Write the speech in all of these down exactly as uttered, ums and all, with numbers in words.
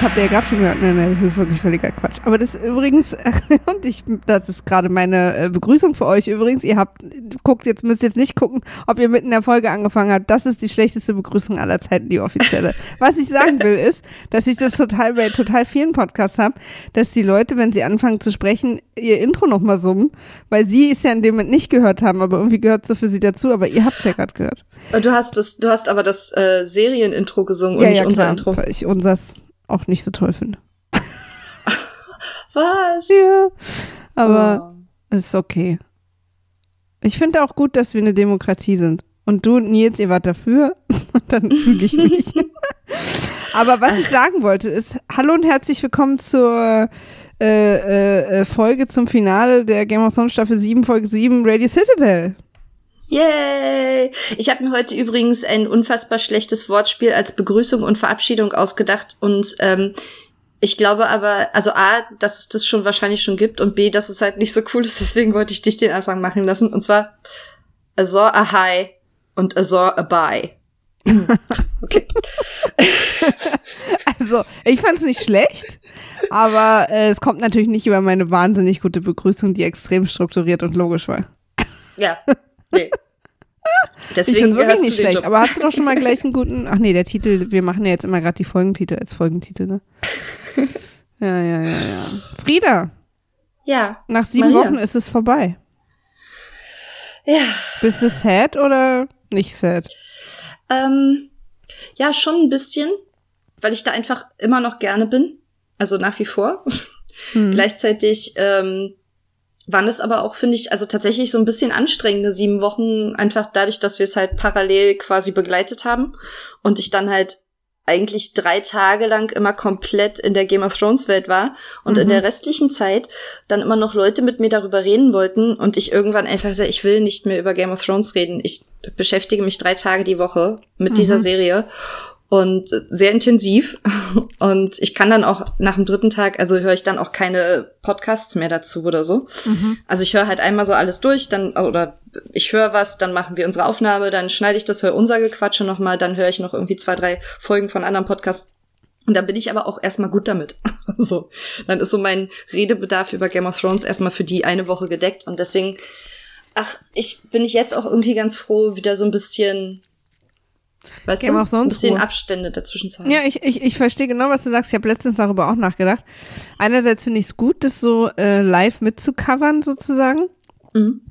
das habt ihr ja gerade schon gehört. Nein, nein, das ist wirklich völliger Quatsch. Aber das ist übrigens, und ich, das ist gerade meine Begrüßung für euch übrigens, ihr habt, guckt jetzt, müsst jetzt nicht gucken, ob ihr mitten in der Folge angefangen habt. Das ist die schlechteste Begrüßung aller Zeiten, die offizielle. Was ich sagen will ist, dass ich das total bei total vielen Podcasts habe, dass die Leute, wenn sie anfangen zu sprechen, ihr Intro nochmal summen, weil sie es ja in dem Moment nicht gehört haben, aber irgendwie gehört es so für sie dazu, aber ihr habt es ja gerade gehört. Du hast das, du hast aber das äh, Serienintro gesungen ja, und nicht ja, unser klar, Intro. Weil ich unseres auch nicht so toll finde. Was? Ja, aber oh. Ist okay. Ich finde auch gut, dass wir eine Demokratie sind. Und du und Nils, ihr wart dafür. Und dann fühle ich mich. Aber was ich sagen wollte ist, hallo und herzlich willkommen zur äh, äh, Folge zum Finale der Game of Thrones Staffel sieben, Folge sieben, Radio Citadel. Yay! Ich habe mir heute übrigens ein unfassbar schlechtes Wortspiel als Begrüßung und Verabschiedung ausgedacht und ähm, ich glaube aber, also A, dass es das schon wahrscheinlich schon gibt und B, dass es halt nicht so cool ist, deswegen wollte ich dich den Anfang machen lassen und zwar Azor Ahai und Azor Abai. Okay. Also, ich fand's nicht schlecht, aber äh, es kommt natürlich nicht über meine wahnsinnig gute Begrüßung, die extrem strukturiert und logisch war. Ja. Nee. Deswegen ich finde es wirklich nicht schlecht, Job. Aber hast du doch schon mal gleich einen guten, ach nee, der Titel, wir machen ja jetzt immer gerade die Folgentitel als Folgentitel, ne? Ja, ja, ja, ja. Frieda. Ja. Nach sieben Maria. Wochen ist es vorbei. Ja. Bist du sad oder nicht sad? Ähm, ja, schon ein bisschen, weil ich da einfach immer noch gerne bin, also nach wie vor. Hm. Gleichzeitig, ähm, waren es aber auch, finde ich, also tatsächlich so ein bisschen anstrengende sieben Wochen, einfach dadurch, dass wir es halt parallel quasi begleitet haben und ich dann halt eigentlich drei Tage lang immer komplett in der Game of Thrones Welt war und mhm. in der restlichen Zeit dann immer noch Leute mit mir darüber reden wollten und ich irgendwann einfach gesagt, ich will nicht mehr über Game of Thrones reden. Ich beschäftige mich drei Tage die Woche mit mhm. dieser Serie und sehr intensiv und ich kann dann auch nach dem dritten Tag, also höre ich dann auch keine Podcasts mehr dazu oder so. Mhm. Also ich höre halt einmal so alles durch, dann oder ich höre was, dann machen wir unsere Aufnahme, dann schneide ich das, höre unser Gequatsche nochmal, dann höre ich noch irgendwie zwei, drei Folgen von anderen Podcasts und dann bin ich aber auch erstmal gut damit. So, dann ist so mein Redebedarf über Game of Thrones erstmal für die eine Woche gedeckt und deswegen, ach, ich bin ich jetzt auch irgendwie ganz froh, wieder so ein bisschen... Weißt Game du, of Thrones bisschen Abstände dazwischen zu haben. Ja, ich, ich, ich verstehe genau, was du sagst. Ich habe letztens darüber auch nachgedacht. Einerseits finde ich es gut, das so äh, live mitzucovern sozusagen. Mhm.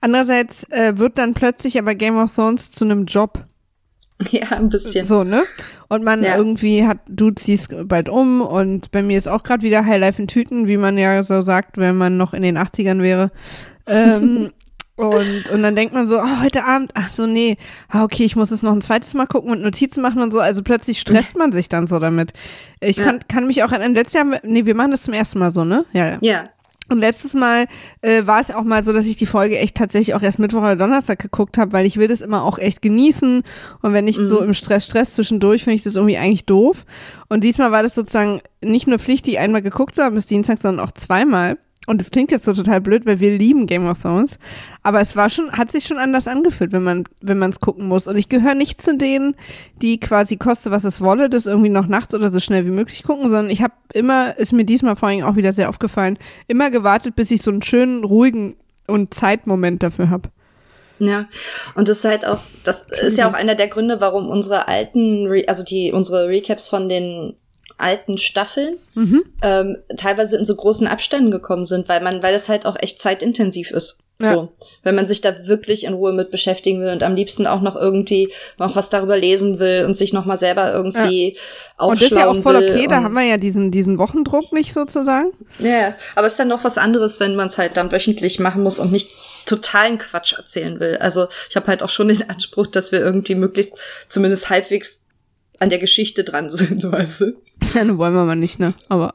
Andererseits äh, wird dann plötzlich aber Game of Thrones zu einem Job. Ja, ein bisschen. So, ne? Und man ja. irgendwie hat, du ziehst bald um und bei mir ist auch gerade wieder Highlife in Tüten, wie man ja so sagt, wenn man noch in den achtzigern wäre. Ähm, Und, und dann denkt man so, oh, heute Abend, ach so, nee, ah, okay, ich muss es noch ein zweites Mal gucken und Notizen machen und so. Also plötzlich stresst man sich dann so damit. Ich ja. kann, kann mich auch an, letztes Jahr, nee, wir machen das zum ersten Mal so, ne? Ja, ja. ja. Und letztes Mal äh, war es auch mal so, dass ich die Folge echt tatsächlich auch erst Mittwoch oder Donnerstag geguckt habe, weil ich will das immer auch echt genießen und wenn ich mhm. so im Stress, Stress zwischendurch, finde ich das irgendwie eigentlich doof. Und diesmal war das sozusagen nicht nur Pflicht, die einmal geguckt zu haben bis Dienstag, sondern auch zweimal. Und das klingt jetzt so total blöd, weil wir lieben Game of Thrones, aber es war schon, hat sich schon anders angefühlt, wenn man, wenn man es gucken muss. Und ich gehöre nicht zu denen, die quasi koste, was es wolle, das irgendwie noch nachts oder so schnell wie möglich gucken, sondern ich habe immer, ist mir diesmal vor allem auch wieder sehr aufgefallen, immer gewartet, bis ich so einen schönen, ruhigen und Zeitmoment dafür habe. Ja, und das ist halt auch, das ist ja auch einer der Gründe, warum unsere alten, Re- also die, unsere Recaps von den alten Staffeln mhm. ähm, teilweise in so großen Abständen gekommen sind, weil man, weil das halt auch echt zeitintensiv ist. Ja. So, wenn man sich da wirklich in Ruhe mit beschäftigen will und am liebsten auch noch irgendwie noch was darüber lesen will und sich noch mal selber irgendwie ja. aufschlauen will. Und das ist ja auch voll okay, da haben wir ja diesen diesen Wochendruck nicht sozusagen. Ja, aber es ist dann noch was anderes, wenn man es halt dann wöchentlich machen muss und nicht totalen Quatsch erzählen will. Also ich habe halt auch schon den Anspruch, dass wir irgendwie möglichst zumindest halbwegs an der Geschichte dran sind, weißt du? Ja, nun wollen wir mal nicht, ne? Aber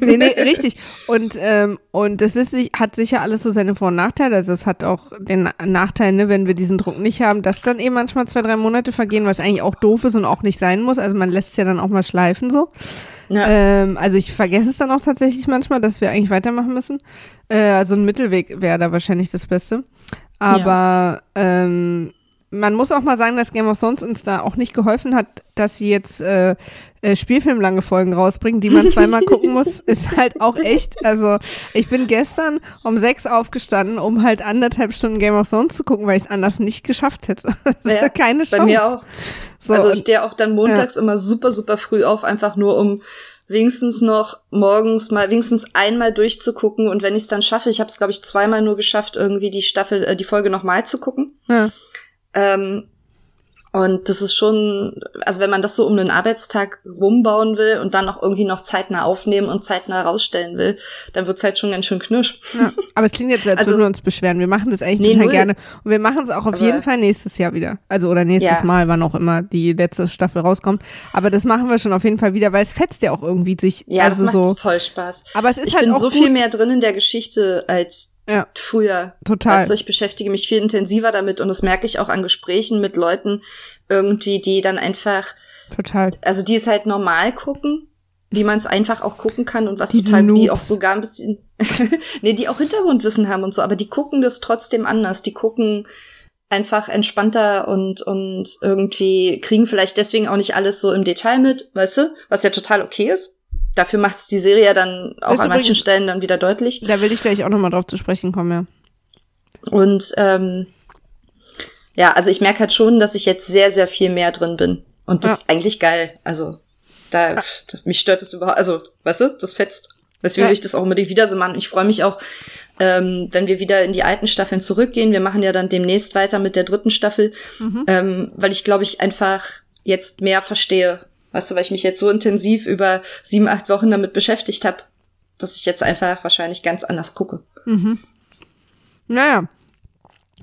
nee, nee, richtig. Und ähm, und das ist hat sicher alles so seine Vor- und Nachteile. Also es hat auch den Nachteil, ne, wenn wir diesen Druck nicht haben, dass dann eben manchmal zwei, drei Monate vergehen, was eigentlich auch doof ist und auch nicht sein muss. Also man lässt es ja dann auch mal schleifen so. Ja. Ähm, also ich vergesse es dann auch tatsächlich manchmal, dass wir eigentlich weitermachen müssen. Äh, also ein Mittelweg wäre da wahrscheinlich das Beste. Aber ja. ähm, man muss auch mal sagen, dass Game of Thrones uns da auch nicht geholfen hat, dass sie jetzt äh, äh, spielfilmlange Folgen rausbringen, die man zweimal gucken muss, ist halt auch echt, also ich bin gestern um sechs aufgestanden, um halt anderthalb Stunden Game of Thrones zu gucken, weil ich es anders nicht geschafft hätte. Ja, keine Chance. Bei mir auch. So, also ich stehe auch dann montags ja. immer super, super früh auf, einfach nur um wenigstens noch morgens mal, wenigstens einmal durchzugucken, und wenn ich es dann schaffe, ich habe es, glaube ich, zweimal nur geschafft, irgendwie die Staffel, äh, die Folge nochmal zu gucken. Ja. Ähm, und das ist schon, also wenn man das so um einen Arbeitstag rumbauen will und dann auch irgendwie noch zeitnah aufnehmen und zeitnah rausstellen will, dann wird's halt schon ganz schön knirsch. Ja, aber es klingt jetzt, als also, würden wir uns beschweren. Wir machen das eigentlich nee, total null. gerne. Und wir machen es auch auf aber, jeden Fall nächstes Jahr wieder. Also oder nächstes ja. Mal, wann auch immer die letzte Staffel rauskommt. Aber das machen wir schon auf jeden Fall wieder, weil es fetzt ja auch irgendwie sich. Ja, also das macht so voll Spaß. Aber es ist ich halt bin auch so gut. viel mehr drin in der Geschichte als Ja, früher. Total. Also ich beschäftige mich viel intensiver damit, und das merke ich auch an Gesprächen mit Leuten irgendwie, die dann einfach total, also die es halt normal gucken, wie man es einfach auch gucken kann, und was Diese total, Noobs. die auch sogar ein bisschen, nee, die auch Hintergrundwissen haben und so, aber die gucken das trotzdem anders, die gucken einfach entspannter und und irgendwie kriegen vielleicht deswegen auch nicht alles so im Detail mit, weißt du, was ja total okay ist. Dafür macht es die Serie ja dann auch das an manchen übrigens, Stellen dann wieder deutlich. Da will ich gleich auch nochmal drauf zu sprechen kommen, ja. Und ähm, ja, also ich merke halt schon, dass ich jetzt sehr, sehr viel mehr drin bin. Und das ja. ist eigentlich geil. Also da ja. mich stört das überhaupt, also weißt du, das fetzt. Deswegen ja. will ich das auch unbedingt wieder so machen. Ich freue mich auch, ähm, wenn wir wieder in die alten Staffeln zurückgehen. Wir machen ja dann demnächst weiter mit der dritten Staffel, mhm. ähm, weil ich, glaube ich, einfach jetzt mehr verstehe, weißt du, weil ich mich jetzt so intensiv über sieben, acht Wochen damit beschäftigt habe, dass ich jetzt einfach wahrscheinlich ganz anders gucke. Mhm. Naja,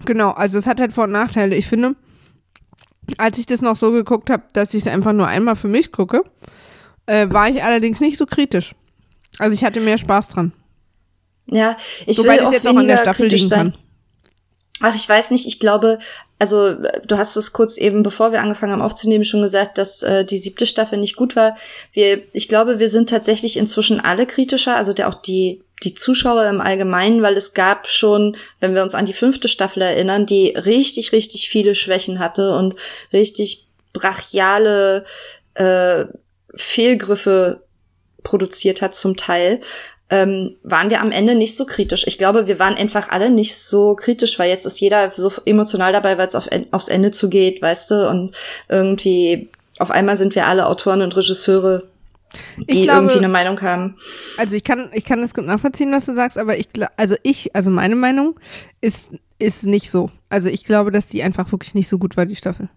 genau. Also es hat halt Vor- und Nachteile. Ich finde, als ich das noch so geguckt habe, dass ich es einfach nur einmal für mich gucke, äh, war ich allerdings nicht so kritisch. Also ich hatte mehr Spaß dran. Ja, ich Wobei will das auch jetzt weniger auch an der Staffel kritisch liegen sein. Kann. Ach, ich weiß nicht, ich glaube, also du hast es kurz eben, bevor wir angefangen haben aufzunehmen, schon gesagt, dass äh, die siebte Staffel nicht gut war. Wir, ich glaube, wir sind tatsächlich inzwischen alle kritischer, also der, auch die, die Zuschauer im Allgemeinen, weil es gab schon, wenn wir uns an die fünfte Staffel erinnern, die richtig, richtig viele Schwächen hatte und richtig brachiale äh, Fehlgriffe produziert hat zum Teil. Ähm, waren wir am Ende nicht so kritisch. Ich glaube, wir waren einfach alle nicht so kritisch, weil jetzt ist jeder so emotional dabei, weil es auf, aufs Ende zugeht, weißt du? Und irgendwie auf einmal sind wir alle Autoren und Regisseure, die ich glaube, irgendwie eine Meinung haben. Also ich kann, ich kann das gut nachvollziehen, was du sagst, aber ich, also ich, also meine Meinung ist, ist nicht so. Also ich glaube, dass die einfach wirklich nicht so gut war, die Staffel.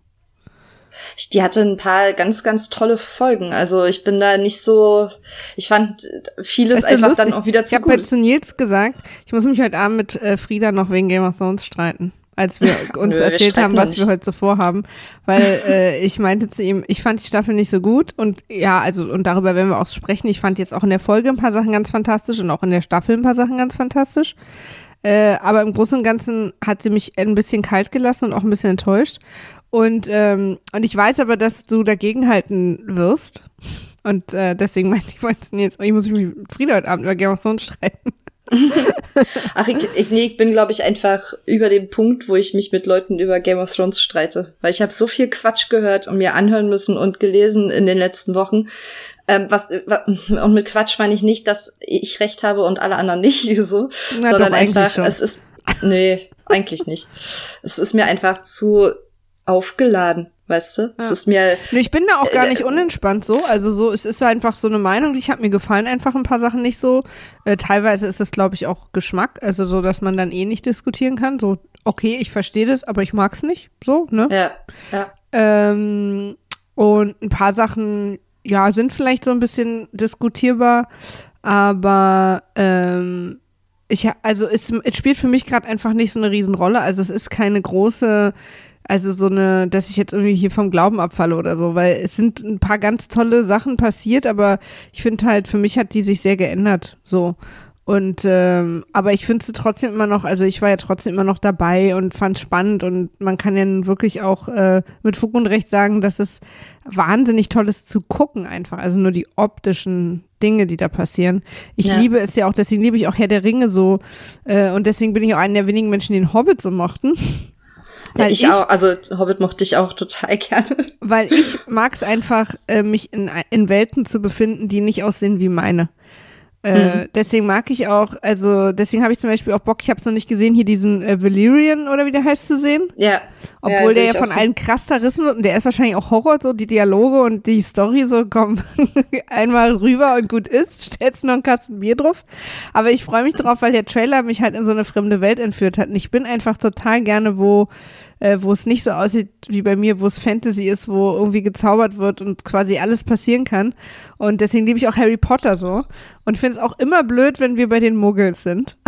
Die hatte ein paar ganz, ganz tolle Folgen. Also ich bin da nicht so, ich fand vieles weißt du, einfach lustig. Dann auch wieder zu ich gut. Ich habe halt zu Nils gesagt, ich muss mich heute Abend mit äh, Frieda noch wegen Game of Thrones streiten, als wir uns Nö, erzählt wir haben, was nicht. wir heute so vorhaben. Weil äh, ich meinte zu ihm, ich fand die Staffel nicht so gut. Und ja, also und darüber werden wir auch sprechen. Ich fand jetzt auch in der Folge ein paar Sachen ganz fantastisch und auch in der Staffel ein paar Sachen ganz fantastisch. Äh, aber im Großen und Ganzen hat sie mich ein bisschen kalt gelassen und auch ein bisschen enttäuscht. Und ähm, und ich weiß aber, dass du dagegenhalten wirst. Und äh, deswegen meinte ich, wollte jetzt, ich muss mich mit Frieda heute Abend über Game of Thrones streiten. Ach, ich, ich, nee, ich bin, glaube ich, einfach über dem Punkt, wo ich mich mit Leuten über Game of Thrones streite. Weil ich habe so viel Quatsch gehört und mir anhören müssen und gelesen in den letzten Wochen. Ähm, was, was, und mit Quatsch meine ich nicht, dass ich recht habe und alle anderen nicht, so, Na, sondern einfach, schon. es ist, nee, eigentlich nicht. Es ist mir einfach zu aufgeladen, weißt du? Ja. Es ist mir. Nee, ich bin da auch gar nicht unentspannt so. Also so, es ist einfach so eine Meinung, die ich hab, mir gefallen einfach ein paar Sachen nicht so. Äh, teilweise ist das, glaube ich, auch Geschmack, also so, dass man dann eh nicht diskutieren kann. So, okay, ich verstehe das, aber ich mag's nicht. So, ne? Ja. ja. Ähm, und ein paar Sachen, ja, sind vielleicht so ein bisschen diskutierbar, aber ähm, ich, also es, es spielt für mich gerade einfach nicht so eine Riesenrolle. Also es ist keine große. Also so eine, dass ich jetzt irgendwie hier vom Glauben abfalle oder so, weil es sind ein paar ganz tolle Sachen passiert, aber ich finde halt, für mich hat die sich sehr geändert, so. Und, ähm, aber ich finde es trotzdem immer noch, also ich war ja trotzdem immer noch dabei und fand es spannend, und man kann ja nun wirklich auch äh, mit Fug und Recht sagen, dass es wahnsinnig toll ist zu gucken einfach, also nur die optischen Dinge, die da passieren. Ich ja. liebe es ja auch, deswegen liebe ich auch Herr der Ringe so, äh, und deswegen bin ich auch einer der wenigen Menschen, die den Hobbit so mochten. Weil ich, ich auch, also Hobbit mochte ich auch total gerne. Weil ich mag es einfach, äh, mich in, in Welten zu befinden, die nicht aussehen wie meine. Äh, mhm. Deswegen mag ich auch, also deswegen habe ich zum Beispiel auch Bock, ich habe es noch nicht gesehen, hier diesen äh, Valyrian oder wie der heißt zu sehen. Ja. Obwohl ja, der ja von allen krass zerrissen wird und der ist wahrscheinlich auch Horror, so die Dialoge und die Story so, komm, einmal rüber und gut ist, stellst noch einen Kasten Bier drauf. Aber ich freue mich drauf, weil der Trailer mich halt in so eine fremde Welt entführt hat und ich bin einfach total gerne, wo äh, wo es nicht so aussieht wie bei mir, wo es Fantasy ist, wo irgendwie gezaubert wird und quasi alles passieren kann. Und deswegen liebe ich auch Harry Potter so und finde es auch immer blöd, wenn wir bei den Muggels sind.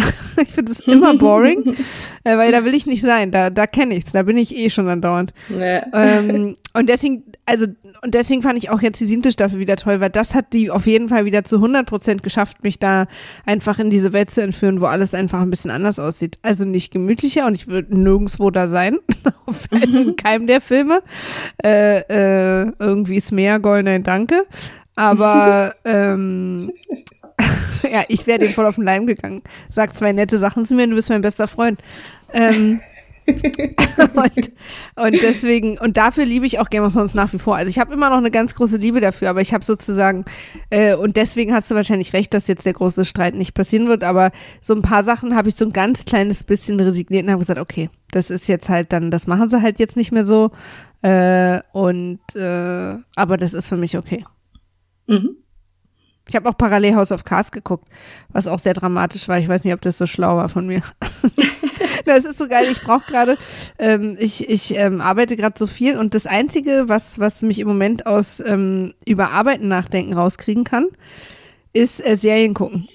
Ich finde es immer boring, äh, weil da will ich nicht sein, da, da kenne ich's, da bin ich eh schon andauernd. Nee. Ähm, und deswegen, also, und deswegen fand ich auch jetzt die siebte Staffel wieder toll, weil das hat die auf jeden Fall wieder zu hundert Prozent geschafft, mich da einfach in diese Welt zu entführen, wo alles einfach ein bisschen anders aussieht. Also nicht gemütlicher und ich würde nirgendwo da sein, also in keinem der Filme. Äh, äh, irgendwie ist Meergold, nein, danke. Aber, ähm, ja, ich wäre dem voll auf den Leim gegangen. Sag zwei nette Sachen zu mir und du bist mein bester Freund. Ähm, und, und deswegen, und dafür liebe ich auch Game of Thrones nach wie vor. Also ich habe immer noch eine ganz große Liebe dafür, aber ich habe sozusagen, äh, und deswegen hast du wahrscheinlich recht, dass jetzt der große Streit nicht passieren wird, aber so ein paar Sachen habe ich so ein ganz kleines bisschen resigniert und habe gesagt, okay, das ist jetzt halt dann, das machen sie halt jetzt nicht mehr so, äh, und, äh, aber das ist für mich okay. Mhm. Ich habe auch parallel House of Cards geguckt, was auch sehr dramatisch war. Ich weiß nicht, ob das so schlau war von mir. Das ist so geil. Ich brauche gerade, ähm, ich, ich ähm, arbeite gerade so viel und das Einzige, was, was mich im Moment aus ähm, Überarbeiten, Nachdenken rauskriegen kann, ist äh, Serien gucken.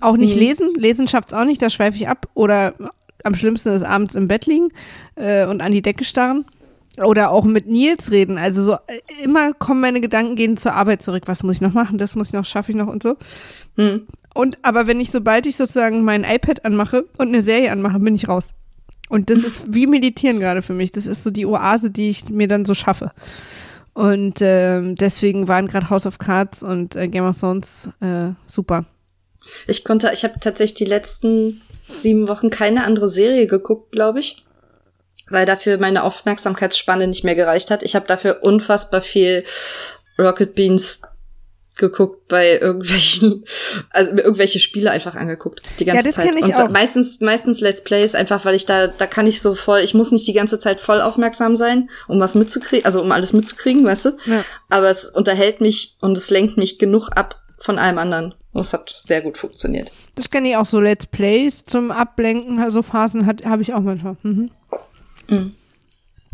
Auch nicht mhm. lesen. Lesen schafft's auch nicht, da schweife ich ab. Oder am schlimmsten ist abends im Bett liegen äh, und an die Decke starren. Oder auch mit Nils reden, also so immer kommen meine Gedanken, gehen zur Arbeit zurück, was muss ich noch machen, das muss ich noch, schaffe ich noch und so. Hm. Und aber wenn ich, sobald ich sozusagen mein iPad anmache und eine Serie anmache, bin ich raus. Und das ist wie meditieren gerade für mich, das ist so die Oase, die ich mir dann so schaffe. Und äh, deswegen waren gerade House of Cards und äh, Game of Thrones äh, super. Ich konnte, ich habe tatsächlich die letzten sieben Wochen keine andere Serie geguckt, glaube ich. Weil dafür meine Aufmerksamkeitsspanne nicht mehr gereicht hat. Ich habe dafür unfassbar viel Rocket Beans geguckt bei irgendwelchen, also irgendwelche Spiele einfach angeguckt die ganze Zeit. Ja, das kenne ich auch. Meistens, meistens Let's Plays einfach, weil ich da, da kann ich so voll, ich muss nicht die ganze Zeit voll aufmerksam sein, um was mitzukriegen, also um alles mitzukriegen, weißt du? Ja. Aber es unterhält mich und es lenkt mich genug ab von allem anderen. Das hat sehr gut funktioniert. Das kenne ich auch, so Let's Plays zum Ablenken, also Phasen hat, habe ich auch manchmal. Mhm.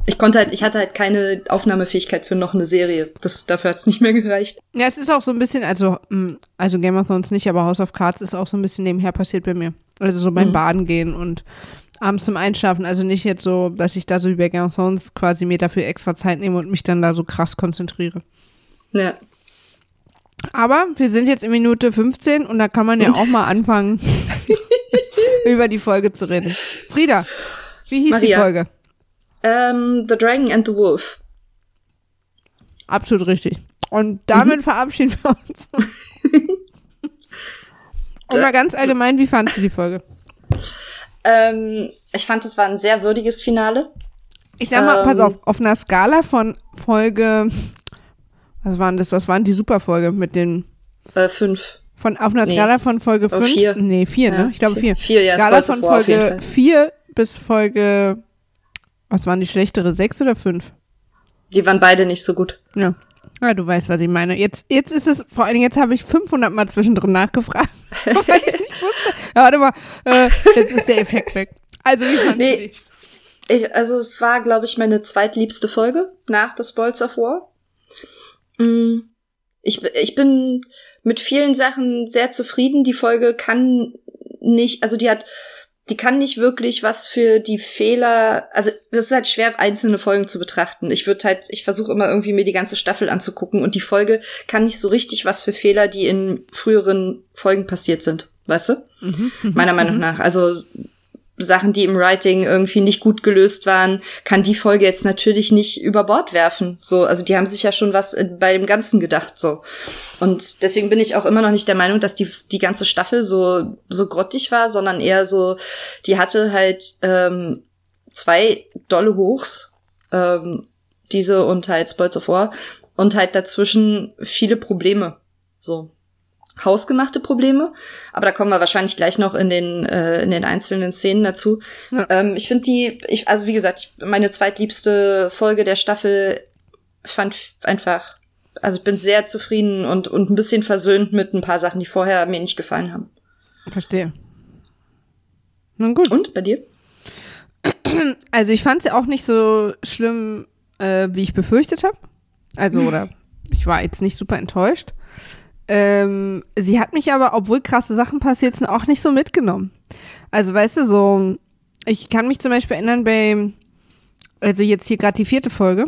Ich konnte halt, ich hatte halt keine Aufnahmefähigkeit für noch eine Serie. Das, dafür hat's nicht mehr gereicht. Ja, es ist auch so ein bisschen, also, also Game of Thrones nicht, aber House of Cards ist auch so ein bisschen nebenher passiert bei mir. Also so beim mhm. Baden gehen und abends zum Einschlafen. Also nicht jetzt so, dass ich da so wie bei Game of Thrones quasi mir dafür extra Zeit nehme und mich dann da so krass konzentriere. Ja. Aber wir sind jetzt in Minute fünfzehn und da kann man ja und? auch mal anfangen, über die Folge zu reden. Frieda, wie hieß Maria. die Folge? Um, The Dragon and the Wolf. Absolut richtig. Und damit mhm. verabschieden wir uns. Und mal ganz allgemein, wie fandst du die Folge? Ähm, ich fand, es war ein sehr würdiges Finale. Ich sag mal, ähm, pass auf, auf einer Skala von Folge, was waren das? Das waren die Superfolge mit den äh, fünf. Von, auf einer Skala nee. von Folge fünf? Oh, vier. Nee, vier, ja, ne? Ich glaube vier. vier ja, Skala von vor, Folge vier bis Folge. Was waren die schlechtere, sechs oder fünf? Die waren beide nicht so gut. Ja, ja, du weißt, was ich meine. Jetzt, jetzt ist es, vor allen Dingen, jetzt habe ich fünfhundert Mal zwischendrin nachgefragt. Weil ich nicht wusste. Ja, warte mal, äh, jetzt ist der Effekt weg. Also, wie fandst nee, du ich, Also, es war, glaube ich, meine zweitliebste Folge nach The Spoils of War. Ich, ich bin mit vielen Sachen sehr zufrieden. Die Folge kann nicht, also die hat... Die kann nicht wirklich was für die Fehler, also das ist halt schwer, einzelne Folgen zu betrachten. Ich würde halt, ich versuche immer irgendwie mir die ganze Staffel anzugucken und die Folge kann nicht so richtig was für Fehler, die in früheren Folgen passiert sind, weißt du? Mhm, Meiner Meinung nach. Also Sachen, die im Writing irgendwie nicht gut gelöst waren, kann die Folge jetzt natürlich nicht über Bord werfen. So, also die haben sich ja schon was bei dem Ganzen gedacht, so. Und deswegen bin ich auch immer noch nicht der Meinung, dass die die ganze Staffel so so grottig war, sondern eher so, die hatte halt ähm, zwei dolle Hochs, ähm, diese und halt Spoils of War, und halt dazwischen viele Probleme, so hausgemachte Probleme, aber da kommen wir wahrscheinlich gleich noch in den äh, in den einzelnen Szenen dazu. Ja. Ähm, ich finde die, ich, also wie gesagt, ich, meine zweitliebste Folge der Staffel fand einfach, also ich bin sehr zufrieden und und ein bisschen versöhnt mit ein paar Sachen, die vorher mir nicht gefallen haben. Verstehe. Nun gut. Und bei dir? Also ich fand es ja auch nicht so schlimm, äh, wie ich befürchtet habe. Also hm. oder ich war jetzt nicht super enttäuscht. Ähm, sie hat mich aber, obwohl krasse Sachen passiert sind, auch nicht so mitgenommen. Also, weißt du, so, ich kann mich zum Beispiel erinnern bei, also jetzt hier gerade die vierte Folge,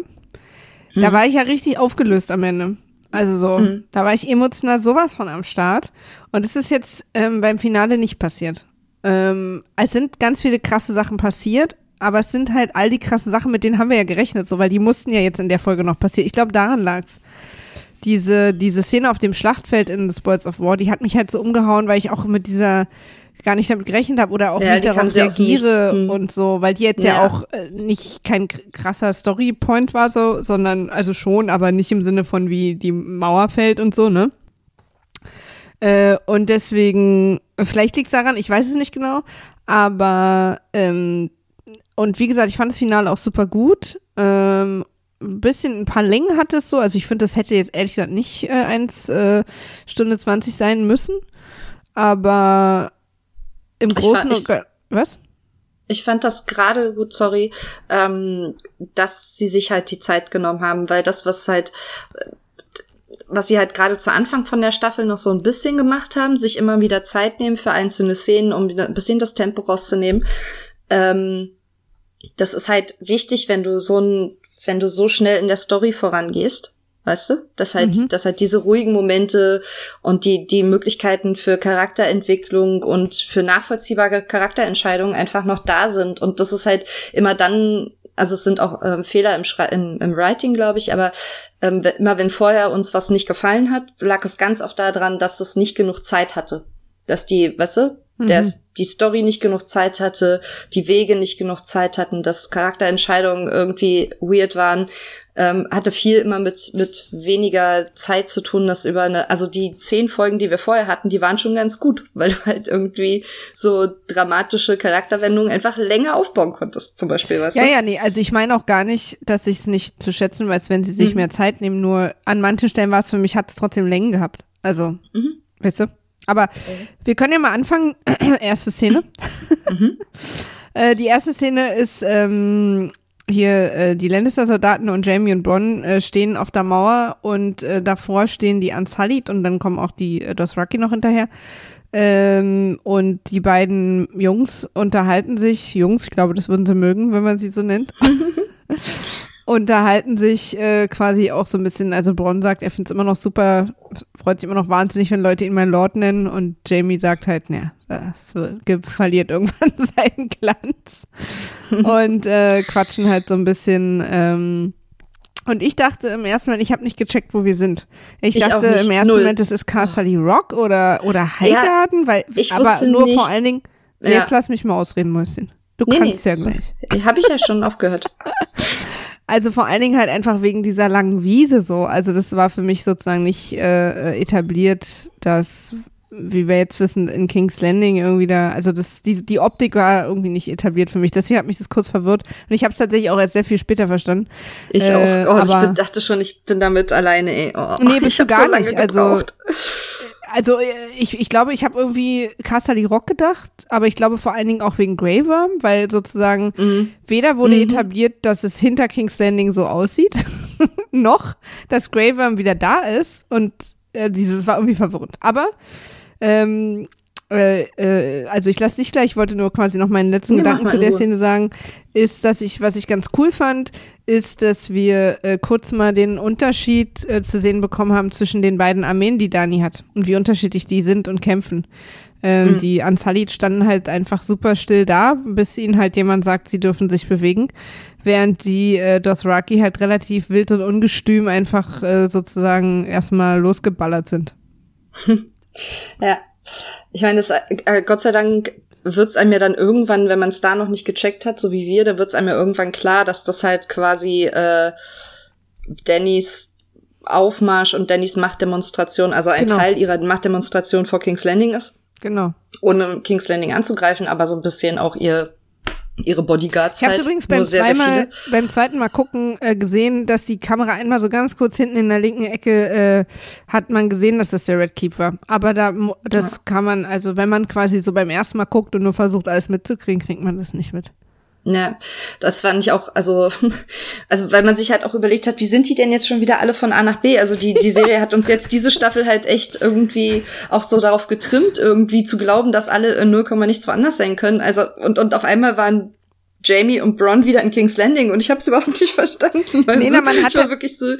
mhm. da war ich ja richtig aufgelöst am Ende. Also so, mhm. da war ich emotional sowas von am Start. Und das ist jetzt ähm, beim Finale nicht passiert. Ähm, es sind ganz viele krasse Sachen passiert, aber es sind halt all die krassen Sachen, mit denen haben wir ja gerechnet, so, weil die mussten ja jetzt in der Folge noch passieren. Ich glaube, daran lag's. Diese, diese Szene auf dem Schlachtfeld in The Spoils of War, die hat mich halt so umgehauen, weil ich auch mit dieser, gar nicht damit gerechnet habe oder auch ja, nicht darauf reagiere mhm. und so, weil die jetzt ja, ja auch äh, nicht kein krasser Storypoint war, so, sondern, also schon, aber nicht im Sinne von wie die Mauer fällt und so, ne? Äh, und deswegen, vielleicht liegt es daran, ich weiß es nicht genau, aber, ähm, und wie gesagt, ich fand das Finale auch super gut, ähm, ein bisschen, ein paar Längen hatte es so, also ich finde, das hätte jetzt ehrlich gesagt nicht äh, eins äh, Stunde zwanzig sein müssen, aber im Großen und Ganzen, was? Ich fand das gerade gut, sorry, ähm, dass sie sich halt die Zeit genommen haben, weil das, was halt, was sie halt gerade zu Anfang von der Staffel noch so ein bisschen gemacht haben, sich immer wieder Zeit nehmen für einzelne Szenen, um ein bisschen das Tempo rauszunehmen, ähm, das ist halt wichtig, wenn du so ein wenn du so schnell in der Story vorangehst, weißt du, dass halt, mhm. dass halt diese ruhigen Momente und die, die Möglichkeiten für Charakterentwicklung und für nachvollziehbare Charakterentscheidungen einfach noch da sind. Und das ist halt immer dann, also es sind auch ähm, Fehler im, Schre- im, im Writing, glaube ich, aber ähm, immer wenn vorher uns was nicht gefallen hat, lag es ganz oft daran, dass es nicht genug Zeit hatte. Dass die, weißt du, dass die Story nicht genug Zeit hatte, die Wege nicht genug Zeit hatten, dass Charakterentscheidungen irgendwie weird waren, ähm, hatte viel immer mit mit weniger Zeit zu tun, dass über eine, also die zehn Folgen, die wir vorher hatten, die waren schon ganz gut, weil du halt irgendwie so dramatische Charakterwendungen einfach länger aufbauen konntest, zum Beispiel, weißt du? Ja, ja, nee, also ich meine auch gar nicht, dass ich es nicht zu schätzen weiß, wenn sie sich mhm. mehr Zeit nehmen, nur an manchen Stellen war es für mich, hat es trotzdem Längen gehabt, also, mhm. weißt du? Aber okay. wir können ja mal anfangen. Erste Szene. Mhm. äh, die erste Szene ist ähm, hier, äh, die Lannister-Soldaten und Jamie und Bronn äh, stehen auf der Mauer und äh, davor stehen die Unsullied und dann kommen auch die äh, Dothraki noch hinterher. Ähm, und die beiden Jungs unterhalten sich, Jungs, ich glaube, das würden sie mögen, wenn man sie so nennt, unterhalten sich äh, quasi auch so ein bisschen, also Bronn sagt, er findet es immer noch super, freut sich immer noch wahnsinnig, wenn Leute ihn mein Lord nennen, und Jamie sagt halt, naja, das verliert irgendwann seinen Glanz und äh, quatschen halt so ein bisschen ähm, und ich dachte im ersten Moment, ich habe nicht gecheckt, wo wir sind. Ich, ich dachte im ersten Null. Moment, das ist Casterly Rock oder, oder Highgarden, ja, weil ich aber nur nicht. Vor allen Dingen, ja. Jetzt lass mich mal ausreden, Mäuschen. Du nee, kannst nee, ja gleich. Habe ich ja schon aufgehört. Also vor allen Dingen halt einfach wegen dieser langen Wiese so. Also das war für mich sozusagen nicht äh, etabliert, dass, wie wir jetzt wissen, in King's Landing irgendwie da, also das, die, die Optik war irgendwie nicht etabliert für mich. Deswegen hat mich das kurz verwirrt. Und ich habe es tatsächlich auch erst sehr viel später verstanden. Ich äh, auch. Oh, aber ich dachte schon, ich bin damit alleine, ey. Oh, nee, bist du gar so nicht. Also, also ich, ich glaube, ich habe irgendwie Casterly Rock gedacht, aber ich glaube vor allen Dingen auch wegen Grey Worm, weil sozusagen mhm. weder wurde mhm. etabliert, dass es hinter King's Landing so aussieht, noch, dass Grey Worm wieder da ist, und äh, dieses war irgendwie verwirrend. Aber, ähm, äh, äh, also ich lasse dich gleich, ich wollte nur quasi noch meinen letzten nee, Gedanken zu der Ruhe. Szene sagen, ist, dass ich, was ich ganz cool fand, ist, dass wir äh, kurz mal den Unterschied äh, zu sehen bekommen haben zwischen den beiden Armeen, die Dani hat, und wie unterschiedlich die sind und kämpfen. Ähm, mhm. Die Unsullied standen halt einfach super still da, bis ihnen halt jemand sagt, sie dürfen sich bewegen, während die äh, Dothraki halt relativ wild und ungestüm einfach äh, sozusagen erstmal losgeballert sind. Ja, ich meine, das äh, Gott sei Dank wird's einem ja dann irgendwann, wenn man es da noch nicht gecheckt hat, so wie wir, da wird's einem ja irgendwann klar, dass das halt quasi äh, Dannys Aufmarsch und Dannys Machtdemonstration, also ein genau. Teil ihrer Machtdemonstration vor King's Landing ist. Genau. Ohne King's Landing anzugreifen, aber so ein bisschen auch ihr ihre Bodyguards. Ich habe übrigens beim, sehr, zweimal, sehr beim zweiten Mal gucken äh, gesehen, dass die Kamera einmal so ganz kurz hinten in der linken Ecke äh, hat man gesehen, dass das der Red Keep war. Aber da das ja. kann man, also wenn man quasi so beim ersten Mal guckt und nur versucht, alles mitzukriegen, kriegt man das nicht mit. Ja, das fand ich auch, also, also weil man sich halt auch überlegt hat, wie sind die denn jetzt schon wieder alle von A nach B? Also die die Serie hat uns jetzt diese Staffel halt echt irgendwie auch so darauf getrimmt, irgendwie zu glauben, dass alle in null, nichts woanders sein können. Also und und auf einmal waren Jamie und Bronn wieder in King's Landing und ich habe es überhaupt nicht verstanden. Nee, na, man hat war wirklich so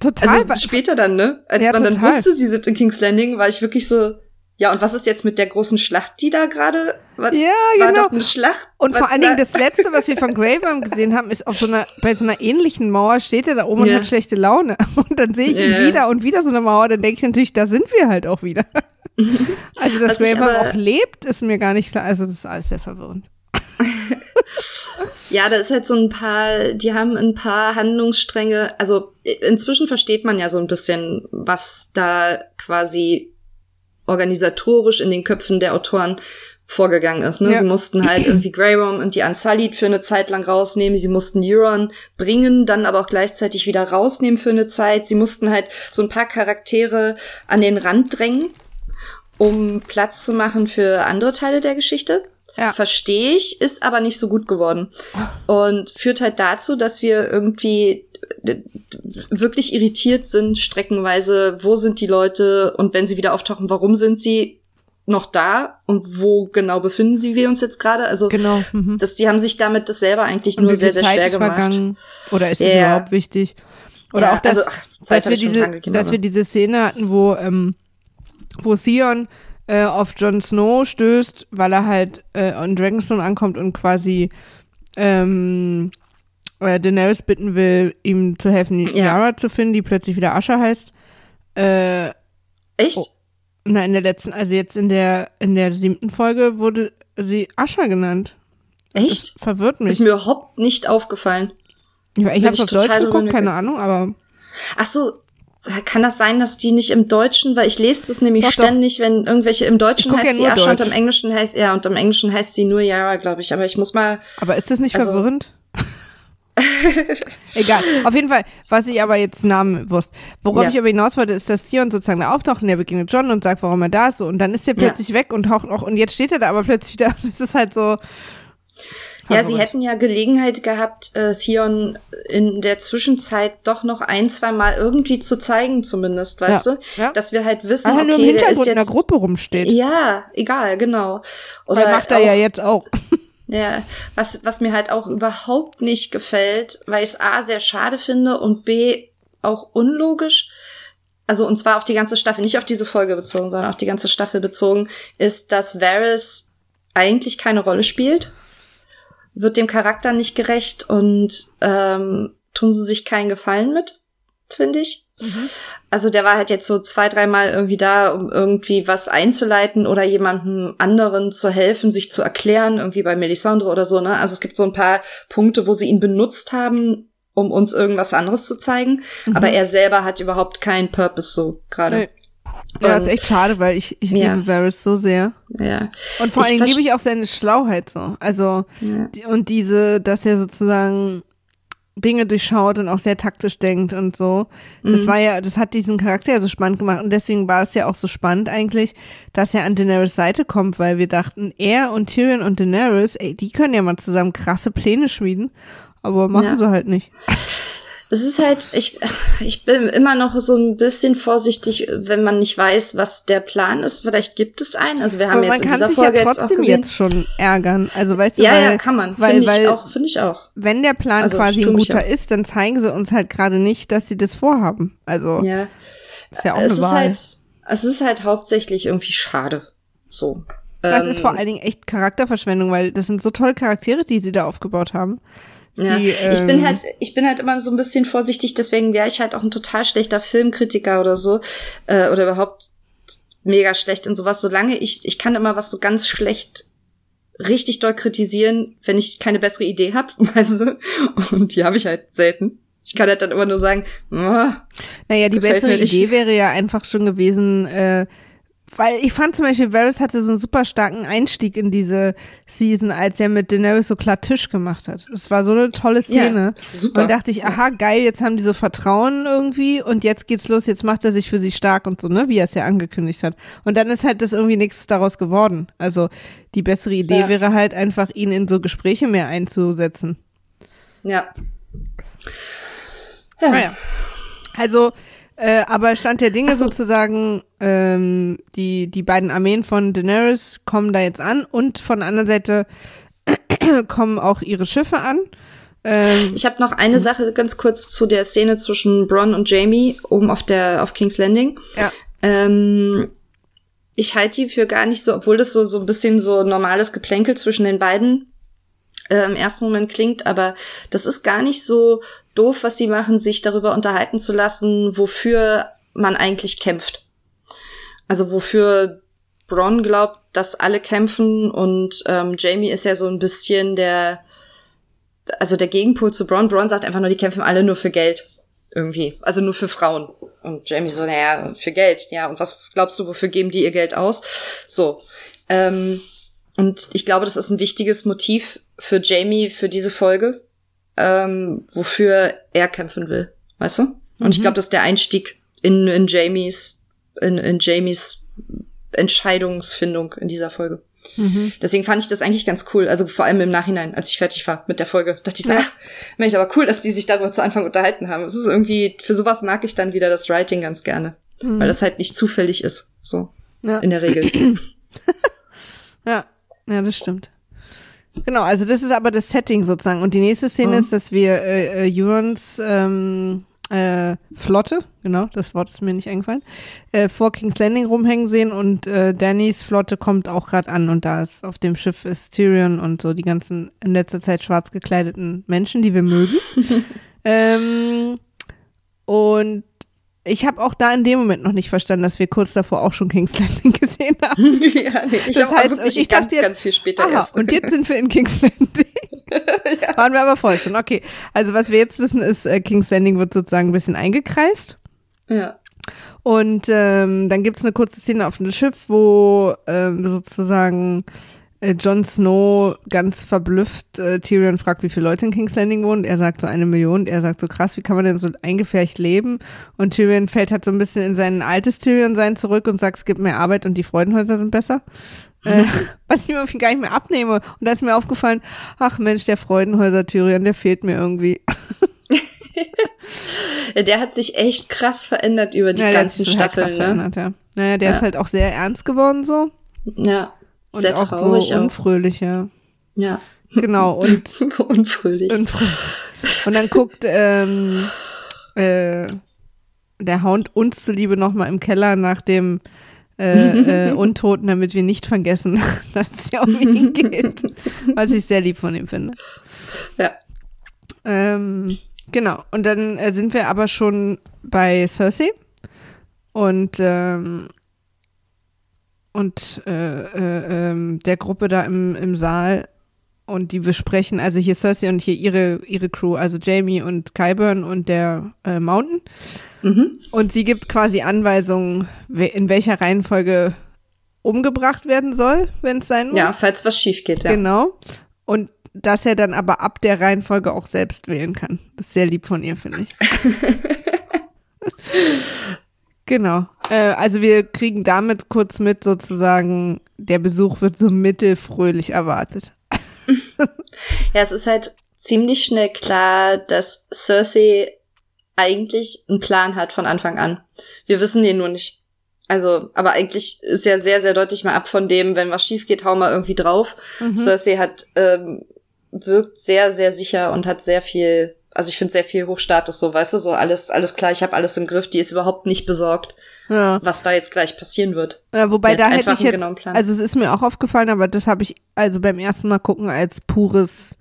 total also später dann, ne, als ja, man total. dann wusste, sie sind in King's Landing, war ich wirklich so ja, und was ist jetzt mit der großen Schlacht, die da gerade? Ja, genau. War doch eine Schlacht. Und vor allen Dingen das Letzte, was wir von Greyworm gesehen haben, ist auf so einer, bei so einer ähnlichen Mauer steht er da oben yeah. und hat schlechte Laune. Und dann sehe ich ihn yeah. wieder und wieder so eine Mauer, dann denke ich natürlich, da sind wir halt auch wieder. Also, dass Greyworm auch lebt, ist mir gar nicht klar. Also, das ist alles sehr verwirrend. Ja, da ist halt so ein paar, die haben ein paar Handlungsstränge. Also, inzwischen versteht man ja so ein bisschen, was da quasi organisatorisch in den Köpfen der Autoren vorgegangen ist. Ne? Ja. Sie mussten halt irgendwie Greyworm und die Unsullied für eine Zeit lang rausnehmen. Sie mussten Euron bringen, dann aber auch gleichzeitig wieder rausnehmen für eine Zeit. Sie mussten halt so ein paar Charaktere an den Rand drängen, um Platz zu machen für andere Teile der Geschichte. Ja. Verstehe ich, ist aber nicht so gut geworden. Und führt halt dazu, dass wir irgendwie wirklich irritiert sind, streckenweise, wo sind die Leute und wenn sie wieder auftauchen, warum sind sie noch da und wo genau befinden sie wir uns jetzt gerade? Also genau. mhm. das, die haben sich damit das selber eigentlich und nur sehr, sehr Zeit schwer gemacht. Vergangen? Oder ist es yeah. überhaupt wichtig? Oder ja, auch, dass, also, ach, dass, wir, diese, dass also. wir diese Szene hatten, wo, ähm, wo Theon äh, auf Jon Snow stößt, weil er halt äh, an Dragonstone ankommt und quasi ähm, Daenerys bitten will, ihm zu helfen, Yara ja. zu finden, die plötzlich wieder Asha heißt. Äh, Echt? Oh, na, in der letzten, also jetzt in der in der siebten Folge wurde sie Asha genannt. Echt? Das verwirrt mich. Ist mir überhaupt nicht aufgefallen. Ich, ich habe auf Deutsch geguckt, keine Ahnung, aber ach so, kann das sein, dass die nicht im Deutschen, weil ich lese das nämlich doch, ständig, doch. wenn irgendwelche im Deutschen heißt ja sie Asha Deutsch. und im Englischen heißt ja und im Englischen heißt sie nur Yara, glaube ich. Aber ich muss mal. Aber ist das nicht also, verwirrend? Egal, auf jeden Fall, was ich aber jetzt Namen wusste. Worauf ja. ich aber hinaus wollte, ist, dass Theon sozusagen da auftaucht und der begegnet John und sagt, warum er da ist. So. Und dann ist der plötzlich ja. weg und taucht auch, und jetzt steht er da aber plötzlich wieder. Das ist halt so. Ja, sie hätten ja Gelegenheit gehabt, äh, Theon in der Zwischenzeit doch noch ein, zwei Mal irgendwie zu zeigen zumindest, weißt ja, du? Ja. Dass wir halt wissen, also okay, nur im Hintergrund der ist jetzt in der Gruppe rumsteht. Ja, egal, genau. Oder weil macht er auch, ja jetzt auch. Ja, was, was mir halt auch überhaupt nicht gefällt, weil ich es A sehr schade finde und B auch unlogisch, also und zwar auf die ganze Staffel, nicht auf diese Folge bezogen, sondern auf die ganze Staffel bezogen, ist, dass Varys eigentlich keine Rolle spielt, wird dem Charakter nicht gerecht und ähm, tun sie sich keinen Gefallen mit, finde ich. Mhm. Also der war halt jetzt so zwei, dreimal irgendwie da, um irgendwie was einzuleiten oder jemandem anderen zu helfen, sich zu erklären, irgendwie bei Melisandre oder so, ne? Also es gibt so ein paar Punkte, wo sie ihn benutzt haben, um uns irgendwas anderes zu zeigen. Mhm. Aber er selber hat überhaupt keinen Purpose so gerade. Nee. Ja, und, ist echt schade, weil ich, ich ja. liebe Varys so sehr. Ja. Und vor allem liebe ich auch seine Schlauheit so. Also ja. die, und diese, dass er sozusagen Dinge durchschaut und auch sehr taktisch denkt und so. Das mhm. war ja, das hat diesen Charakter ja so spannend gemacht und deswegen war es ja auch so spannend eigentlich, dass er an Daenerys Seite kommt, weil wir dachten, er und Tyrion und Daenerys, ey, die können ja mal zusammen krasse Pläne schmieden, aber machen ja. sie halt nicht. Es ist halt, ich, ich bin immer noch so ein bisschen vorsichtig, wenn man nicht weiß, was der Plan ist. Vielleicht gibt es einen. Also wir haben aber jetzt in dieser Folge ja jetzt auch gesehen. Man kann sich jetzt schon ärgern. Also weißt du, ja, weil, ja, kann man. Finde ich auch, finde ich auch. Wenn der Plan also, quasi ein guter ist, dann zeigen sie uns halt gerade nicht, dass sie das vorhaben. Also ja. ist ja auch es eine Wahl. Halt, es ist halt hauptsächlich irgendwie schade. So. Das ähm, ist vor allen Dingen echt Charakterverschwendung, weil das sind so tolle Charaktere, die sie da aufgebaut haben. Ja, die, ähm ich bin halt, ich bin halt immer so ein bisschen vorsichtig, deswegen wäre ich halt auch ein total schlechter Filmkritiker oder so, äh, oder überhaupt mega schlecht in sowas, solange ich, ich kann immer was so ganz schlecht richtig doll kritisieren, wenn ich keine bessere Idee habe, weißt du? Und die habe ich halt selten. Ich kann halt dann immer nur sagen, oh, naja, die bessere Idee wäre ja einfach schon gewesen, äh, weil ich fand zum Beispiel, Varys hatte so einen super starken Einstieg in diese Season, als er mit Daenerys so klar Tisch gemacht hat. Das war so eine tolle Szene. Ja, super. Und dachte ich, aha, geil, jetzt haben die so Vertrauen irgendwie und jetzt geht's los, jetzt macht er sich für sie stark und so, ne, wie er es ja angekündigt hat. Und dann ist halt das irgendwie nichts daraus geworden. Also die bessere Idee ja. wäre halt einfach, ihn in so Gespräche mehr einzusetzen. Ja. Ja. Ah, ja. Also, Äh, aber Stand der Dinge so. sozusagen, ähm, die die beiden Armeen von Daenerys kommen da jetzt an und von der anderen Seite kommen auch ihre Schiffe an. Ähm, ich habe noch eine Sache ganz kurz zu der Szene zwischen Bronn und Jamie oben auf der auf King's Landing. Ja. Ähm, ich halte die für gar nicht so, obwohl das so so ein bisschen so normales Geplänkel zwischen den beiden im ersten Moment klingt, aber das ist gar nicht so doof, was sie machen, sich darüber unterhalten zu lassen, wofür man eigentlich kämpft. Also wofür Bronn glaubt, dass alle kämpfen und ähm, Jamie ist ja so ein bisschen der, also der Gegenpol zu Bronn. Bronn sagt einfach nur, die kämpfen alle nur für Geld irgendwie, also nur für Frauen. Und Jamie so, naja, für Geld, ja, und was glaubst du, wofür geben die ihr Geld aus? So, ähm, und ich glaube, das ist ein wichtiges Motiv für Jamie, für diese Folge, ähm, wofür er kämpfen will, weißt du? Und mhm. ich glaube, das ist der Einstieg in, in Jamies, in, in Jamies Entscheidungsfindung in dieser Folge. Mhm. Deswegen fand ich das eigentlich ganz cool, also vor allem im Nachhinein, als ich fertig war mit der Folge, dachte ich so, ja. ach, Mensch, aber cool, dass die sich darüber zu Anfang unterhalten haben. Es ist irgendwie, für sowas mag ich dann wieder das Writing ganz gerne, mhm. weil das halt nicht zufällig ist, so, ja. in der Regel. ja. Ja, das stimmt. Genau, also das ist aber das Setting sozusagen. Und die nächste Szene mhm. ist, dass wir äh, äh, Eurons ähm, äh, Flotte, genau, das Wort ist mir nicht eingefallen, äh, vor King's Landing rumhängen sehen und äh, Dannys Flotte kommt auch gerade an und da ist auf dem Schiff ist Tyrion und so die ganzen in letzter Zeit schwarz gekleideten Menschen, die wir mögen. ähm, und ich habe auch da in dem Moment noch nicht verstanden, dass wir kurz davor auch schon King's Landing gesehen haben. Ja, nee, ich das heißt, wirklich ich ganz, dachte jetzt, ganz viel später aha, erst. Und jetzt sind wir in King's Landing. ja. Waren wir aber voll schon, okay. Also was wir jetzt wissen ist, äh, King's Landing wird sozusagen ein bisschen eingekreist. Ja. Und ähm, dann gibt's eine kurze Szene auf dem Schiff, wo ähm, sozusagen äh, Jon Snow ganz verblüfft äh, Tyrion fragt, wie viele Leute in King's Landing wohnen. Er sagt so eine Million. Er sagt so, krass, wie kann man denn so eingefärbt leben? Und Tyrion fällt halt so ein bisschen in sein altes Tyrion-Sein zurück und sagt, es gibt mehr Arbeit und die Freudenhäuser sind besser. Äh, was ich mir irgendwie gar nicht mehr abnehme. Und da ist mir aufgefallen, ach Mensch, der Freudenhäuser-Tyrion, der fehlt mir irgendwie. Der hat sich echt krass verändert über die ja, ganzen Staffeln. Halt ne? ja. Naja, der ja. ist halt auch sehr ernst geworden so. Ja. Und sehr auch traurig so unfröhlich, auch. ja. Ja. Genau, und unfröhlich. unfröhlich. Und dann guckt ähm, äh, der Hound uns zuliebe nochmal im Keller nach dem äh, äh, Untoten, damit wir nicht vergessen, dass es ja um ihn geht. Was ich sehr lieb von ihm finde. Ja. Ähm, genau, und dann äh, sind wir aber schon bei Cersei und ähm, und äh, äh, der Gruppe da im, im Saal und die besprechen, also hier Cersei und hier ihre, ihre Crew, also Jamie und Qyburn und der äh, Mountain. Mhm. Und sie gibt quasi Anweisungen, in welcher Reihenfolge umgebracht werden soll, wenn es sein muss. Ja, falls was schief geht, ja. Genau. Und dass er dann aber ab der Reihenfolge auch selbst wählen kann. Das ist sehr lieb von ihr, finde ich. Genau, äh, also wir kriegen damit kurz mit sozusagen, der Besuch wird so mittelfröhlich erwartet. Ja, es ist halt ziemlich schnell klar, dass Cersei eigentlich einen Plan hat von Anfang an. Wir wissen den nur nicht. Also, aber eigentlich ist ja sehr, sehr deutlich mal ab von dem, wenn was schief geht, hau mal irgendwie drauf. Mhm. Cersei hat, ähm, wirkt sehr, sehr sicher und hat sehr viel... Also ich finde sehr viel Hochstatus, so, weißt du, so alles alles klar, ich habe alles im Griff, die ist überhaupt nicht besorgt, ja. was da jetzt gleich passieren wird. Ja, wobei da hätte ich jetzt, also es ist mir auch aufgefallen, aber das habe ich also beim ersten Mal gucken als pures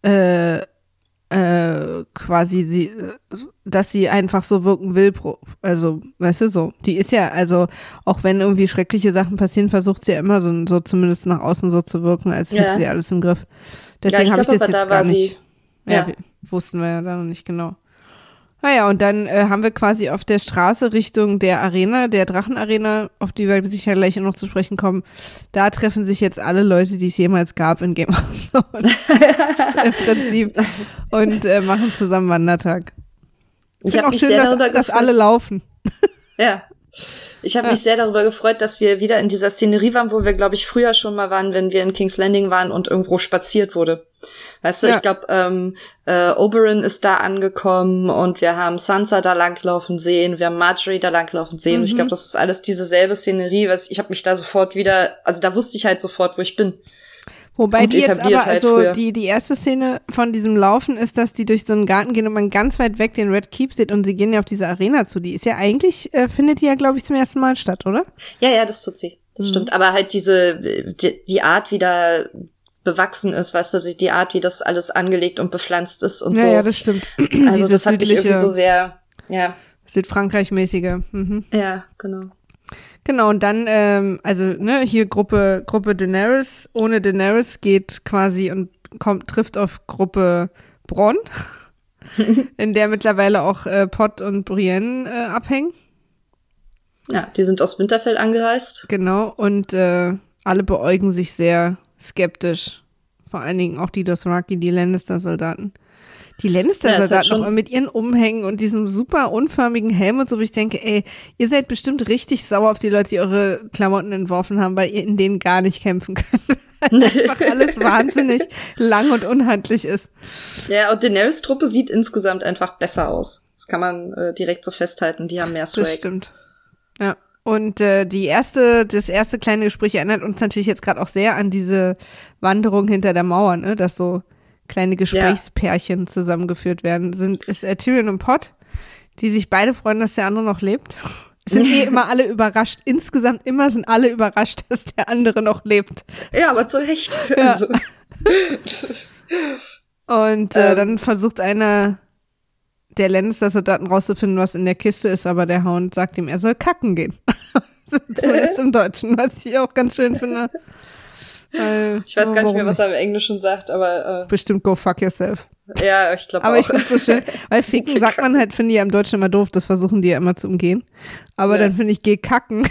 äh, äh, quasi sie, dass sie einfach so wirken will, also, weißt du, so, die ist ja, also, auch wenn irgendwie schreckliche Sachen passieren, versucht sie ja immer so, so zumindest nach außen so zu wirken, als hätte ja. sie alles im Griff. Deswegen ja, habe ich das jetzt da gar nicht, ja, ja. wussten wir ja da noch nicht genau. Naja, und dann äh, haben wir quasi auf der Straße Richtung der Arena, der Drachenarena, auf die wir sicher gleich noch zu sprechen kommen, da treffen sich jetzt alle Leute, die es jemals gab in Game of Thrones im Prinzip und äh, machen zusammen Wandertag. Ich finde auch schön, dass, dass alle laufen. Ja, ich habe ja. mich sehr darüber gefreut, dass wir wieder in dieser Szenerie waren, wo wir, glaube ich, früher schon mal waren, wenn wir in King's Landing waren und irgendwo spaziert wurde. Weißt du, ja. ich glaube, ähm, äh, Oberyn ist da angekommen und wir haben Sansa da langlaufen sehen, wir haben Marjorie da langlaufen sehen. Mhm. Und ich glaube, das ist alles dieselbe Szenerie, weil ich habe mich da sofort wieder, also da wusste ich halt sofort, wo ich bin. Wobei und die jetzt aber, halt also früher. die die erste Szene von diesem Laufen ist, dass die durch so einen Garten gehen und man ganz weit weg den Red Keep sieht und sie gehen ja auf diese Arena zu. Die ist ja eigentlich, äh, findet die ja, glaube ich, zum ersten Mal statt, oder? Ja, ja, das tut sie. Das mhm. stimmt. Aber halt diese, die, die Art, wie da bewachsen ist, weißt du, die, die Art, wie das alles angelegt und bepflanzt ist und ja, so. Ja, das stimmt. Also das hat mich irgendwie so sehr, ja. Südfrankreich-mäßige. Mhm. Ja, genau. Genau, und dann, ähm, also, ne, hier Gruppe, Gruppe Daenerys, ohne Daenerys geht quasi und kommt, trifft auf Gruppe Bronn, in der mittlerweile auch äh, Pod und Brienne äh, abhängen. Ja, die sind aus Winterfell angereist. Genau, und äh, alle beäugen sich sehr skeptisch. Vor allen Dingen auch die Dothraki, die Lannister-Soldaten. Die Lannister-Soldaten ja, halt mit ihren Umhängen und diesem super unförmigen Helm und so, wo ich denke, ey, ihr seid bestimmt richtig sauer auf die Leute, die eure Klamotten entworfen haben, weil ihr in denen gar nicht kämpfen könnt. Weil einfach alles wahnsinnig lang und unhandlich ist. Ja, und Daenerys' Truppe sieht insgesamt einfach besser aus. Das kann man äh, direkt so festhalten, die haben mehr Swag. Das stimmt, ja. Und äh, die erste, das erste kleine Gespräch erinnert uns natürlich jetzt gerade auch sehr an diese Wanderung hinter der Mauer, ne? Dass so kleine Gesprächspärchen ja. zusammengeführt werden. Sind, ist äh, Tyrion und Pod, die sich beide freuen, dass der andere noch lebt. Sind eh immer alle überrascht. Insgesamt immer sind alle überrascht, dass der andere noch lebt. Ja, aber zu Recht. Ja. Also. Und äh, ähm. dann versucht einer der Lannister-Soldaten rauszufinden, was in der Kiste ist, aber der Hound sagt ihm, er soll kacken gehen. Zumindest im Deutschen, was ich auch ganz schön finde. Weil, ich weiß gar nicht mehr, was er im Englischen sagt, aber äh, bestimmt go fuck yourself. Ja, ich glaube auch. Aber ich finde es so schön, weil ficken sagt man halt, finde ich ja im Deutschen immer doof, das versuchen die ja immer zu umgehen. Aber ja. dann finde ich, geh kacken.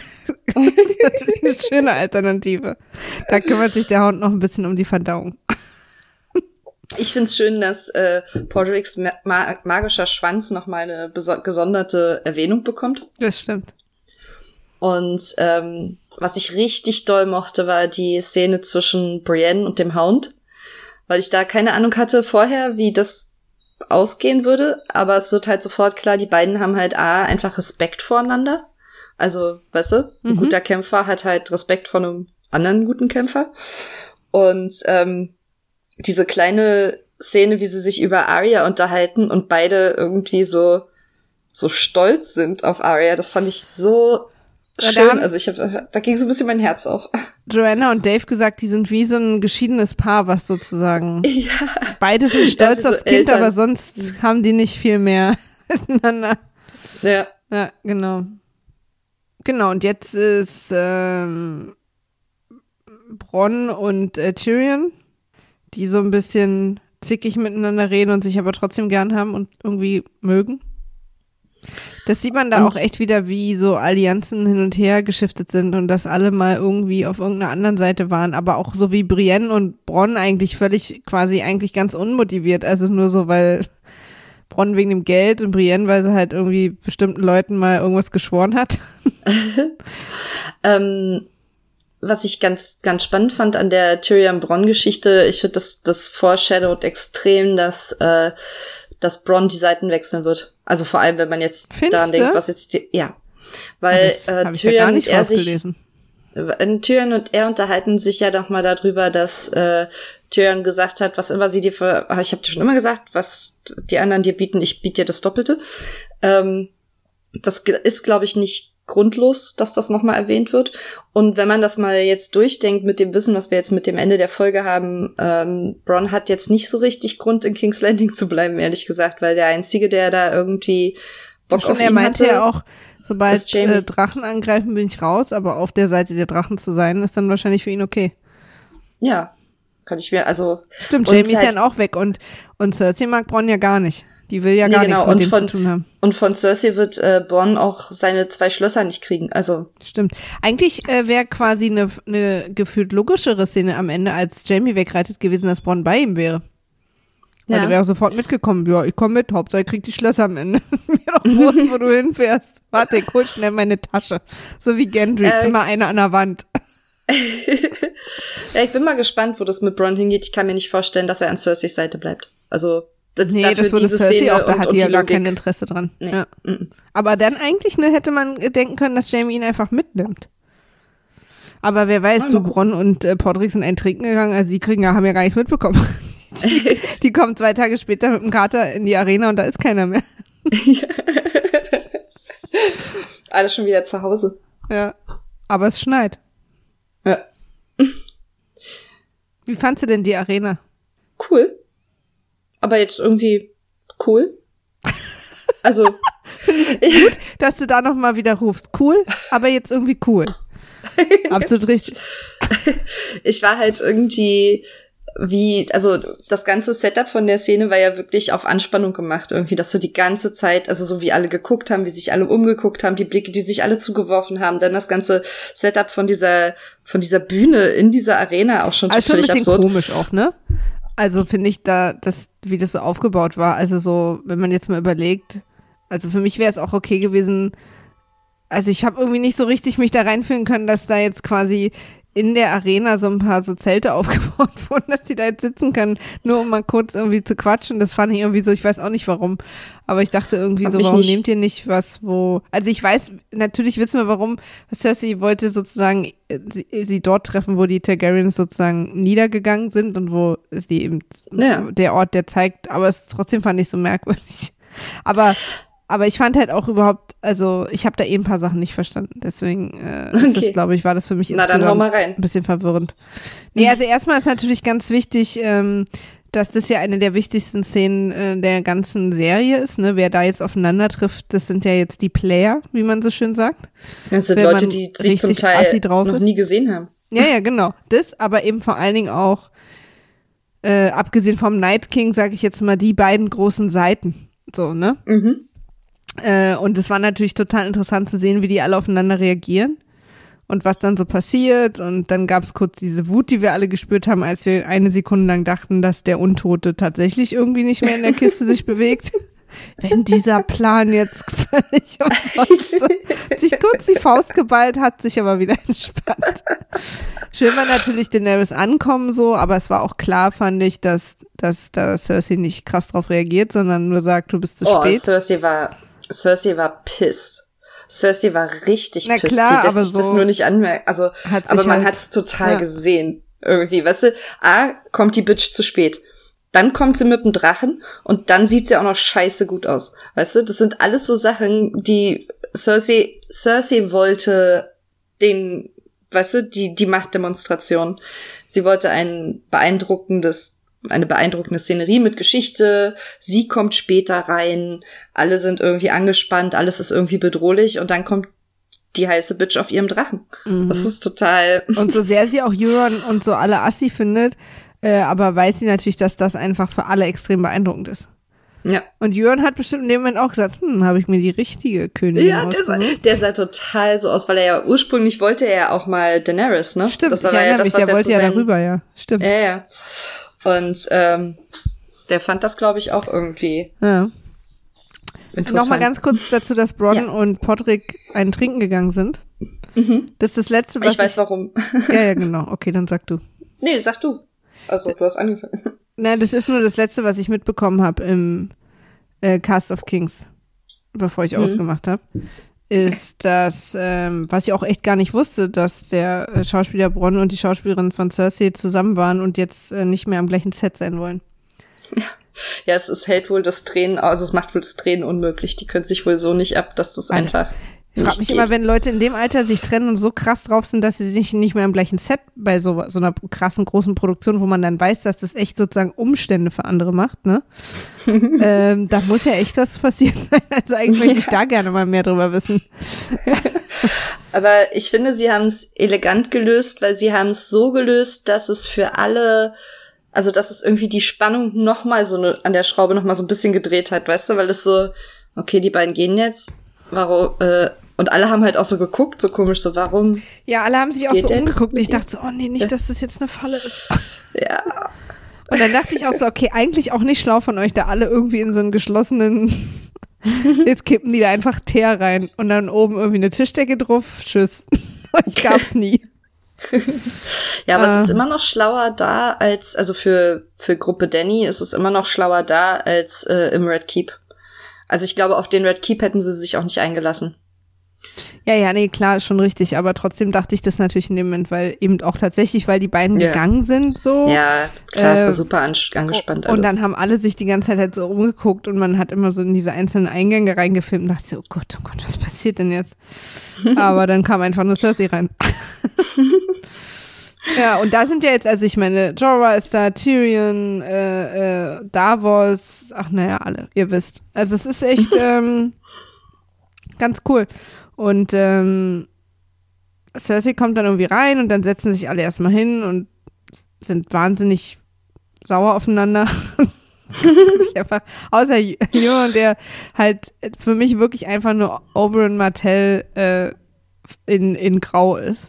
Das ist natürlich eine schöne Alternative. Da kümmert sich der Hound noch ein bisschen um die Verdauung. Ich find's schön, dass äh, Podricks ma- ma- magischer Schwanz nochmal eine beso- gesonderte Erwähnung bekommt. Das stimmt. Und ähm, was ich richtig doll mochte, war die Szene zwischen Brienne und dem Hound, weil ich da keine Ahnung hatte vorher, wie das ausgehen würde, aber es wird halt sofort klar, die beiden haben halt A, einfach Respekt voreinander. Also, weißt du, ein mhm. guter Kämpfer hat halt Respekt vor einem anderen guten Kämpfer. Und ähm, diese kleine Szene, wie sie sich über Arya unterhalten und beide irgendwie so so stolz sind auf Arya, das fand ich so ja, schön. Haben, also ich hab, da ging so ein bisschen mein Herz auf. Joanna und Dave gesagt, die sind wie so ein geschiedenes Paar, was sozusagen. Ja. Beide sind stolz ja, aufs so Kind, Eltern. Aber sonst haben die nicht viel mehr miteinander. Ja. Ja, genau. Genau, und jetzt ist ähm, Bronn und äh, Tyrion, die so ein bisschen zickig miteinander reden und sich aber trotzdem gern haben und irgendwie mögen. Das sieht man da und auch echt wieder, wie so Allianzen hin und her geschiftet sind und dass alle mal irgendwie auf irgendeiner anderen Seite waren, aber auch so wie Brienne und Bronn eigentlich völlig quasi eigentlich ganz unmotiviert, also nur so, weil Bronn wegen dem Geld und Brienne, weil sie halt irgendwie bestimmten Leuten mal irgendwas geschworen hat. ähm Was ich ganz, ganz spannend fand an der Tyrion-Bronn-Geschichte, ich finde, das, das foreshadowed extrem, dass, äh, dass Bronn die Seiten wechseln wird. Also vor allem, wenn man jetzt Findste? daran denkt, was jetzt, die, ja. Weil, äh, Tyrion und er sich, äh, Tyrion und er unterhalten sich ja doch mal darüber, dass, äh, Tyrion gesagt hat, was immer sie dir, für, ich habe dir schon immer gesagt, was die anderen dir bieten, ich biete dir das Doppelte. Ähm, das ist, glaube ich, nicht grundlos, dass das nochmal erwähnt wird. Und wenn man das mal jetzt durchdenkt mit dem Wissen, was wir jetzt mit dem Ende der Folge haben, ähm, Bronn hat jetzt nicht so richtig Grund, in King's Landing zu bleiben, ehrlich gesagt, weil der Einzige, der da irgendwie Bock auf ihn hatte. Er meinte ja auch, sobald äh, Drachen angreifen, bin ich raus, aber auf der Seite der Drachen zu sein, ist dann wahrscheinlich für ihn okay. Ja, kann ich mir, also... Stimmt, Jamie ist ja auch weg und, und Cersei mag Bronn ja gar nicht. Die will ja gar nee, genau. nichts mit und dem von, zu tun haben. Und von Cersei wird äh, Bronn auch seine zwei Schlösser nicht kriegen. Also stimmt. Eigentlich äh, wäre quasi eine ne gefühlt logischere Szene am Ende, als Jamie wegreitet gewesen, dass Bronn bei ihm wäre. Weil ja. der wäre sofort mitgekommen. Ja, ich komme mit, Hauptsache ich krieg die Schlösser am Ende. Mir doch bewusst, wo du hinfährst. Warte, ich hol schnell meine Tasche. So wie Gendry, äh, immer eine an der Wand. Ja, ich bin mal gespannt, wo das mit Bronn hingeht. Ich kann mir nicht vorstellen, dass er an Cerseis Seite bleibt. Also Das, nee, das würde Cersei auch, da hat die ja gar kein Interesse dran. Nee. Ja. Aber dann eigentlich ne, hätte man denken können, dass Jamie ihn einfach mitnimmt. Aber wer weiß, oh, du, Bronn und äh, Podrick sind ein Trinken gegangen, also die kriegen, haben ja gar nichts mitbekommen. Die, die kommen zwei Tage später mit dem Kater in die Arena und da ist keiner mehr. Alle schon wieder zu Hause. Ja, aber es schneit. Ja. Wie fandst du denn die Arena? Cool. Aber jetzt irgendwie cool. Also gut, dass du da noch mal wieder rufst. Cool, aber jetzt irgendwie cool. Absolut richtig. Ich war halt irgendwie wie, also das ganze Setup von der Szene war ja wirklich auf Anspannung gemacht. Irgendwie, dass du die ganze Zeit, also so wie alle geguckt haben, wie sich alle umgeguckt haben, die Blicke, die sich alle zugeworfen haben, dann das ganze Setup von dieser von dieser Bühne in dieser Arena auch schon also völlig absurd. Schon ein bisschen komisch auch, ne? Also finde ich da, dass, wie das so aufgebaut war, also so, wenn man jetzt mal überlegt, also für mich wäre es auch okay gewesen, also ich habe irgendwie nicht so richtig mich da reinfühlen können, dass da jetzt quasi in der Arena so ein paar so Zelte aufgebaut wurden, dass die da jetzt sitzen können, nur um mal kurz irgendwie zu quatschen, das fand ich irgendwie so, ich weiß auch nicht warum, aber ich dachte irgendwie hab so, warum nicht. Nehmt ihr nicht was, wo, also ich weiß, natürlich wissen wir warum, Cersei wollte sozusagen sie, sie dort treffen, wo die Targaryens sozusagen niedergegangen sind und wo ist die eben ja. der Ort, der zeigt, aber es trotzdem fand ich so merkwürdig, aber Aber ich fand halt auch überhaupt, also ich habe da eh ein paar Sachen nicht verstanden. Deswegen, äh, okay. glaube ich, war das für mich Na, dann hau mal rein. Ein bisschen verwirrend. Nee, also erstmal ist natürlich ganz wichtig, ähm, dass das ja eine der wichtigsten Szenen äh, der ganzen Serie ist. Ne? Wer da jetzt aufeinander trifft, das sind ja jetzt die Player, wie man so schön sagt. Das sind Wenn Leute, die sich zum Teil noch ist. nie gesehen haben. Ja, ja, genau. Das, aber eben vor allen Dingen auch, äh, abgesehen vom Night King, sage ich jetzt mal, die beiden großen Seiten. So, ne? Mhm. Und es war natürlich total interessant zu sehen, wie die alle aufeinander reagieren und was dann so passiert. Und dann gab es kurz diese Wut, die wir alle gespürt haben, als wir eine Sekunde lang dachten, dass der Untote tatsächlich irgendwie nicht mehr in der Kiste sich bewegt. Wenn dieser Plan jetzt völlig umsonst ist. Sich kurz die Faust geballt, hat sich aber wieder entspannt. Schön war natürlich Daenerys ankommen so, aber es war auch klar, fand ich, dass, dass, dass Cersei nicht krass drauf reagiert, sondern nur sagt, du bist zu oh, spät. Oh, Cersei war... Cersei war pissed. Cersei war richtig pissed. Na klar, die lässt aber sich so das nur nicht anmerken. Also, aber man halt, hat's total ja. gesehen. Irgendwie, weißt du, A, kommt die Bitch zu spät. Dann kommt sie mit dem Drachen und dann sieht sie auch noch scheiße gut aus. Weißt du, das sind alles so Sachen, die Cersei, Cersei wollte den, weißt du, die, die Machtdemonstration. Sie wollte ein beeindruckendes eine beeindruckende Szenerie mit Geschichte, sie kommt später rein, alle sind irgendwie angespannt, alles ist irgendwie bedrohlich und dann kommt die heiße Bitch auf ihrem Drachen. Mhm. Das ist total... Und so sehr sie auch Euron und so alle assi findet, äh, aber weiß sie natürlich, dass das einfach für alle extrem beeindruckend ist. Ja. Und Euron hat bestimmt in dem Moment auch gesagt, hm, habe ich mir die richtige Königin ja, ausgesucht. Ja, der sah total so aus, weil er ja ursprünglich wollte er ja auch mal Daenerys, ne? Stimmt, das war ich erinnere ja das, mich, was der wollte ja sein... darüber, ja. Stimmt. Ja, ja. Und ähm, der fand das, glaube ich, auch irgendwie ja. interessant. Nochmal ganz kurz dazu, dass Bronn ja. und Podrick einen Trinken gegangen sind. Mhm. Das ist das Letzte, was ich... weiß, ich, warum. Ja, ja, genau. Okay, dann sag du. Nee, sag du. Also, du hast angefangen. Nein, das ist nur das Letzte, was ich mitbekommen habe im äh, Cast of Kings, bevor ich mhm. ausgemacht habe. Ist das, ähm, was ich auch echt gar nicht wusste, dass der äh, Schauspieler Bronn und die Schauspielerin von Cersei zusammen waren und jetzt äh, nicht mehr am gleichen Set sein wollen. Ja, ja es ist, hält wohl das Tränen, also es macht wohl das Tränen unmöglich. Die können sich wohl so nicht ab, dass das Alter. einfach... Ich frage mich immer, wenn Leute in dem Alter sich trennen und so krass drauf sind, dass sie sich nicht mehr im gleichen Set bei so, so einer krassen, großen Produktion, wo man dann weiß, dass das echt sozusagen Umstände für andere macht, ne? ähm, da muss ja echt was passiert sein. Also eigentlich möchte ich da gerne mal mehr drüber wissen. Aber ich finde, sie haben es elegant gelöst, weil sie haben es so gelöst, dass es für alle, also dass es irgendwie die Spannung noch mal so ne, an der Schraube noch mal so ein bisschen gedreht hat, weißt du? Weil es so, okay, die beiden gehen jetzt, warum, äh, und alle haben halt auch so geguckt, so komisch, so warum? Ja, alle haben sich auch so umgeguckt. Ich dachte so, oh nee, nicht, dass das jetzt eine Falle ist. Ja. Und dann dachte ich auch so, okay, eigentlich auch nicht schlau von euch, da alle irgendwie in so einen geschlossenen, jetzt kippen die da einfach Teer rein und dann oben irgendwie eine Tischdecke drauf, tschüss. Das gab's nie. Ja, aber äh. es ist immer noch schlauer da als, also für, für Gruppe Danny ist es immer noch schlauer da als äh, im Red Keep. Also ich glaube, auf den Red Keep hätten sie sich auch nicht eingelassen. Ja, ja, nee, klar, schon richtig, aber trotzdem dachte ich das natürlich in dem Moment, weil eben auch tatsächlich, weil die beiden ja. gegangen sind, so. Ja, klar, es äh, war super an, angespannt alles. Und dann haben alle sich die ganze Zeit halt so umgeguckt und man hat immer so in diese einzelnen Eingänge reingefilmt und dachte so, oh Gott, oh Gott, was passiert denn jetzt? Aber dann kam einfach nur Cersei rein. Ja, und da sind ja jetzt, also ich meine, Jorah ist da, Tyrion, äh, äh, Davos, ach naja, alle, ihr wisst. Also es ist echt ähm, ganz cool. Und ähm, Cersei kommt dann irgendwie rein und dann setzen sich alle erstmal hin und sind wahnsinnig sauer aufeinander. Einfach, außer Euron, der halt für mich wirklich einfach nur Oberyn Martell äh, in, in Grau ist.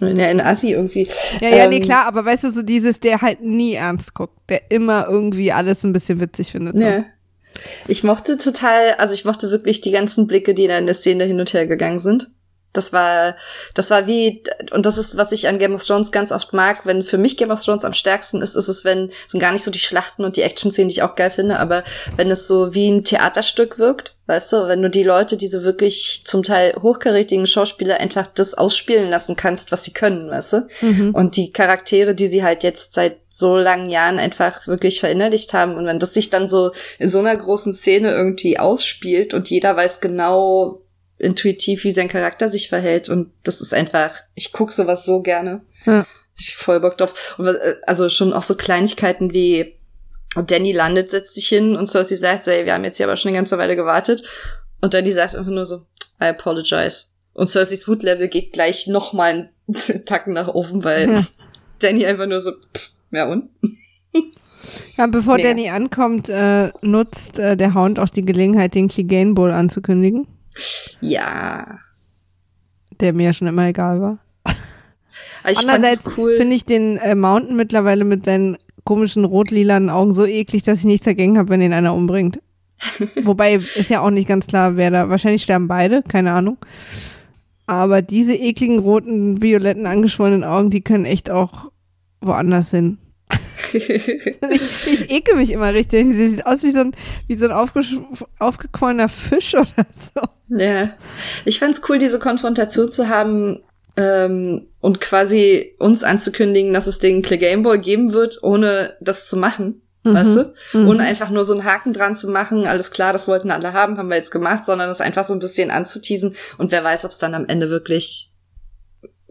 Ja, in Assi irgendwie. Ja, ja, nee, ähm, klar, aber weißt du, so dieses, der halt nie ernst guckt, der immer irgendwie alles ein bisschen witzig findet. So. Ja. Ich mochte total, also ich mochte wirklich die ganzen Blicke, die da in der Szene hin und her gegangen sind. Das war, das war wie, und das ist, was ich an Game of Thrones ganz oft mag, wenn für mich Game of Thrones am stärksten ist, ist es, wenn, sind gar nicht so die Schlachten und die Action-Szenen, die ich auch geil finde, aber wenn es so wie ein Theaterstück wirkt, weißt du, wenn du die Leute, diese wirklich zum Teil hochkarätigen Schauspieler einfach das ausspielen lassen kannst, was sie können, weißt du, mhm. und die Charaktere, die sie halt jetzt seit so langen Jahren einfach wirklich verinnerlicht haben und wenn das sich dann so in so einer großen Szene irgendwie ausspielt und jeder weiß genau, intuitiv, wie sein Charakter sich verhält und das ist einfach, ich gucke sowas so gerne. Ja. Ich hab voll Bock drauf. Und also schon auch so Kleinigkeiten wie Danny landet, setzt sich hin und Cersei sagt so, ey, wir haben jetzt hier aber schon eine ganze Weile gewartet und Danny sagt einfach nur so, I apologize. Und Cerseis Wutlevel geht gleich nochmal einen Tacken nach oben, weil ja. Danny einfach nur so, pff, ja und? Ja, bevor nee. Danny ankommt, äh, nutzt äh, der Hound auch die Gelegenheit, den Clegane Bowl anzukündigen. Ja. Der mir ja schon immer egal war. Aber ich Andererseits cool. finde ich den äh, Mountain mittlerweile mit seinen komischen rot-lilanen Augen so eklig, dass ich nichts dagegen habe, wenn ihn einer umbringt. Wobei ist ja auch nicht ganz klar, wer da, wahrscheinlich sterben beide, keine Ahnung. Aber diese ekligen roten, violetten, angeschwollenen Augen, die können echt auch woanders hin. ich, ich ekel mich immer richtig. Sie sieht aus wie so ein, wie so ein aufge- aufgequollener Fisch oder so. Ja. Ich fand's cool, diese Konfrontation zu haben ähm, und quasi uns anzukündigen, dass es den Clegane Bowl geben wird, ohne das zu machen. Mhm. Weißt du? Mhm. Ohne einfach nur so einen Haken dran zu machen. Alles klar, das wollten alle haben, haben wir jetzt gemacht, sondern es einfach so ein bisschen anzuteasen. Und wer weiß, ob es dann am Ende wirklich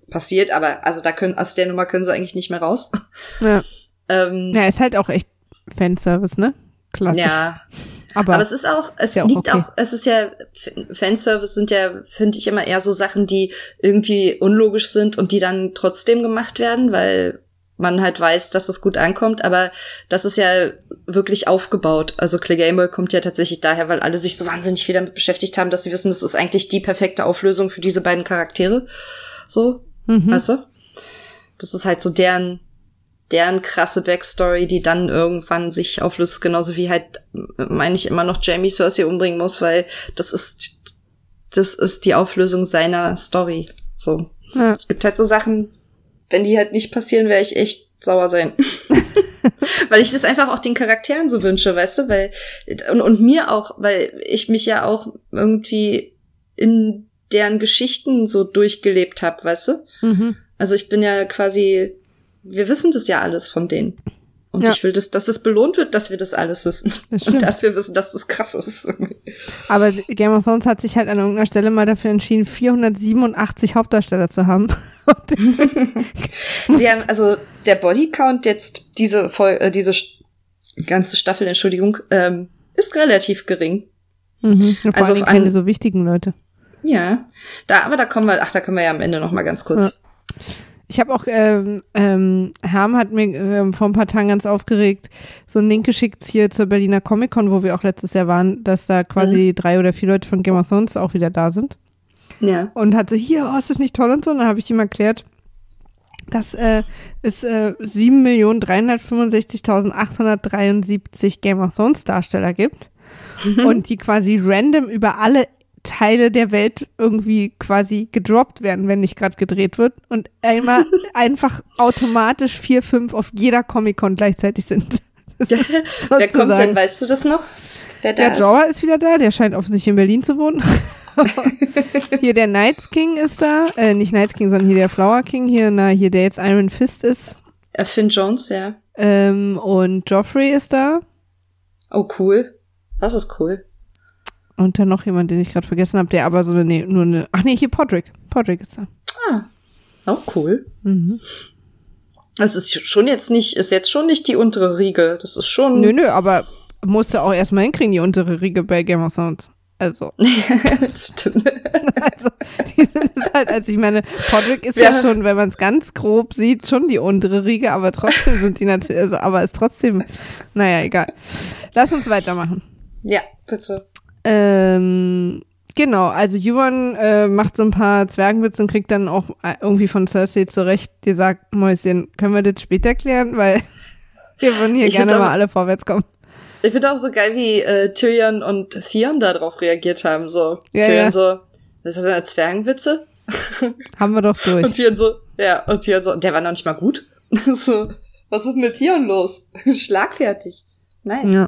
passiert. Aber also da können, aus der Nummer können sie eigentlich nicht mehr raus. Ja. Ähm, ja, ist halt auch echt Fanservice, ne? Klassisch. Ja. Aber, aber es ist auch, es ja liegt auch, okay. auch, es ist ja, Fanservice sind ja, finde ich immer eher so Sachen, die irgendwie unlogisch sind und die dann trotzdem gemacht werden, weil man halt weiß, dass es gut ankommt, aber das ist ja wirklich aufgebaut. Also Clegane Bowl kommt ja tatsächlich daher, weil alle sich so wahnsinnig viel damit beschäftigt haben, dass sie wissen, das ist eigentlich die perfekte Auflösung für diese beiden Charaktere. So, mhm. weißt du? Das ist halt so deren deren krasse Backstory, die dann irgendwann sich auflöst, genauso wie halt, meine ich, immer noch Jamie Cersei umbringen muss, weil das ist das ist die Auflösung seiner Story. So. Ja. Es gibt halt so Sachen, wenn die halt nicht passieren, wäre ich echt sauer sein. Weil ich das einfach auch den Charakteren so wünsche, weißt du, weil und, und mir auch, weil ich mich ja auch irgendwie in deren Geschichten so durchgelebt habe, weißt du? Mhm. Also ich bin ja quasi wir wissen das ja alles von denen. Und ja. ich will, das, dass es belohnt wird, dass wir das alles wissen. Das und dass wir wissen, dass das krass ist. Aber Game of Thrones hat sich halt an irgendeiner Stelle mal dafür entschieden, vierhundertsiebenundachtzig Hauptdarsteller zu haben. Sie haben also der Bodycount jetzt diese Vol- äh, diese ganze Staffel, Entschuldigung, ähm, ist relativ gering. Mhm. Vor also allem keine so wichtigen Leute. Ja, da aber da kommen wir, ach, da können wir ja am Ende noch mal ganz kurz. Ja. Ich habe auch, ähm, ähm, Herm hat mir ähm, vor ein paar Tagen ganz aufgeregt so einen Link geschickt hier zur Berliner Comic-Con, wo wir auch letztes Jahr waren, dass da quasi mhm. drei oder vier Leute von Game of Thrones auch wieder da sind. Ja. Und hat so, hier, oh, ist das nicht toll und so. Und dann habe ich ihm erklärt, dass äh, es äh, sieben Millionen dreihundertfünfundsechzigtausendachthundertdreiundsiebzig Game of Thrones Darsteller gibt mhm. und die quasi random über alle Teile der Welt irgendwie quasi gedroppt werden, wenn nicht gerade gedreht wird und einmal einfach automatisch vier, fünf auf jeder Comic-Con gleichzeitig sind. Wer kommt denn, weißt du das noch? Wer da der ist? Jorah ist wieder da, der scheint offensichtlich in Berlin zu wohnen. Hier der Night King ist da, äh, nicht Night King, sondern hier der Flower King, hier, na, hier der jetzt Iron Fist ist. Äh, Finn Jones, ja. Ähm, und Joffrey ist da. Oh, cool. Das ist cool. Und dann noch jemand, den ich gerade vergessen habe, der aber so eine, nee, nur eine, ach nee, hier Podrick. Podrick ist da. Ah, auch cool. Mhm. Das ist schon jetzt nicht, ist jetzt schon nicht die untere Riege. Das ist schon. Nö, nö, aber musste auch erstmal hinkriegen, die untere Riege bei Game of Thrones. Also. Das stimmt. Also, die sind es halt, also ich meine, Podrick ist ja, ja schon, wenn man es ganz grob sieht, schon die untere Riege, aber trotzdem sind die natürlich, also, aber ist trotzdem, naja, egal. Lass uns weitermachen. Ja, bitte. Ähm, genau, also Euron äh, macht so ein paar Zwergenwitze und kriegt dann auch irgendwie von Cersei zurecht, die sagt, Mäuschen, können wir das später klären, weil wir würden hier ich gerne auch, mal alle vorwärts kommen. Ich finde auch so geil, wie äh, Tyrion und Theon da drauf reagiert haben, so. Ja, Tyrion ja. so, das sind ja Zwergenwitze. Haben wir doch durch. Und Tyrion so, ja, und Tyrion so, der war noch nicht mal gut. So, was ist mit Tyrion los? Schlagfertig. Nice. Ja.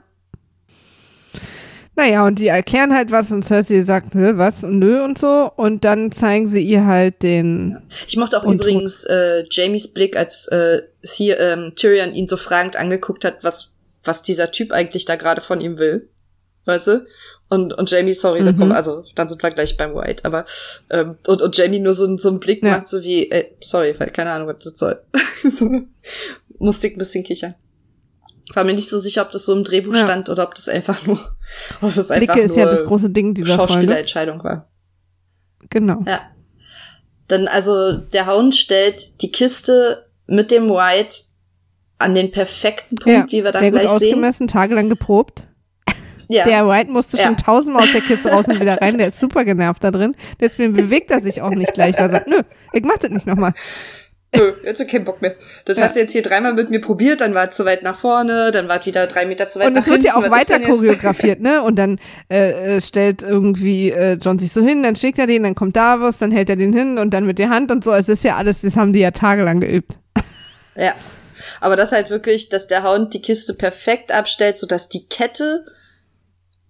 Naja, und die erklären halt was und Cersei sagt, nö, was, nö und so. Und dann zeigen sie ihr halt den... Ich mochte auch Untrug. Übrigens äh, Jamies Blick, als äh, hier, ähm, Tyrion ihn so fragend angeguckt hat, was was dieser Typ eigentlich da gerade von ihm will. Weißt du? Und, und Jamie, sorry, mhm. da kommt, also dann sind wir gleich beim White, aber ähm, und, und Jamie nur so, so einen Blick ja. macht, so wie, ey, sorry, weil keine Ahnung, was das soll. Musste ich ein bisschen kichern. War mir nicht so sicher, ob das so im Drehbuch ja. stand oder ob das einfach nur ob das einfach Blicke nur ist ja das große Ding dieser Schauspielerentscheidung war. Genau. Ja. Dann also der Hound stellt die Kiste mit dem White an den perfekten Punkt, ja, wie wir dann gleich sehen. Sehr gut ausgemessen, tagelang geprobt. Ja. Der White musste schon ja. tausendmal aus der Kiste raus und wieder rein. Der ist super genervt da drin. Deswegen bewegt er sich auch nicht gleich, weil er sagt, nö, ich mach das nicht nochmal. Nö, jetzt hab ich keinen Bock mehr. Das ja. hast du jetzt hier dreimal mit mir probiert, dann war es zu weit nach vorne, dann war es wieder drei Meter zu weit und nach hinten. Und es wird ja auch weiter choreografiert, ne? Und dann äh, stellt irgendwie äh, Jon sich so hin, dann schlägt er den, dann kommt Davos, dann hält er den hin und dann mit der Hand und so. Es ist ja alles, das haben die ja tagelang geübt. Ja, aber das halt wirklich, dass der Hound die Kiste perfekt abstellt, sodass die Kette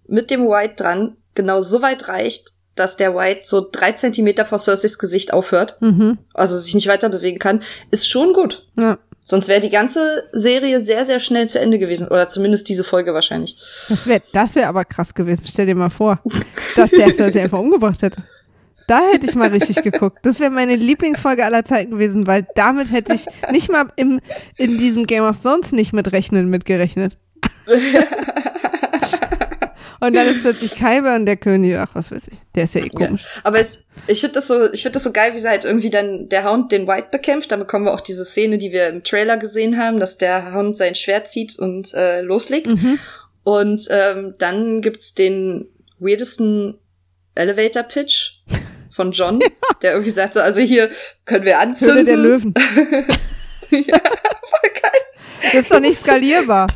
mit dem White dran genau so weit reicht, dass der White so drei Zentimeter vor Cerseis Gesicht aufhört, mhm. also sich nicht weiter bewegen kann, ist schon gut. Ja. Sonst wäre die ganze Serie sehr, sehr schnell zu Ende gewesen. Oder zumindest diese Folge wahrscheinlich. Das wäre das wär aber krass gewesen. Stell dir mal vor, dass der Cersei einfach umgebracht hätte. Da hätte ich mal richtig geguckt. Das wäre meine Lieblingsfolge aller Zeiten gewesen, weil damit hätte ich nicht mal im, in diesem Game of Thrones nicht mit Rechnen mitgerechnet. Und dann ist plötzlich Qyburn der König, ach, was weiß ich, der ist ja eh komisch. Ja. Aber es, ich finde das so, ich finde das so geil, wie sie halt irgendwie dann der Hound den White bekämpft. Da bekommen wir auch diese Szene, die wir im Trailer gesehen haben, dass der Hound sein Schwert zieht und äh, loslegt. Mhm. Und ähm, dann gibt's den weirdesten Elevator-Pitch von Jon, ja. der irgendwie sagt so, also hier können wir anzünden. Höhle der Löwen. Ja, voll geil. Das ist doch nicht skalierbar.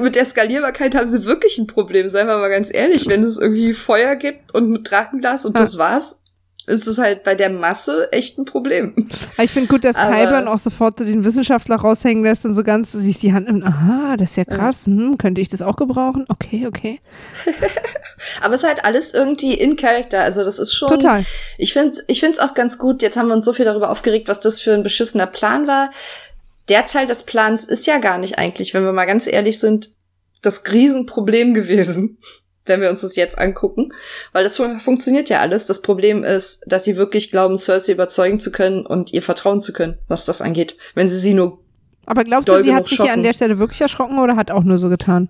Mit der Skalierbarkeit haben sie wirklich ein Problem, seien wir mal ganz ehrlich. Wenn es irgendwie Feuer gibt und mit Drachenglas und ja. das war's, ist es halt bei der Masse echt ein Problem. Ich finde gut, dass Qyburn auch sofort so den Wissenschaftler raushängen lässt und so ganz so sich die Hand nimmt. Aha, das ist ja krass. Ja. Hm, könnte ich das auch gebrauchen? Okay, okay. Aber es ist halt alles irgendwie in Character. Also das ist schon... Total. Ich finde ich finde es auch ganz gut. Jetzt haben wir uns so viel darüber aufgeregt, was das für ein beschissener Plan war. der Teil des Plans ist ja gar nicht eigentlich, wenn wir mal ganz ehrlich sind, das Riesenproblem gewesen, wenn wir uns das jetzt angucken. Weil das fun- funktioniert ja alles. Das Problem ist, dass sie wirklich glauben, Cersei überzeugen zu können und ihr vertrauen zu können, was das angeht. Wenn sie sie nur Aber glaubst du, sie hat sich ja an der Stelle wirklich erschrocken oder hat auch nur so getan?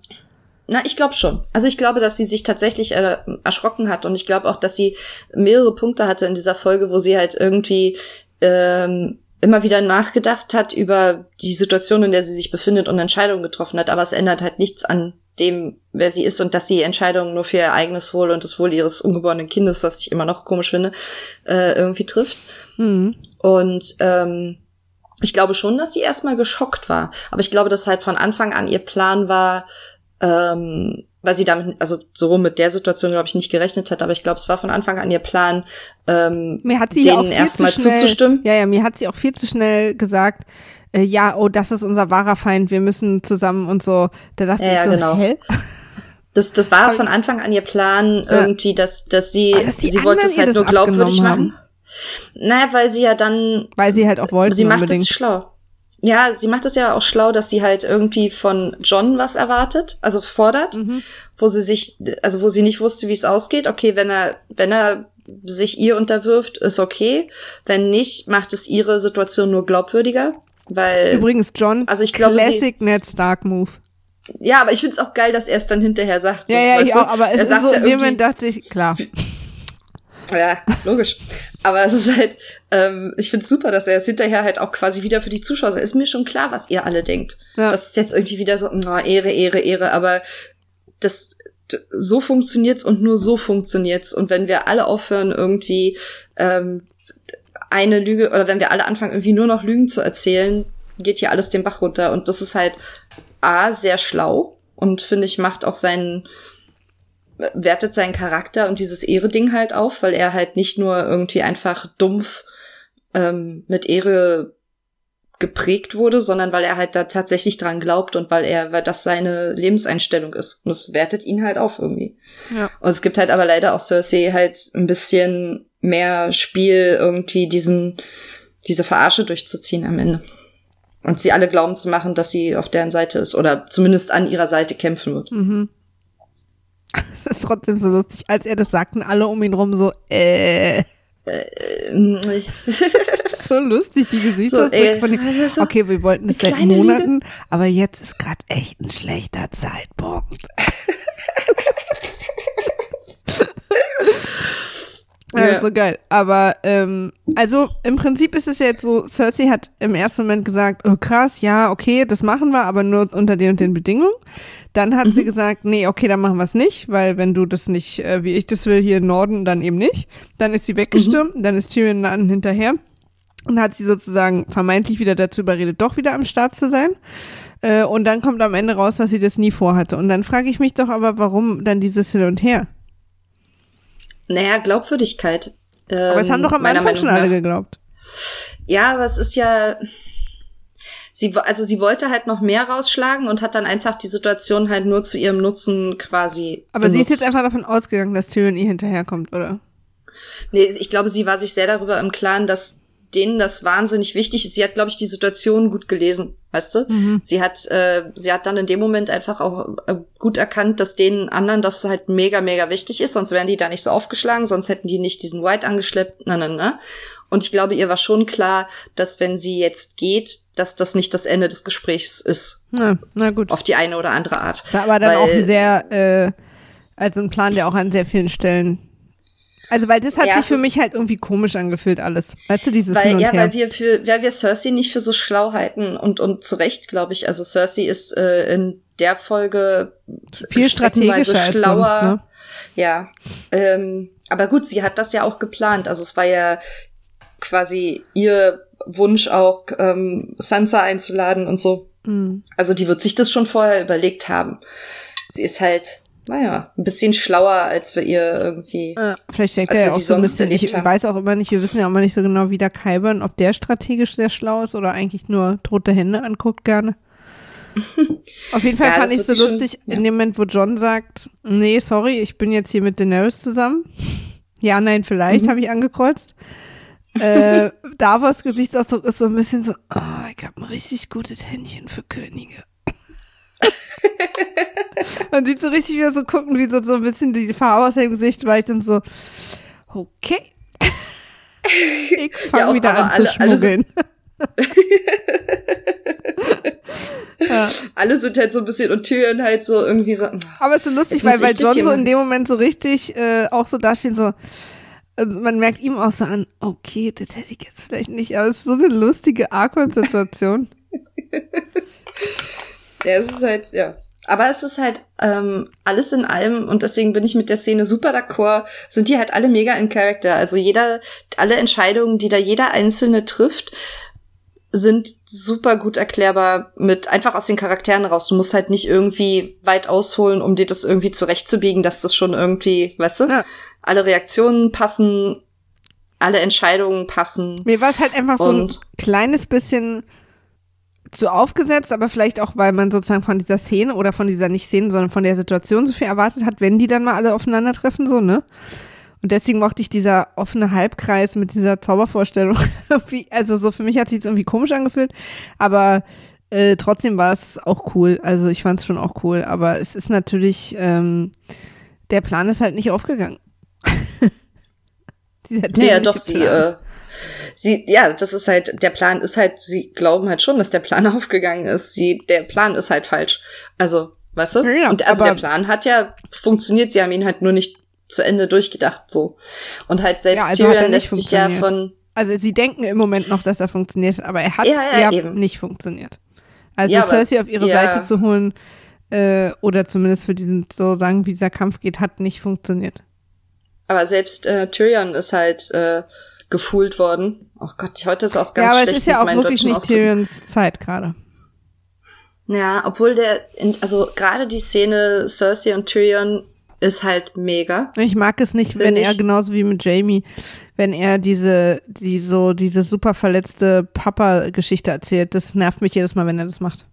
Na, ich glaube schon. Also ich glaube, dass sie sich tatsächlich äh, erschrocken hat. Und ich glaube auch, dass sie mehrere Punkte hatte in dieser Folge, wo sie halt irgendwie ähm, immer wieder nachgedacht hat über die Situation, in der sie sich befindet und Entscheidungen getroffen hat. Aber es ändert halt nichts an dem, wer sie ist und dass sie Entscheidungen nur für ihr eigenes Wohl und das Wohl ihres ungeborenen Kindes, was ich immer noch komisch finde, äh, irgendwie trifft. Mhm. Und ähm, ich glaube schon, dass sie erstmal geschockt war. Aber ich glaube, dass halt von Anfang an ihr Plan war, ähm, weil sie damit, also so rum mit der Situation, glaube ich, nicht gerechnet hat, aber ich glaube, es war von Anfang an ihr Plan, ähm, mir hat sie denen ja erstmal zu zuzustimmen. Ja, ja, mir hat sie auch viel zu schnell gesagt, äh, ja, oh, das ist unser wahrer Feind, wir müssen zusammen und so. Da dachte ja, ich ja, so, genau. Hä? Das, das war von Anfang an ihr Plan, ja. irgendwie, dass, dass sie, dass sie wollte es halt nur glaubwürdig machen. Haben? Naja, weil sie ja dann... Weil sie halt auch wollte. Sie macht unbedingt. Das schlau. Ja, sie macht das ja auch schlau, dass sie halt irgendwie von Jon was erwartet, also fordert, mhm. wo sie sich, also wo sie nicht wusste, wie es ausgeht. Okay, wenn er, wenn er sich ihr unterwirft, ist okay. Wenn nicht, macht es ihre Situation nur glaubwürdiger, weil... Übrigens, Jon, also ich glaube, Classic Ned Stark Move. Ja, aber ich find's auch geil, dass er es dann hinterher sagt. Ja, so, ja, ich du? Auch, aber es ist so, in dem Moment dachte ich, klar... Ja, logisch. Aber es ist halt, ähm, ich find's super, dass er es hinterher halt auch quasi wieder für die Zuschauer sagt. Ist mir schon klar, was ihr alle denkt. Ja. Das ist jetzt irgendwie wieder so, na, no, Ehre, Ehre, Ehre, aber das, so funktioniert's und nur so funktioniert's. Und wenn wir alle aufhören, irgendwie, ähm, eine Lüge, oder wenn wir alle anfangen, irgendwie nur noch Lügen zu erzählen, geht hier alles den Bach runter. Und das ist halt, A, sehr schlau und finde ich, macht auch seinen, wertet seinen Charakter und dieses Ehre-Ding halt auf, weil er halt nicht nur irgendwie einfach dumpf ähm, mit Ehre geprägt wurde, sondern weil er halt da tatsächlich dran glaubt und weil er, weil das seine Lebenseinstellung ist. Und das wertet ihn halt auf irgendwie. Ja. Und es gibt halt aber leider auch Cersei halt ein bisschen mehr Spiel, irgendwie diesen, diese Verarsche durchzuziehen am Ende. Und sie alle glauben zu machen, dass sie auf deren Seite ist oder zumindest an ihrer Seite kämpfen wird. Mhm. Es ist trotzdem so lustig, als er das sagten, alle um ihn rum so, äh. äh so lustig, die Gesichter. So, äh, von den, so okay, wir wollten es seit Monaten, Lüge. Aber jetzt ist gerade echt ein schlechter Zeitpunkt. Ja, ja. So geil. Aber, ähm, also im Prinzip ist es ja jetzt so, Cersei hat im ersten Moment gesagt, oh krass, ja, okay, das machen wir, aber nur unter den und den Bedingungen. Dann hat mhm. sie gesagt, nee, okay, dann machen wir es nicht, weil wenn du das nicht, äh, wie ich das will, hier im Norden, dann eben nicht. Dann ist sie weggestürmt, mhm. dann ist Tyrion dann hinterher und hat sie sozusagen vermeintlich wieder dazu überredet, doch wieder am Start zu sein. Äh, und dann kommt am Ende raus, dass sie das nie vorhatte. Und dann frage ich mich doch aber, warum dann dieses Hin und Her? Naja, Glaubwürdigkeit. Ähm, aber es haben doch am Anfang schon alle geglaubt. Ja, aber es ist ja, sie, also sie wollte halt noch mehr rausschlagen und hat dann einfach die Situation halt nur zu ihrem Nutzen quasi Aber benutzt. Sie ist jetzt einfach davon ausgegangen, dass Tyrion ihr hinterherkommt, oder? Nee, ich glaube, sie war sich sehr darüber im Klaren, dass denen das wahnsinnig wichtig ist. Sie hat, glaube ich, die Situation gut gelesen, weißt du? Mhm. Sie hat, äh, sie hat dann in dem Moment einfach auch äh, gut erkannt, dass denen anderen das halt mega, mega wichtig ist, sonst wären die da nicht so aufgeschlagen, sonst hätten die nicht diesen White angeschleppt, na, na, na. Und ich glaube, ihr war schon klar, dass wenn sie jetzt geht, dass das nicht das Ende des Gesprächs ist. Na, na gut. Auf die eine oder andere Art. Das war aber dann weil, auch ein sehr, äh, also ein Plan, der auch an sehr vielen Stellen Also, weil das hat ja, sich für mich halt irgendwie komisch angefühlt alles. Weißt du, dieses weil, Hin und Ja, her. weil wir für, weil wir Cersei nicht für so schlau halten und, und zu Recht, glaube ich. Also Cersei ist äh, in der Folge viel strategischer schlauer. Als sonst, ne? Ja, ähm, aber gut, sie hat das ja auch geplant. Also es war ja quasi ihr Wunsch auch, ähm, Sansa einzuladen und so. Mhm. Also die wird sich das schon vorher überlegt haben. Sie ist halt... Naja, ein bisschen schlauer, als wir ihr irgendwie. Äh, vielleicht denkt er ja auch so ein bisschen, ich haben. weiß auch immer nicht, wir wissen ja auch immer nicht so genau, wie der Qyburn, ob der strategisch sehr schlau ist oder eigentlich nur tote Hände anguckt gerne. Auf jeden Fall ja, fand ich es so lustig, schon, ja. in dem Moment, wo Jon sagt, nee, sorry, ich bin jetzt hier mit Daenerys zusammen. Ja, nein, vielleicht, mhm. habe ich angekreuzt. äh, Davos Gesichtsausdruck ist so ein bisschen so, oh, I habe ein richtig gutes Händchen für Könige. Man sieht so richtig wieder so gucken, wie so, so ein bisschen die Farbe aus dem Gesicht weicht und so, okay. Ich fange ja, wieder an alle, zu schmuggeln. Alle sind, ja. Alle sind halt so ein bisschen und Tyrion halt so irgendwie so. Aber es ist so lustig, weil, weil Jon so in dem Moment so richtig äh, auch so dastehen, so. Also man merkt ihm auch so an, okay, das hätte ich jetzt vielleicht nicht, aber es ist so eine lustige Awkward-Situation. Ja, es ist halt, ja. Aber es ist halt ähm, alles in allem, und deswegen bin ich mit der Szene super d'accord, sind die halt alle mega in Character. Also jeder, alle Entscheidungen, die da jeder Einzelne trifft, sind super gut erklärbar mit einfach aus den Charakteren raus. Du musst halt nicht irgendwie weit ausholen, um dir das irgendwie zurechtzubiegen, dass das schon irgendwie, weißt du, ja. Alle Reaktionen passen, alle Entscheidungen passen. Mir war es halt einfach so ein kleines bisschen zu aufgesetzt, aber vielleicht auch, weil man sozusagen von dieser Szene oder von dieser nicht Szene, sondern von der Situation so viel erwartet hat, wenn die dann mal alle aufeinandertreffen, so, ne? Und deswegen mochte ich dieser offene Halbkreis mit dieser Zaubervorstellung irgendwie, also so für mich hat es sich jetzt irgendwie komisch angefühlt, aber äh, trotzdem war es auch cool, also ich fand es schon auch cool, aber es ist natürlich, ähm, der Plan ist halt nicht aufgegangen. Naja, doch, sie, äh, sie, ja, das ist halt, der Plan ist halt, sie glauben halt schon, dass der Plan aufgegangen ist, sie, der Plan ist halt falsch, also, weißt du, ja, und also der Plan hat ja funktioniert, sie haben ihn halt nur nicht zu Ende durchgedacht, so, und halt selbst ja, also Tyrion lässt sich ja von, also sie denken im Moment noch, dass er funktioniert hat, aber er hat ja, ja, ja nicht funktioniert, also ja, Cersei aber, auf ihre ja. Seite zu holen, äh, oder zumindest für diesen, so sagen, wie dieser Kampf geht, hat nicht funktioniert. Aber selbst äh, Tyrion ist halt äh, gefühlt worden. Oh Gott, heute ist auch ganz schlecht. Ja, aber es ist ja auch wirklich nicht Tyrions Zeit gerade. Ja, obwohl der, in, also gerade die Szene Cersei und Tyrion ist halt mega. Ich mag es nicht, wenn er genauso wie mit Jamie, wenn er diese, die so diese super verletzte Papa-Geschichte erzählt. Das nervt mich jedes Mal, wenn er das macht.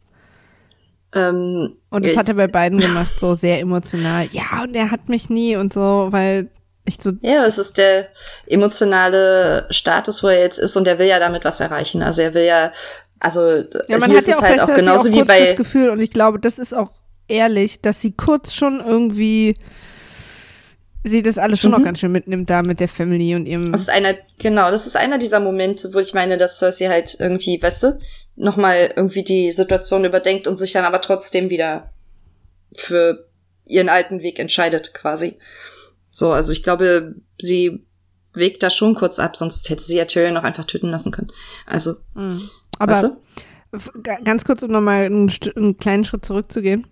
Ähm, und das hat er bei beiden gemacht, so sehr emotional. Ja, und er hat mich nie und so, weil ich so. Ja, es ist der emotionale Status, wo er jetzt ist, und er will ja damit was erreichen. Also er will ja, also ja, man hat ja auch, halt auch genauso auch wie bei das Gefühl, und ich glaube, das ist auch ehrlich, dass sie kurz schon irgendwie sie das alles schon mhm. noch ganz schön mitnimmt da mit der Family und ihrem. Das ist einer, genau, das ist einer dieser Momente, wo ich meine, dass Cersei halt irgendwie, weißt du, nochmal irgendwie die Situation überdenkt und sich dann aber trotzdem wieder für ihren alten Weg entscheidet, quasi. So, also ich glaube, sie wägt da schon kurz ab, sonst hätte sie ja Tyrion noch einfach töten lassen können. Also, mhm. aber weißt du? Ganz kurz, um nochmal einen, einen kleinen Schritt zurückzugehen,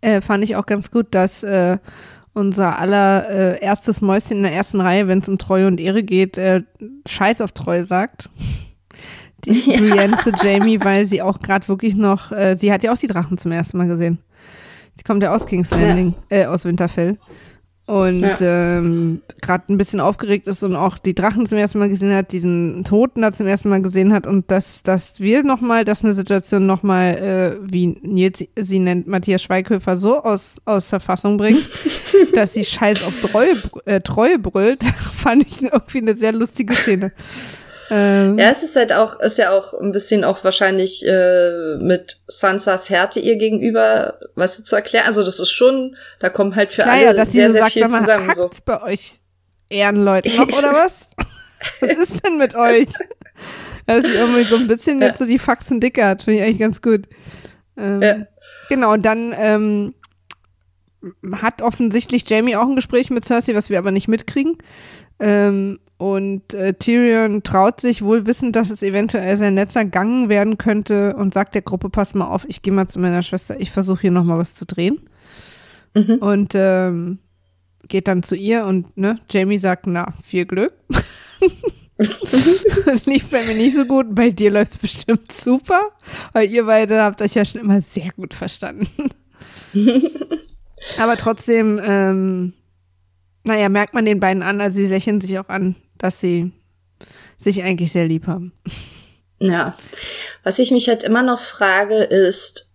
äh, fand ich auch ganz gut, dass äh, unser aller äh, erstes Mäuschen in der ersten Reihe, wenn es um Treue und Ehre geht, äh, Scheiß auf Treue sagt. Die ja. Brienne zu Jamie, weil sie auch gerade wirklich noch, äh, sie hat ja auch die Drachen zum ersten Mal gesehen. Sie kommt ja aus King's Landing, ja. äh, aus Winterfell. Und ja. ähm, gerade ein bisschen aufgeregt ist und auch die Drachen zum ersten Mal gesehen hat, diesen Toten da zum ersten Mal gesehen hat. Und dass, dass wir nochmal, dass eine Situation nochmal, äh, wie Nils sie nennt, Matthias Schweighöfer, so aus, aus der Fassung bringt, dass sie Scheiß auf Treue, äh, Treue brüllt, fand ich irgendwie eine sehr lustige Szene. Ähm. Ja, es ist halt auch, ist ja auch ein bisschen auch wahrscheinlich äh, mit Sansas Härte ihr gegenüber, was zu erklären. Also das ist schon, da kommen halt für Klar, alle ja, dass sehr, sie so sehr sagt, viel mal, zusammen. So. Bei euch Ehrenleuten noch, oder was? Was ist denn mit euch? Dass sie irgendwie so ein bisschen jetzt ja. so die Faxen dicker hat, finde ich eigentlich ganz gut. Ähm, ja. Genau, und dann ähm, hat offensichtlich Jamie auch ein Gespräch mit Cersei, was wir aber nicht mitkriegen. Ähm, Und äh, Tyrion traut sich, wohl wissend, dass es eventuell sein letzter Gang werden könnte, und sagt der Gruppe, pass mal auf, ich gehe mal zu meiner Schwester, ich versuche hier nochmal was zu drehen. Mhm. Und ähm, geht dann zu ihr und ne, Jamie sagt, na, viel Glück. Lief bei mir nicht so gut, bei dir läuft es bestimmt super, weil ihr beide habt euch ja schon immer sehr gut verstanden. Aber trotzdem, ähm, naja, merkt man den beiden an, also sie lächeln sich auch an, dass sie sich eigentlich sehr lieb haben. Ja, was ich mich halt immer noch frage ist,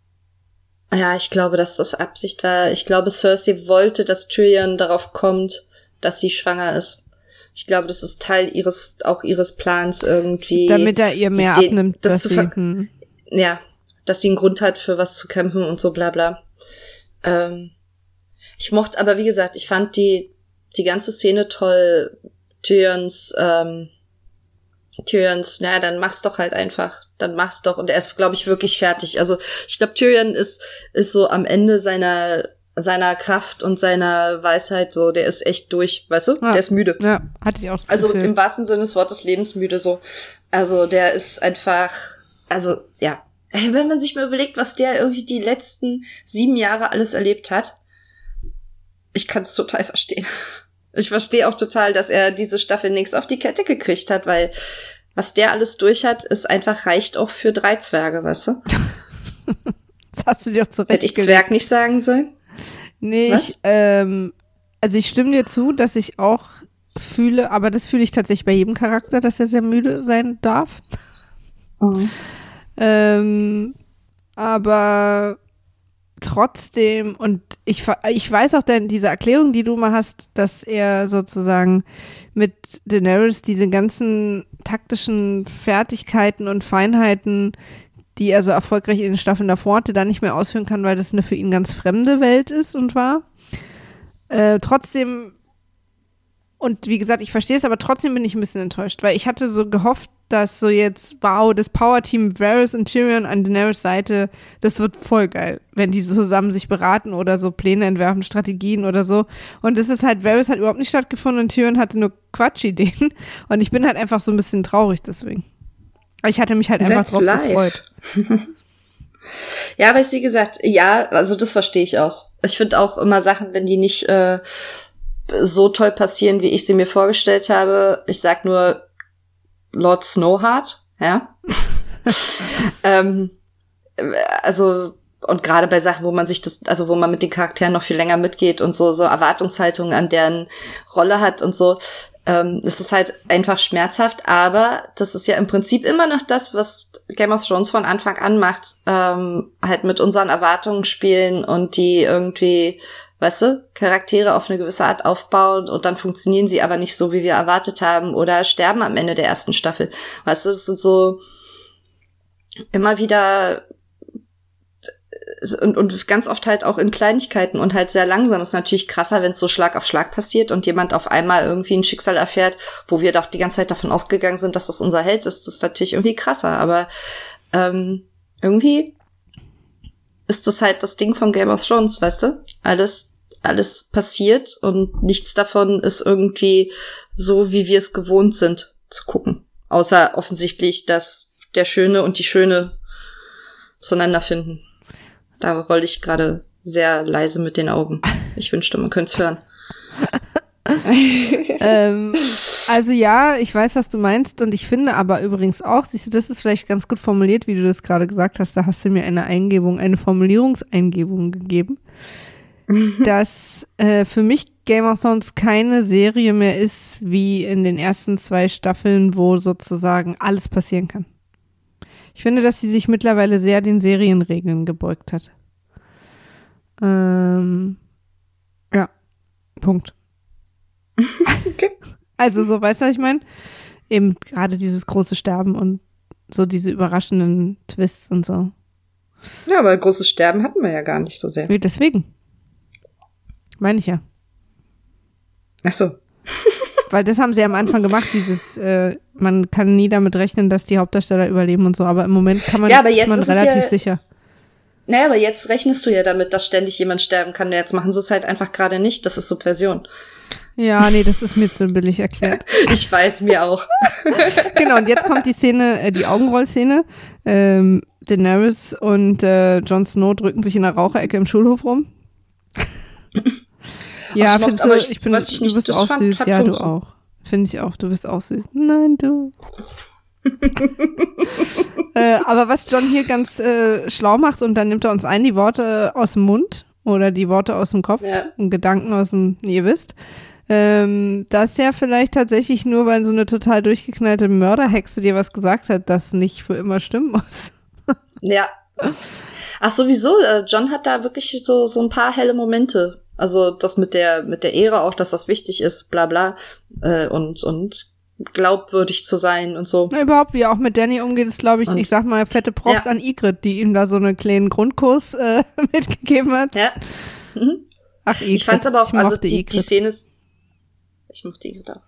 ja, ich glaube, dass das Absicht war. Ich glaube, Cersei wollte, dass Tyrion darauf kommt, dass sie schwanger ist. Ich glaube, das ist Teil ihres, auch ihres Plans irgendwie. Damit er ihr mehr den, abnimmt. Das dass zu ver- sie, ja, dass sie einen Grund hat, für was zu kämpfen und so bla bla. Ähm, ich mochte, aber wie gesagt, ich fand die die ganze Szene toll. Tyrions, ähm, Tyrions, naja, dann mach's doch halt einfach. Dann mach's doch. Und er ist, glaube ich, wirklich fertig. Also ich glaube, Tyrion ist ist so am Ende seiner seiner Kraft und seiner Weisheit, so, der ist echt durch, weißt du? Ja, der ist müde. Ja, hatte ich auch. Also Gefühl. Im wahrsten Sinne des Wortes lebensmüde, so. Also der ist einfach, also ja. Wenn man sich mal überlegt, was der irgendwie die letzten sieben Jahre alles erlebt hat, ich kann es total verstehen. Ich verstehe auch total, dass er diese Staffel nichts auf die Kette gekriegt hat, weil was der alles durch hat, ist einfach reicht auch für drei Zwerge, weißt du? Das hast du dir doch zurecht. Hätte ich Zwerg nicht sagen sollen? Nee, ich, ähm, also ich stimme dir zu, dass ich auch fühle, aber das fühle ich tatsächlich bei jedem Charakter, dass er sehr müde sein darf. Mhm. Ähm, aber trotzdem, und ich, ich weiß auch denn diese Erklärung, die du mal hast, dass er sozusagen mit Daenerys diese ganzen taktischen Fertigkeiten und Feinheiten, die er so erfolgreich in den Staffeln davor hatte, da nicht mehr ausführen kann, weil das eine für ihn ganz fremde Welt ist und war. Äh, trotzdem, und wie gesagt, ich verstehe es, aber trotzdem bin ich ein bisschen enttäuscht, weil ich hatte so gehofft, dass so jetzt, wow, das Power-Team Varys und Tyrion an Daenerys Seite, das wird voll geil, wenn die zusammen sich beraten oder so Pläne entwerfen, Strategien oder so. Und das ist halt, Varys hat überhaupt nicht stattgefunden und Tyrion hatte nur Quatschideen. Und ich bin halt einfach so ein bisschen traurig deswegen. Ich hatte mich halt einfach That's drauf life. gefreut. Ja, aber wie gesagt, ja, also das verstehe ich auch. Ich finde auch immer Sachen, wenn die nicht äh, so toll passieren, wie ich sie mir vorgestellt habe. Ich sag nur Lord Snowheart, ja. ähm, also und gerade bei Sachen, wo man sich das, also wo man mit den Charakteren noch viel länger mitgeht und so so Erwartungshaltungen an deren Rolle hat und so. Ähm, es ist halt einfach schmerzhaft, aber das ist ja im Prinzip immer noch das, was Game of Thrones von Anfang an macht, ähm, halt mit unseren Erwartungen spielen und die irgendwie, weißt du, Charaktere auf eine gewisse Art aufbauen und dann funktionieren sie aber nicht so, wie wir erwartet haben oder sterben am Ende der ersten Staffel. Weißt du, das sind so immer wieder Und, und ganz oft halt auch in Kleinigkeiten und halt sehr langsam. Ist natürlich krasser, wenn es so Schlag auf Schlag passiert und jemand auf einmal irgendwie ein Schicksal erfährt, wo wir doch die ganze Zeit davon ausgegangen sind, dass das unser Held ist. Das ist natürlich irgendwie krasser, aber ähm, irgendwie ist das halt das Ding von Game of Thrones, weißt du? Alles, alles passiert und nichts davon ist irgendwie so, wie wir es gewohnt sind zu gucken. Außer offensichtlich, dass der Schöne und die Schöne zueinander finden. Da rolle ich gerade sehr leise mit den Augen. Ich wünschte, man könnte es hören. ähm, also ja, ich weiß, was du meinst. Und ich finde aber übrigens auch, siehst du, das ist vielleicht ganz gut formuliert, wie du das gerade gesagt hast. Da hast du mir eine Eingebung, eine Formulierungseingebung gegeben, dass äh, für mich Game of Thrones keine Serie mehr ist, wie in den ersten zwei Staffeln, wo sozusagen alles passieren kann. Ich finde, dass sie sich mittlerweile sehr den Serienregeln gebeugt hat. Ähm, ja, Punkt. Okay. Also so, weißt du, was ich meine? Eben gerade dieses große Sterben und so diese überraschenden Twists und so. Ja, aber großes Sterben hatten wir ja gar nicht so sehr. Nee, deswegen. Meine ich ja. Ach so. Weil das haben sie am Anfang gemacht, dieses, äh, man kann nie damit rechnen, dass die Hauptdarsteller überleben und so, aber im Moment kann man, ja, aber jetzt ist man ist relativ ja, sicher. Naja, aber jetzt rechnest du ja damit, dass ständig jemand sterben kann. Jetzt machen sie es halt einfach gerade nicht, das ist Subversion. Ja, nee, das ist mir zu billig erklärt. Ich weiß, mir auch. Genau, und jetzt kommt die Szene, äh, die Augenroll-Szene. Ähm, Daenerys und äh, Jon Snow drücken sich in der Raucherecke im Schulhof rum. Ja, ich, du, ich, ich bin, weiß ich nicht, du bist auch fand, süß. Ja, du so. auch. Finde ich auch. Du bist auch süß. Nein, du. äh, aber was John hier ganz äh, schlau macht und dann nimmt er uns ein, die Worte aus dem Mund oder die Worte aus dem Kopf, ja. Und Gedanken aus dem, ihr wisst, ähm, dass ja vielleicht tatsächlich nur, weil so eine total durchgeknallte Mörderhexe dir was gesagt hat, das nicht für immer stimmen muss. Ja. Ach sowieso, äh, John hat da wirklich so, so ein paar helle Momente. Also das mit der mit der Ehre auch, dass das wichtig ist, bla bla, äh, und, und glaubwürdig zu sein und so. Überhaupt, wie er auch mit Danny umgeht, ist, glaube ich, und, ich sag mal, fette Props ja. an Ygritte, die ihm da so einen kleinen Grundkurs äh, mitgegeben hat. Ja. Mhm. Ach, Ygritte. Ich fand's aber auch, ich also die, die Szene ist, ich mochte Ygritte auch.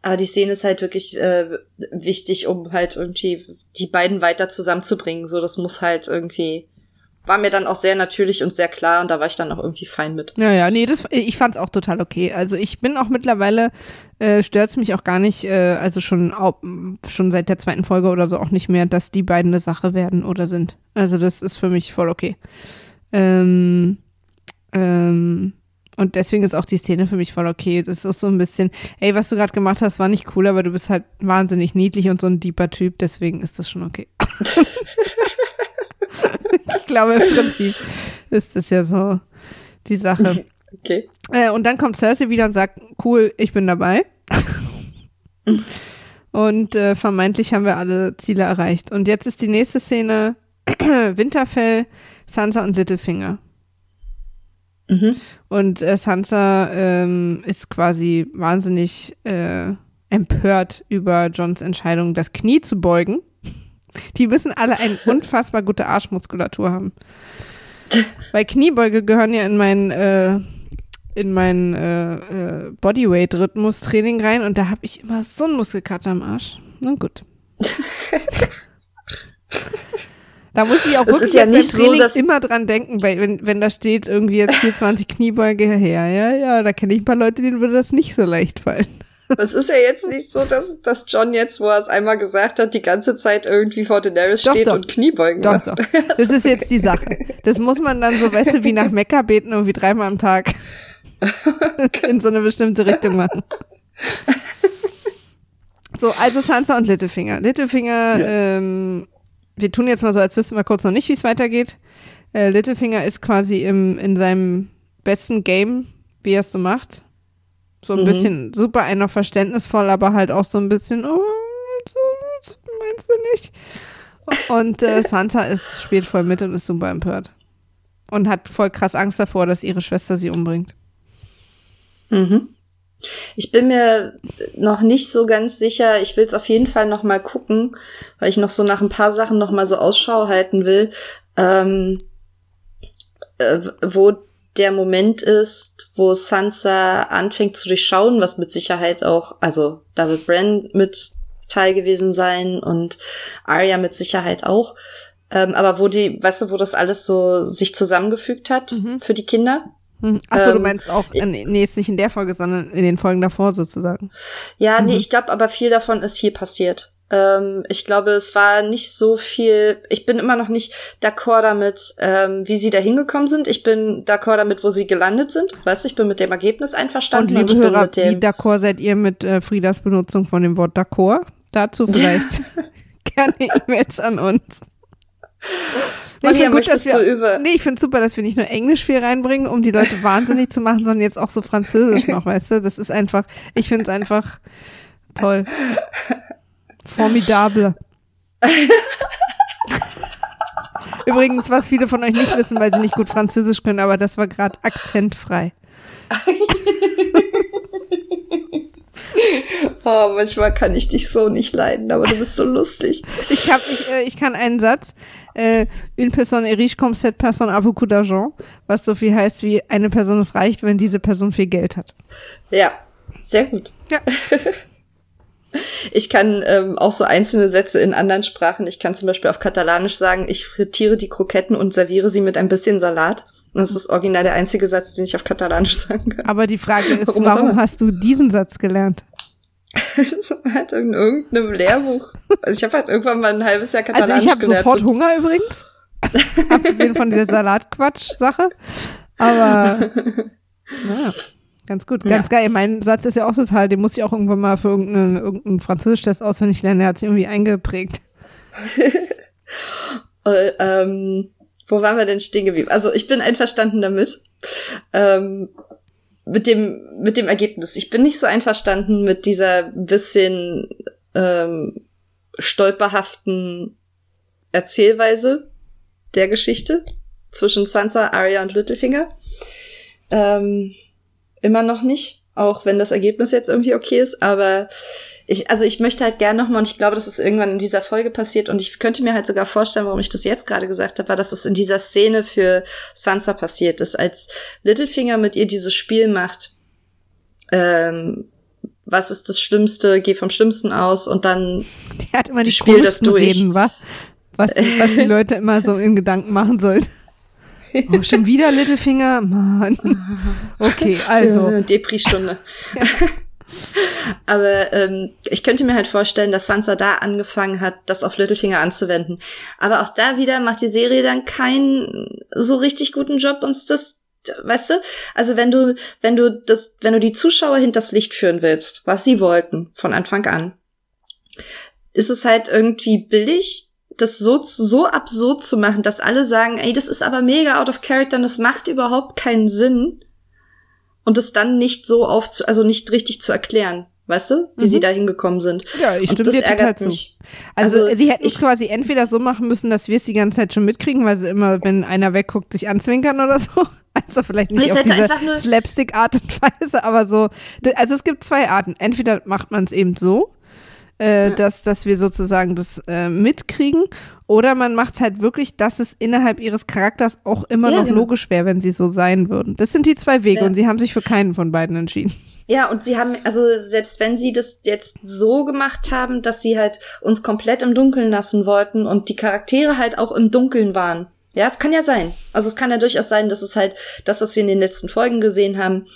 Aber die Szene ist halt wirklich äh, wichtig, um halt irgendwie die beiden weiter zusammenzubringen. So, das muss halt irgendwie, war mir dann auch sehr natürlich und sehr klar, und da war ich dann auch irgendwie fein mit. Ja, ja, nee, das, ich fand's auch total okay. Also ich bin auch mittlerweile, äh, stört's mich auch gar nicht, äh, also schon auch, schon seit der zweiten Folge oder so auch nicht mehr, dass die beiden eine Sache werden oder sind. Also das ist für mich voll okay. Ähm, ähm. Und deswegen ist auch die Szene für mich voll okay. Das ist auch so ein bisschen, ey, was du gerade gemacht hast, war nicht cool, aber du bist halt wahnsinnig niedlich und so ein deeper Typ, deswegen ist das schon okay. Ich glaube, im Prinzip ist das ja so die Sache. Okay. Äh, und dann kommt Cersei wieder und sagt, cool, ich bin dabei. Und äh, vermeintlich haben wir alle Ziele erreicht. Und jetzt ist die nächste Szene Winterfell, Sansa und Littlefinger. Mhm. Und äh, Sansa ähm, ist quasi wahnsinnig äh, empört über Johns Entscheidung, das Knie zu beugen. Die müssen alle eine unfassbar gute Arschmuskulatur haben. Weil Kniebeuge gehören ja in meinen äh, in meinen äh, äh, Bodyweight-Rhythmus-Training rein, und da habe ich immer so einen Muskelkater am Arsch. Na gut. Da muss ich auch es wirklich ja nicht beim Training so, immer dran denken, weil wenn, wenn da steht, irgendwie jetzt hier zwanzig Kniebeuge her, ja, ja, da kenne ich ein paar Leute, denen würde das nicht so leicht fallen. Es ist ja jetzt nicht so, dass, dass John jetzt, wo er es einmal gesagt hat, die ganze Zeit irgendwie vor Daenerys doch, steht doch. und Kniebeugen doch, macht. Doch, doch. Das ist jetzt die Sache. Das muss man dann so, weißt du, wie nach Mekka beten, irgendwie dreimal am Tag in so eine bestimmte Richtung machen. So, also Sansa und Littlefinger. Littlefinger, ja. ähm, wir tun jetzt mal so, als wüssten wir kurz noch nicht, wie es weitergeht. Äh, Littlefinger ist quasi im, in seinem besten Game, wie er es so macht. So ein mhm. bisschen super, einer verständnisvoll, aber halt auch so ein bisschen, oh, das meinst du nicht? Und äh, Sansa ist, spielt voll mit und ist super empört. Und hat voll krass Angst davor, dass ihre Schwester sie umbringt. Mhm. Ich bin mir noch nicht so ganz sicher. Ich will es auf jeden Fall noch mal gucken, weil ich noch so nach ein paar Sachen noch mal so Ausschau halten will, ähm, äh, wo der Moment ist, wo Sansa anfängt zu durchschauen, was mit Sicherheit auch, also da wird Bran mit teil gewesen sein und Arya mit Sicherheit auch, ähm, aber wo die, weißt du, wo das alles so sich zusammengefügt hat mhm. für die Kinder. Achso, ähm, du meinst auch, nee, jetzt nicht in der Folge, sondern in den Folgen davor sozusagen. Ja, nee, mhm. ich glaube, aber viel davon ist hier passiert. Ähm, ich glaube, es war nicht so viel, ich bin immer noch nicht d'accord damit, ähm, wie sie da hingekommen sind. Ich bin d'accord damit, wo sie gelandet sind. Weißt du, ich bin mit dem Ergebnis einverstanden. Und liebe und ich Hörer, bin mit dem wie d'accord seid ihr mit äh, Friedas Benutzung von dem Wort d'accord? Dazu vielleicht gerne E-Mails an uns. Nee, ich finde es nee, super, dass wir nicht nur Englisch viel reinbringen, um die Leute wahnsinnig zu machen, sondern jetzt auch so Französisch noch, weißt du? Das ist einfach, ich finde es einfach toll. Formidable. Übrigens, was viele von euch nicht wissen, weil sie nicht gut Französisch können, aber das war gerade akzentfrei. Oh, manchmal kann ich dich so nicht leiden, aber du bist so lustig. Ich hab, ich, äh, ich kann einen Satz, äh, une personne est riche comme cette personne a beaucoup d'argent, was so viel heißt wie, eine Person ist reich, wenn diese Person viel Geld hat. Ja, sehr gut. Ja. Ich kann ähm, auch so einzelne Sätze in anderen Sprachen, ich kann zum Beispiel auf Katalanisch sagen, ich frittiere die Kroketten und serviere sie mit ein bisschen Salat. Das ist original der einzige Satz, den ich auf Katalanisch sagen kann. Aber die Frage ist, warum, warum hast du diesen Satz gelernt? Das hat in irgendeinem Lehrbuch. Also ich habe halt irgendwann mal ein halbes Jahr Katalanisch gelernt. Also ich habe sofort Hunger übrigens, abgesehen von dieser Salatquatsch-Sache. Aber naja. Ganz gut, ganz ja. geil. Mein Satz ist ja auch total, den muss ich auch irgendwann mal für irgendeinen, irgendeinen Französisch-Test auswendig lernen. Der hat sich irgendwie eingeprägt. oh, ähm, wo waren wir denn stehen geblieben? Also ich bin einverstanden damit, ähm, mit dem mit dem Ergebnis. Ich bin nicht so einverstanden mit dieser bisschen ähm, stolperhaften Erzählweise der Geschichte zwischen Sansa, Arya und Littlefinger. Ähm, immer noch nicht, auch wenn das Ergebnis jetzt irgendwie okay ist, aber ich, also ich möchte halt gerne nochmal, und ich glaube, das ist irgendwann in dieser Folge passiert, und ich könnte mir halt sogar vorstellen, warum ich das jetzt gerade gesagt habe, war, dass es in dieser Szene für Sansa passiert ist, als Littlefinger mit ihr dieses Spiel macht, ähm, was ist das Schlimmste, geh vom Schlimmsten aus, und dann der hat immer die spiel das durch. Reden, wa? was, was die Leute immer so in Gedanken machen sollten. Oh, schon wieder Littlefinger? Mann. Okay, also. Depri-Stunde. Aber ähm, ich könnte mir halt vorstellen, dass Sansa da angefangen hat, das auf Littlefinger anzuwenden. Aber auch da wieder macht die Serie dann keinen so richtig guten Job, uns das, weißt du? Also wenn du, wenn du das, wenn du die Zuschauer hinters Licht führen willst, was sie wollten von Anfang an, ist es halt irgendwie billig, das so, so absurd zu machen, dass alle sagen, ey, das ist aber mega out of character und das macht überhaupt keinen Sinn, und das dann nicht so aufzu, also nicht richtig zu erklären, weißt du, wie mhm. sie da hingekommen sind. Ja, ich stimme dir total zu. Mich. Also, also sie hätten ich quasi entweder so machen müssen, dass wir es die ganze Zeit schon mitkriegen, weil sie immer, wenn einer wegguckt, sich anzwinkern oder so. Also vielleicht nicht auf diese Slapstick-Art und Weise, aber so. Also es gibt zwei Arten. Entweder macht man es eben so, Äh, ja. dass, dass wir sozusagen das äh, mitkriegen. Oder man macht es halt wirklich, dass es innerhalb ihres Charakters auch immer ja, noch genau. logisch wäre, wenn sie so sein würden. Das sind die zwei Wege, ja. und sie haben sich für keinen von beiden entschieden. Ja, und sie haben, also selbst wenn sie das jetzt so gemacht haben, dass sie halt uns komplett im Dunkeln lassen wollten und die Charaktere halt auch im Dunkeln waren. Ja, es kann ja sein. Also es kann ja durchaus sein, dass es halt das, was wir in den letzten Folgen gesehen haben,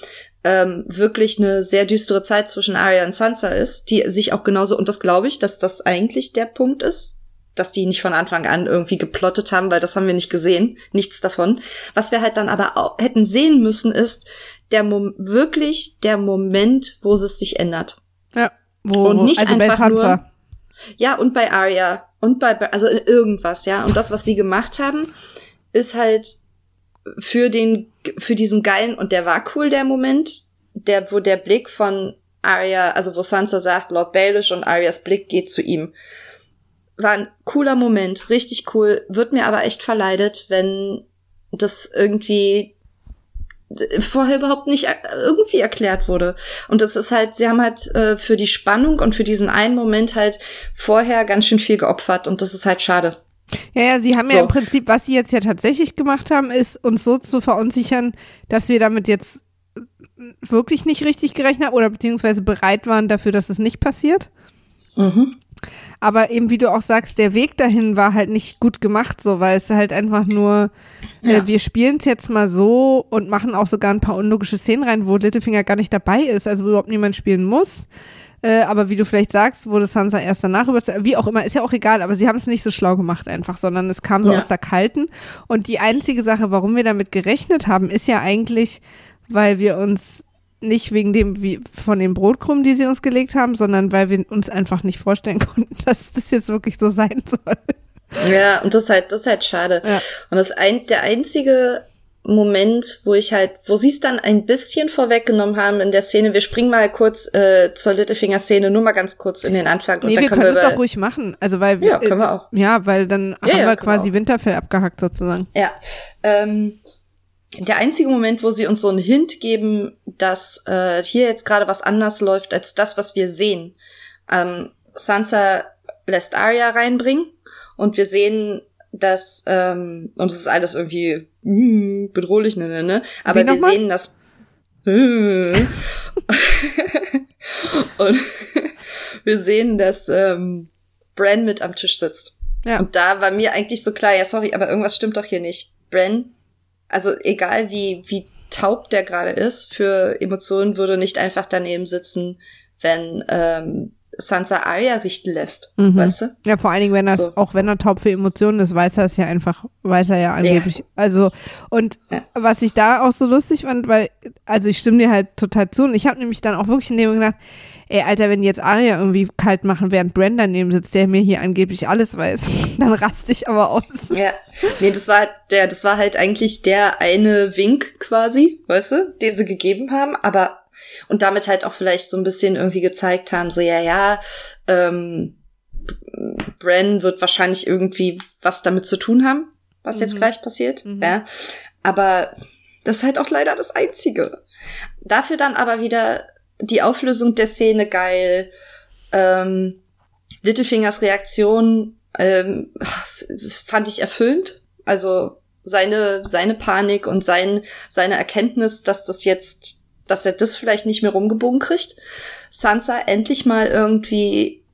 ähm, wirklich eine sehr düstere Zeit zwischen Arya und Sansa ist, die sich auch genauso, und das glaube ich, dass das eigentlich der Punkt ist, dass die nicht von Anfang an irgendwie geplottet haben, weil das haben wir nicht gesehen, nichts davon. Was wir halt dann aber auch hätten sehen müssen, ist der Mom- wirklich der Moment, wo es sich ändert. Ja, wo, und nicht also einfach bei Sansa. Nur, ja, und bei Arya und bei, also irgendwas, ja, und das, was sie gemacht haben, ist halt für den, für diesen geilen, und der war cool, der Moment, der, wo der Blick von Arya, also wo Sansa sagt, Lord Baelish, und Aryas Blick geht zu ihm. War ein cooler Moment, richtig cool, wird mir aber echt verleidet, wenn das irgendwie vorher überhaupt nicht irgendwie erklärt wurde. Und das ist halt, sie haben halt äh, für die Spannung und für diesen einen Moment halt vorher ganz schön viel geopfert, und das ist halt schade. Ja, ja, sie haben so. ja im Prinzip, was sie jetzt ja tatsächlich gemacht haben, ist, uns so zu verunsichern, dass wir damit jetzt wirklich nicht richtig gerechnet haben oder beziehungsweise bereit waren dafür, dass es nicht passiert. Mhm. Aber eben, wie du auch sagst, der Weg dahin war halt nicht gut gemacht, so, weil es halt einfach nur, ja. äh, wir spielen es jetzt mal so und machen auch sogar ein paar unlogische Szenen rein, wo Littlefinger gar nicht dabei ist, also wo überhaupt niemand spielen muss. Äh, aber wie du vielleicht sagst, wurde Sansa erst danach überzeugt, wie auch immer, ist ja auch egal, aber sie haben es nicht so schlau gemacht einfach, sondern es kam so ja. aus der Kalten. Und die einzige Sache, warum wir damit gerechnet haben, ist ja eigentlich, weil wir uns nicht wegen dem, wie von den Brotkrumen, die sie uns gelegt haben, sondern weil wir uns einfach nicht vorstellen konnten, dass das jetzt wirklich so sein soll. Ja, und das ist halt, das ist halt schade. Ja. Und das ein, der einzige Moment, wo ich halt, wo sie es dann ein bisschen vorweggenommen haben in der Szene. Wir springen mal kurz äh, zur Littlefinger-Szene, nur mal ganz kurz in den Anfang. Nee, und dann wir können, können wir es doch ruhig machen. Also weil ja, können wir auch. Ja, weil dann ja, haben ja, wir quasi wir Winterfell abgehackt sozusagen. Ja, ähm, der einzige Moment, wo sie uns so einen Hint geben, dass äh, hier jetzt gerade was anders läuft als das, was wir sehen. Ähm, Sansa lässt Arya reinbringen und wir sehen, dass ähm, und es ist alles irgendwie mh, bedrohlich, ne, ne, ne. Aber Wie wir nochmal? sehen, dass und wir sehen, dass ähm, Bran mit am Tisch sitzt. Ja. Und da war mir eigentlich so klar, ja, sorry, aber irgendwas stimmt doch hier nicht. Bran, also egal wie wie taub der gerade ist für Emotionen, würde nicht einfach daneben sitzen, wenn ähm, Sansa Arya richten lässt, mhm. weißt du? Ja, vor allen Dingen, wenn er so. auch wenn er taub für Emotionen ist, weiß er es ja einfach, weiß er ja angeblich. Ja. Also, und ja. was ich da auch so lustig fand, weil, also ich stimme dir halt total zu, und ich habe nämlich dann auch wirklich in dem gedacht, ey, Alter, wenn die jetzt Arya irgendwie kalt machen, während Bran daneben sitzt, der mir hier angeblich alles weiß, dann raste ich aber aus. Ja, nee, das war, der, das war halt eigentlich der eine Wink quasi, weißt du, den sie gegeben haben, aber und damit halt auch vielleicht so ein bisschen irgendwie gezeigt haben, so ja, ja, ähm, Bran wird wahrscheinlich irgendwie was damit zu tun haben, was mhm. jetzt gleich passiert. Mhm. Ja. Aber Das ist halt auch leider das Einzige. Dafür dann aber wieder die Auflösung der Szene geil. Ähm, Littlefingers Reaktion ähm, fand ich erfüllend. Also seine seine Panik und sein seine Erkenntnis, dass das jetzt, dass er das vielleicht nicht mehr rumgebogen kriegt. Sansa endlich mal irgendwie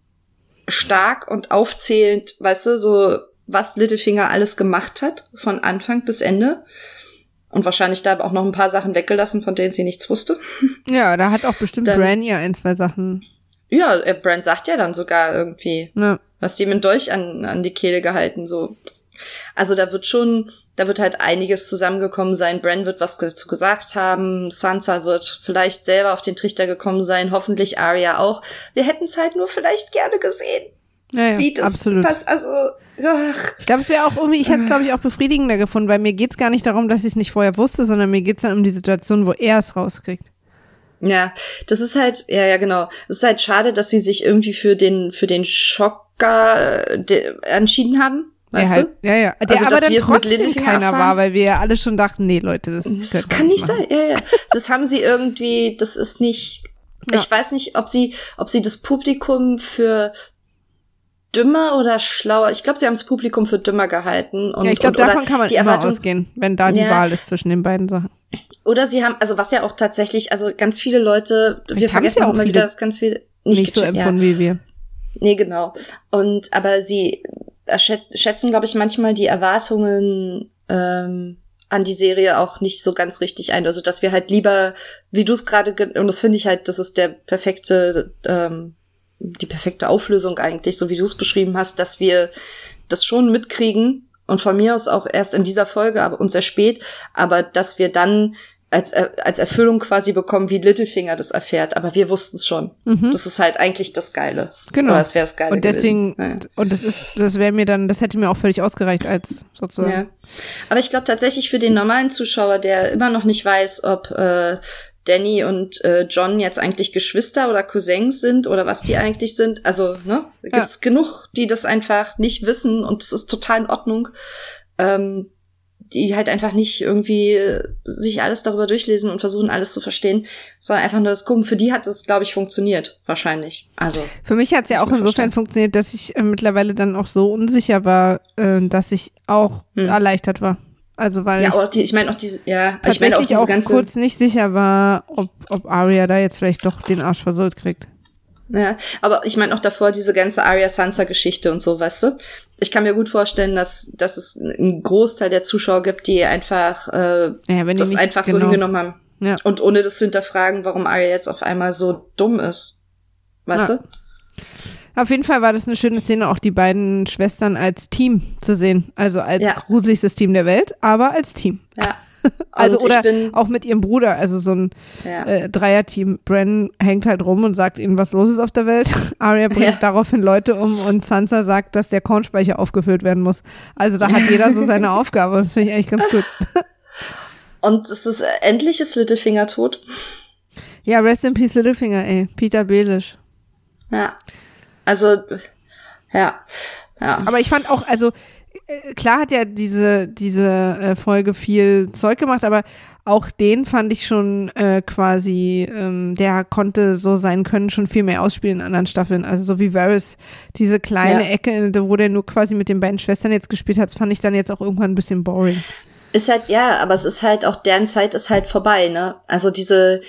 stark und aufzählend, weißt du, so was Littlefinger alles gemacht hat, von Anfang bis Ende. Und wahrscheinlich da auch noch ein paar Sachen weggelassen, von denen sie nichts wusste. Ja, da hat auch bestimmt dann, Bran ja ein, zwei Sachen. Ja, Bran sagt ja dann sogar irgendwie, ja. was die mit dem Dolch an, an die Kehle gehalten, so. Also da wird schon, da wird halt einiges zusammengekommen sein. Bran wird was dazu gesagt haben. Sansa wird vielleicht selber auf den Trichter gekommen sein. Hoffentlich Arya auch. Wir hätten es halt nur vielleicht gerne gesehen. Ja, ja, wie das absolut. Passt, also, ach. Ich glaube, es wäre auch irgendwie, ich hätte es, glaube ich, auch befriedigender gefunden, weil mir geht's gar nicht darum, dass ich es nicht vorher wusste, sondern mir geht's dann um die Situation, wo er es rauskriegt. Ja, das ist halt, ja, ja, genau. Es ist halt schade, dass sie sich irgendwie für den, für den Schocker de- entschieden haben. Weißt ja, du? Ja, ja. Der also, aber dann trotzdem keiner erfahren. War, weil wir ja alle schon dachten, nee, Leute, das, das, das kann nicht machen. Sein. Ja, ja. Das haben sie irgendwie, das ist nicht, ja. Ich weiß nicht, ob sie, ob sie das Publikum für dümmer oder schlauer. Ich glaube, sie haben das Publikum für dümmer gehalten. Und, ja, ich glaube, davon kann man die immer ausgehen, wenn da die ja. Wahl ist zwischen den beiden Sachen. Oder sie haben, also was ja auch tatsächlich, also ganz viele Leute, wir ich vergessen ja auch immer wieder, dass ganz viele nicht, nicht so empfunden ja. wie wir. Nee, genau. Und aber sie schätzen, glaube ich, manchmal die Erwartungen ähm, an die Serie auch nicht so ganz richtig ein. Also, dass wir halt lieber, wie du es gerade, und das finde ich halt, das ist der perfekte ähm, die perfekte Auflösung eigentlich, so wie du es beschrieben hast, dass wir das schon mitkriegen und von mir aus auch erst in dieser Folge, aber uns sehr spät, aber dass wir dann als als Erfüllung quasi bekommen, wie Littlefinger das erfährt, aber wir wussten es schon. Mhm. Das ist halt eigentlich das Geile. Genau. Oder das wäre das Geile und deswegen, gewesen. Ja. Und das ist, das wäre mir dann, das hätte mir auch völlig ausgereicht als sozusagen. Ja. Aber ich glaube tatsächlich für den normalen Zuschauer, der immer noch nicht weiß, ob äh, Danny und äh, John jetzt eigentlich Geschwister oder Cousins sind oder was die eigentlich sind. Also, ne, gibt's ja. genug, die das einfach nicht wissen und das ist total in Ordnung, ähm, die halt einfach nicht irgendwie sich alles darüber durchlesen und versuchen, alles zu verstehen, sondern einfach nur das gucken. Für die hat es, glaube ich, funktioniert, wahrscheinlich. Also für mich hat es ja auch insofern verstanden. funktioniert, dass ich äh, mittlerweile dann auch so unsicher war, äh, dass ich auch hm. erleichtert war. Also, weil ja, ich, ich meine auch die, ja, tatsächlich ich mein auch, diese auch ganze kurz nicht sicher war, ob, ob Arya da jetzt vielleicht doch den Arsch versohlt kriegt. Ja, aber ich meine auch davor diese ganze Arya-Sansa-Geschichte und so, weißt du? Ich kann mir gut vorstellen, dass, dass es einen Großteil der Zuschauer gibt, die einfach äh, ja, wenn das die einfach genau. so hingenommen haben. Ja. Und ohne das zu hinterfragen, warum Arya jetzt auf einmal so dumm ist. Weißt ja. du? Auf jeden Fall war das eine schöne Szene, auch die beiden Schwestern als Team zu sehen. Also als ja. gruseligstes Team der Welt, aber als Team. Ja. Also oder auch mit ihrem Bruder, also so ein ja. äh, Dreierteam. Bran hängt halt rum und sagt ihnen, was los ist auf der Welt. Arya bringt ja. daraufhin Leute um und Sansa sagt, dass der Kornspeicher aufgefüllt werden muss. Also da hat jeder so seine Aufgabe. Das finde ich eigentlich ganz gut. Und es ist endlich ist Littlefinger tot. Ja, rest in peace Littlefinger, ey. Peter Baelish. Ja. Also, ja, ja. Aber ich fand auch, also klar hat ja diese, diese Folge viel Zeug gemacht, aber auch den fand ich schon äh, quasi, ähm, der konnte so sein Können schon viel mehr ausspielen in anderen Staffeln. Also so wie Varys, diese kleine ja. Ecke, wo der nur quasi mit den beiden Schwestern jetzt gespielt hat, das fand ich dann jetzt auch irgendwann ein bisschen boring. Ist halt, ja, aber es ist halt, auch deren Zeit ist halt vorbei, ne? Also diese,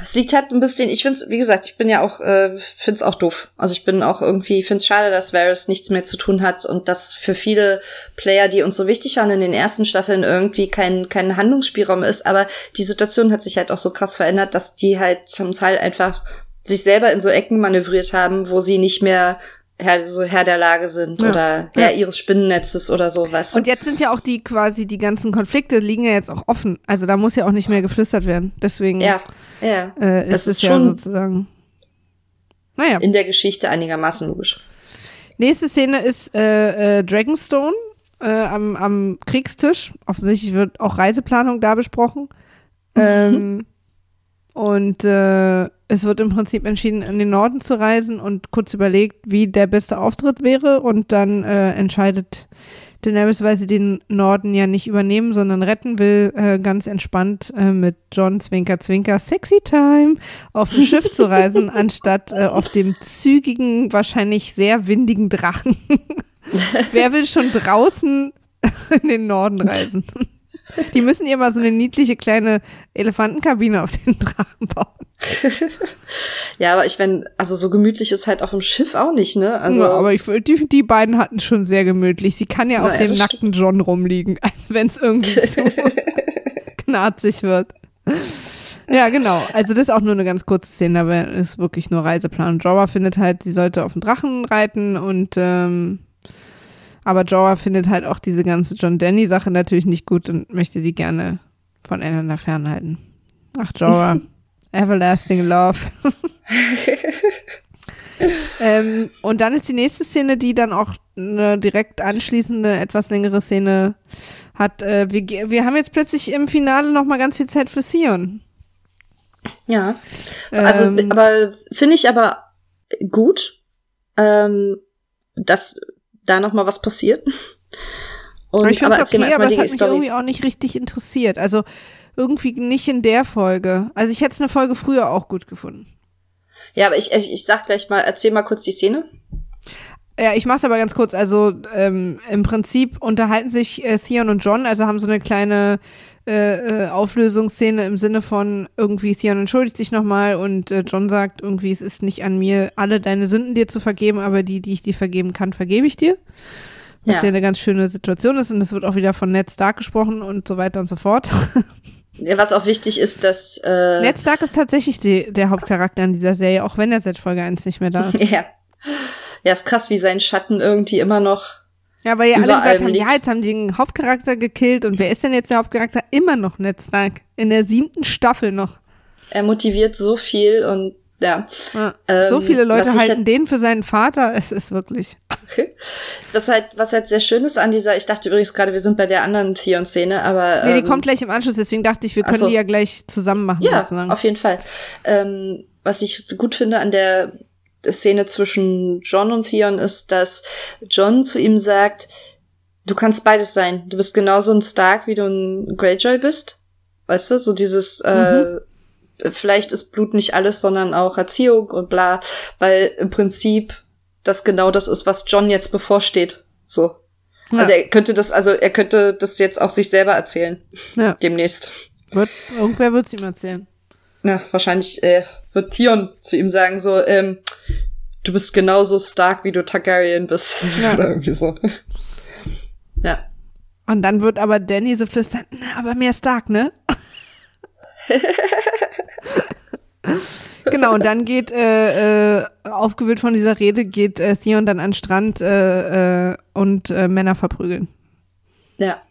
es liegt halt ein bisschen, ich find's, wie gesagt, ich bin ja auch, äh, find's auch doof. Also ich bin auch irgendwie, find's schade, dass Varys nichts mehr zu tun hat und dass für viele Player, die uns so wichtig waren in den ersten Staffeln, irgendwie kein, kein Handlungsspielraum ist. Aber die Situation hat sich halt auch so krass verändert, dass die halt zum Teil einfach sich selber in so Ecken manövriert haben, wo sie nicht mehr Herr, so Herr der Lage sind ja. oder Herr ja. ihres Spinnennetzes oder sowas. Und jetzt sind ja auch die quasi, die ganzen Konflikte liegen ja jetzt auch offen. Also da muss ja auch nicht mehr geflüstert werden. Deswegen ja. Ja. Äh, ist das ist es schon ja sozusagen naja. in der Geschichte einigermaßen logisch. Nächste Szene ist äh, äh, Dragonstone äh, am, am Kriegstisch. Offensichtlich wird auch Reiseplanung da besprochen. Mhm. Ähm, Und äh, es wird im Prinzip entschieden, in den Norden zu reisen und kurz überlegt, wie der beste Auftritt wäre. Und dann äh, entscheidet Daenerys, weil sie den Norden ja nicht übernehmen, sondern retten will, äh, ganz entspannt äh, mit Jon Zwinker Zwinker Sexy Time auf dem Schiff zu reisen, anstatt äh, auf dem zügigen, wahrscheinlich sehr windigen Drachen. Wer will schon draußen in den Norden reisen? Die müssen ihr mal so eine niedliche kleine Elefantenkabine auf den Drachen bauen. Ja, aber ich meine, also so gemütlich ist halt auf dem Schiff auch nicht, ne? Also ja, aber ich, die, die beiden hatten schon sehr gemütlich. Sie kann ja auf naja, dem nackten John rumliegen, als wenn es irgendwie zu knarzig wird. Ja, genau. Also das ist auch nur eine ganz kurze Szene, aber es ist wirklich nur Reiseplan. Jorah findet halt, sie sollte auf dem Drachen reiten und ähm, aber Jorah findet halt auch diese ganze Jon-Danny-Sache natürlich nicht gut und möchte die gerne voneinander fernhalten. Ach, Jorah. Everlasting Love. ähm, und dann ist die nächste Szene, die dann auch eine direkt anschließende, etwas längere Szene hat. Äh, wir, wir haben jetzt plötzlich im Finale nochmal ganz viel Zeit für Theon. Ja. Also, ähm, aber finde ich aber gut, ähm, dass da nochmal was passiert. Und, ich finde es okay, mal aber das hat mich Story. irgendwie auch nicht richtig interessiert. Also irgendwie nicht in der Folge. Also ich hätte es eine Folge früher auch gut gefunden. Ja, aber ich, ich, ich sag gleich mal, erzähl mal kurz die Szene. Ja, ich mach's aber ganz kurz. Also ähm, im Prinzip unterhalten sich äh, Theon und Jon, also haben so eine kleine äh, äh, Auflösungsszene im Sinne von irgendwie Theon entschuldigt sich nochmal und äh, Jon sagt irgendwie, es ist nicht an mir, alle deine Sünden dir zu vergeben, aber die, die ich dir vergeben kann, vergebe ich dir. Was ja, ja eine ganz schöne Situation ist und es wird auch wieder von Ned Stark gesprochen und so weiter und so fort. Ja, was auch wichtig ist, dass äh Ned Stark ist tatsächlich die, der Hauptcharakter in dieser Serie, auch wenn er seit Folge eins nicht mehr da ist. Ja. Ja, ist krass, wie sein Schatten irgendwie immer noch. Ja, weil ja alle gesagt haben, liegt. ja, jetzt haben die den Hauptcharakter gekillt und wer ist denn jetzt der Hauptcharakter? Immer noch Ned Stark. In der siebten Staffel noch. Er motiviert so viel und ja. ja ähm, so viele Leute halten halt, den für seinen Vater. Es ist wirklich. Okay. Das halt, was halt sehr schön ist an dieser, ich dachte übrigens gerade, wir sind bei der anderen Theon-Szene, aber. Nee, die ähm, kommt gleich im Anschluss, deswegen dachte ich, wir können so. die ja gleich zusammen machen. Ja, sozusagen. Auf jeden Fall. Ähm, was ich gut finde an der Szene zwischen Jon und Theon ist, dass Jon zu ihm sagt, du kannst beides sein. Du bist genauso ein Stark, wie du ein Greyjoy bist. Weißt du, so dieses, äh, mhm. vielleicht ist Blut nicht alles, sondern auch Erziehung und bla, weil im Prinzip das genau das ist, was Jon jetzt bevorsteht. So. Ja. Also er könnte das, also er könnte das jetzt auch sich selber erzählen. Ja. Demnächst. Wird, irgendwer wird's ihm erzählen. Na, ja, wahrscheinlich, äh, wird Theon zu ihm sagen, so, ähm, du bist genauso stark, wie du Targaryen bist. Ja. Oder irgendwie so. Ja. Und dann wird aber Dany so flüstern, aber mehr Stark, ne? Genau, und dann geht, äh, äh, aufgewühlt von dieser Rede, geht äh, Theon dann an den Strand äh, äh, und äh, Männer verprügeln. Ja.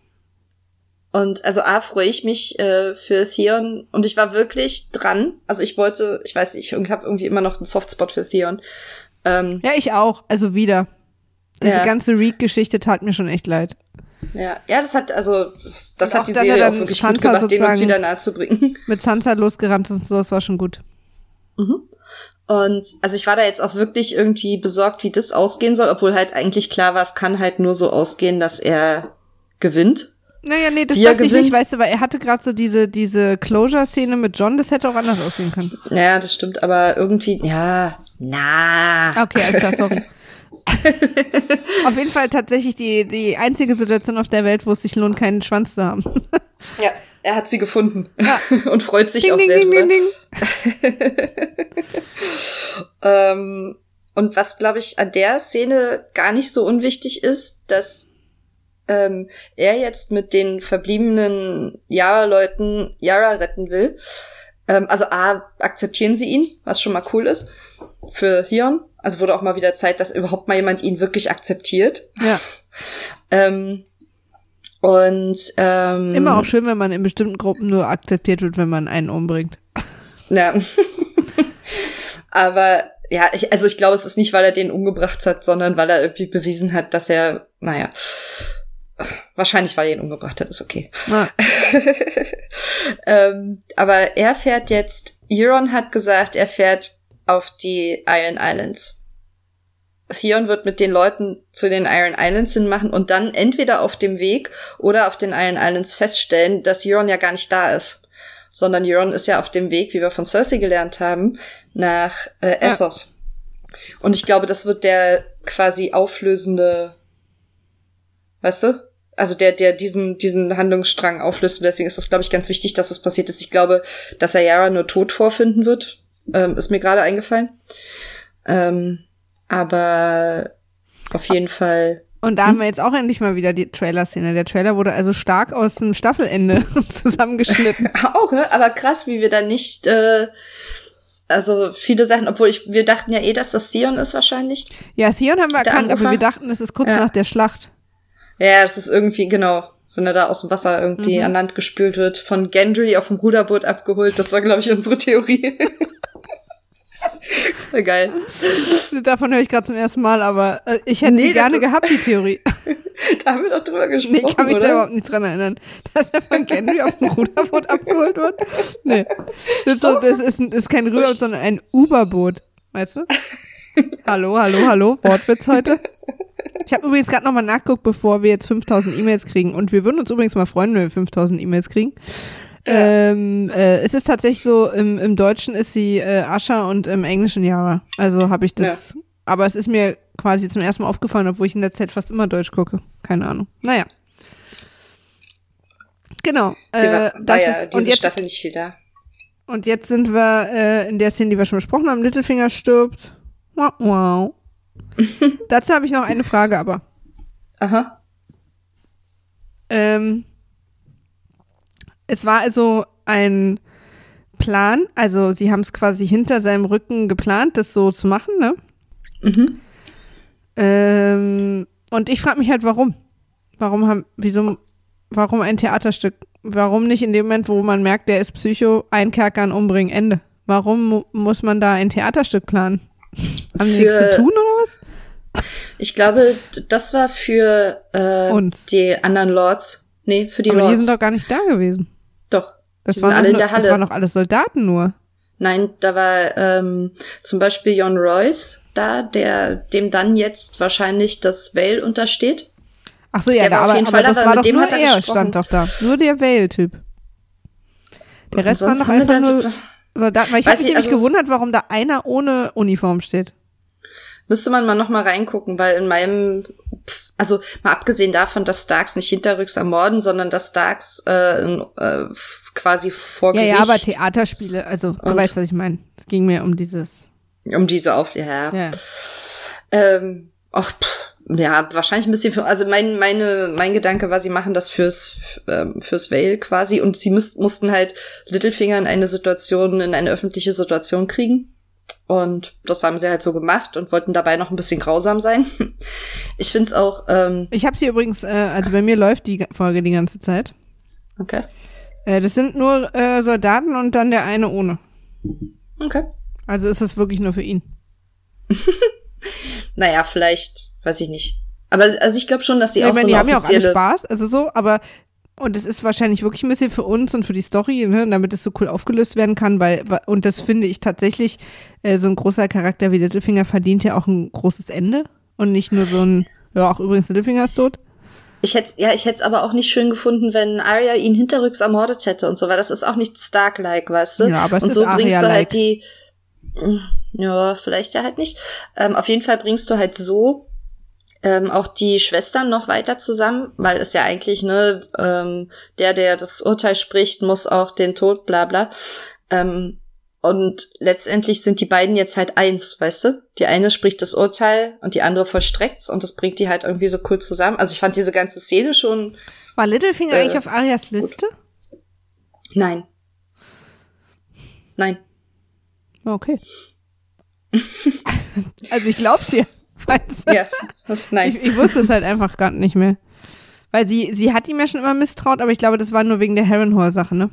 Und also A, freue ich mich äh, für Theon und ich war wirklich dran. Also ich wollte, ich weiß nicht, ich habe irgendwie immer noch einen Softspot für Theon. Ähm, ja, ich auch, also wieder. Diese ja. ganze Reed-Geschichte tat mir schon echt leid. Ja, ja, das hat, also, das und hat auch, die Serie auch wirklich Sansa gut gemacht, dem uns wieder nahe zu bringen. Mit Sansa losgerammt und so, das war schon gut. Mhm. Und also ich war da jetzt auch wirklich irgendwie besorgt, wie das ausgehen soll, obwohl halt eigentlich klar war, es kann halt nur so ausgehen, dass er gewinnt. Naja, nee, das dachte gewinnt. ich nicht, weißt du, weil er hatte gerade so diese diese Closure-Szene mit Jon, das hätte auch anders aussehen können. Naja, das stimmt, aber irgendwie, ja, na. Okay, alles klar, sorry. Auf jeden Fall tatsächlich die die einzige Situation auf der Welt, wo es sich lohnt, keinen Schwanz zu haben. Ja, er hat sie gefunden ja. und freut sich ding, auch ding, sehr ding, drüber. Ding. ähm, und was, glaube ich, an der Szene gar nicht so unwichtig ist, dass Ähm, er jetzt mit den verbliebenen Yara-Leuten Yara retten will. Ähm, also A, akzeptieren sie ihn, was schon mal cool ist für Theon. Also wurde auch mal wieder Zeit, dass überhaupt mal jemand ihn wirklich akzeptiert. Ja. Ähm, und ähm, immer auch schön, wenn man in bestimmten Gruppen nur akzeptiert wird, wenn man einen umbringt. Ja. Aber ja, ich, also ich glaube, es ist nicht, weil er den umgebracht hat, sondern weil er irgendwie bewiesen hat, dass er, naja, wahrscheinlich, weil er ihn umgebracht hat, ist okay. Ah. ähm, aber er fährt jetzt Euron hat gesagt, er fährt auf die Iron Islands. Theon wird mit den Leuten zu den Iron Islands hinmachen und dann entweder auf dem Weg oder auf den Iron Islands feststellen, dass Euron ja gar nicht da ist. Sondern Euron ist ja auf dem Weg, wie wir von Cersei gelernt haben, nach äh, Essos. Ja. Und ich glaube, das wird der quasi auflösende, weißt du? Also der, der diesen, diesen Handlungsstrang auflöst. Und deswegen ist das, glaube ich, ganz wichtig, dass das passiert ist. Ich glaube, dass er Yara nur tot vorfinden wird. Ähm, ist mir gerade eingefallen. Ähm, aber auf jeden Fall. Und da haben wir jetzt auch endlich mal wieder die Trailer-Szene. Der Trailer wurde also stark aus dem Staffelende zusammengeschnitten. Auch, ne? Aber krass, wie wir da nicht, äh, also viele Sachen, obwohl ich, wir dachten ja eh, dass das Theon ist wahrscheinlich. Ja, Theon haben wir erkannt, aber wir dachten, das ist kurz ja. nach der Schlacht. Ja, das ist irgendwie, genau, wenn er da aus dem Wasser irgendwie mhm. an Land gespült wird, von Gendry auf dem Ruderboot abgeholt. Das war, glaube ich, unsere Theorie. Sehr geil. Davon höre ich gerade zum ersten Mal, aber ich hätte nee, die gerne gehabt, die Theorie. Da haben wir doch drüber gesprochen, nee, ich kann mich oder? Da überhaupt nicht dran erinnern, dass er von Gendry auf dem Ruderboot abgeholt wird. Nee, das ist, so, das ist, ist kein Ruderboot, sondern ein Uberboot, weißt du? Hallo, hallo, hallo, Wortwitz heute. Ich habe übrigens gerade nochmal nachgeguckt, bevor wir jetzt fünftausend E-Mails kriegen. Und wir würden uns übrigens mal freuen, wenn wir fünftausend E-Mails kriegen. Ja. Ähm, äh, es ist tatsächlich so, im, im Deutschen ist sie äh, Ascha und im Englischen Yara. Also habe ich das. Ja. Aber es ist mir quasi zum ersten Mal aufgefallen, obwohl ich in der Zeit fast immer Deutsch gucke. Keine Ahnung. Naja. Genau. Sie war, äh, das war ja ist, diese und jetzt, Staffel nicht viel da. Und jetzt sind wir äh, in der Szene, die wir schon besprochen haben. Littlefinger stirbt. Wow, wow. Dazu habe ich noch eine Frage, aber. Aha. Ähm, es war also ein Plan, also sie haben es quasi hinter seinem Rücken geplant, das so zu machen, ne? Mhm. Ähm, und ich frage mich halt, warum? Warum haben, wieso, warum ein Theaterstück? Warum nicht in dem Moment, wo man merkt, der ist Psycho, einkerkern, umbringen, Ende? Warum mu- muss man da ein Theaterstück planen? Haben die nichts zu tun oder was? Ich glaube, das war für äh, Uns. die anderen Lords. Nee, für die Aber Lords. Die sind doch gar nicht da gewesen. Doch. Das die waren sind alle in der Halle. Das waren doch alles Soldaten nur. Nein, da war ähm, zum Beispiel Jon Royce da, der dem dann jetzt wahrscheinlich das Vale untersteht. Ach so, ja, da, aber, auf jeden aber Fall, das aber war mit doch dem nur hat er, er stand doch da. Nur der Vale-Typ. Der Rest war noch einfach nur... Soldaten, weil ich habe mich nämlich also, gewundert, warum da einer ohne Uniform steht. Müsste man mal noch mal reingucken, weil in meinem, also mal abgesehen davon, dass Starks nicht hinterrücks ermorden, sondern dass Starks äh, äh, quasi vor Gericht. Ja, ja, aber Theaterspiele, also du und, weißt, was ich meine. Es ging mir um dieses. Um diese Auflösung, ja. ja. Ähm, ach, pff. Ja, wahrscheinlich ein bisschen für, also mein, meine, mein Gedanke war, sie machen das fürs, fürs Vale quasi und sie müß, mussten halt Littlefinger in eine Situation, in eine öffentliche Situation kriegen. Und das haben sie halt so gemacht und wollten dabei noch ein bisschen grausam sein. Ich find's auch, ähm. Ich hab sie übrigens, äh, also bei mir läuft die Folge die ganze Zeit. Okay. Äh, das sind nur, äh, Soldaten und dann der eine ohne. Okay. Also ist das wirklich nur für ihn. Naja, vielleicht. Weiß ich nicht. Aber also ich glaube schon, dass sie ja, auch meine, so eine die offizielle... haben ja auch alle Spaß, also so, aber... Und es ist wahrscheinlich wirklich ein bisschen für uns und für die Story, ne, damit es so cool aufgelöst werden kann, weil... Und das finde ich tatsächlich, äh, so ein großer Charakter wie Littlefinger verdient ja auch ein großes Ende. Und nicht nur so ein... Ja, auch übrigens Littlefinger ist tot. Ich hätte ja, ich hätte es aber auch nicht schön gefunden, wenn Arya ihn hinterrücks ermordet hätte und so, weil das ist auch nicht Stark-like, weißt du? Ja, aber es und ist so bringst Arya-like. Du halt die... Ja, vielleicht ja halt nicht. Ähm, auf jeden Fall bringst du halt so... Ähm, auch die Schwestern noch weiter zusammen, weil es ja eigentlich, ne, ähm, der, der das Urteil spricht, muss auch den Tod, bla bla. Ähm, und letztendlich sind die beiden jetzt halt eins, weißt du? Die eine spricht das Urteil und die andere vollstreckt's und das bringt die halt irgendwie so cool zusammen. Also ich fand diese ganze Szene schon... War Littlefinger äh, eigentlich auf Arias Liste? Gut. Nein. Nein. Okay. Also ich glaub's dir. Ja, das, nein. Ich, ich wusste es halt einfach gar nicht mehr. Weil sie, sie hat ihm ja schon immer misstraut, aber ich glaube, das war nur wegen der Harrenhal-Sache, ne?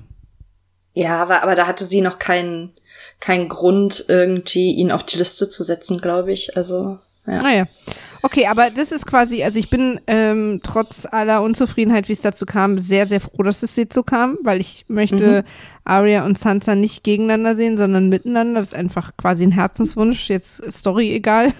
Ja, aber, aber da hatte sie noch keinen, keinen Grund, irgendwie ihn auf die Liste zu setzen, glaube ich. Also, Ja. Naja. Okay, aber das ist quasi, also ich bin ähm, trotz aller Unzufriedenheit, wie es dazu kam, sehr, sehr froh, dass es jetzt so kam, weil ich möchte mhm. Arya und Sansa nicht gegeneinander sehen, sondern miteinander. Das ist einfach quasi ein Herzenswunsch, jetzt Story egal.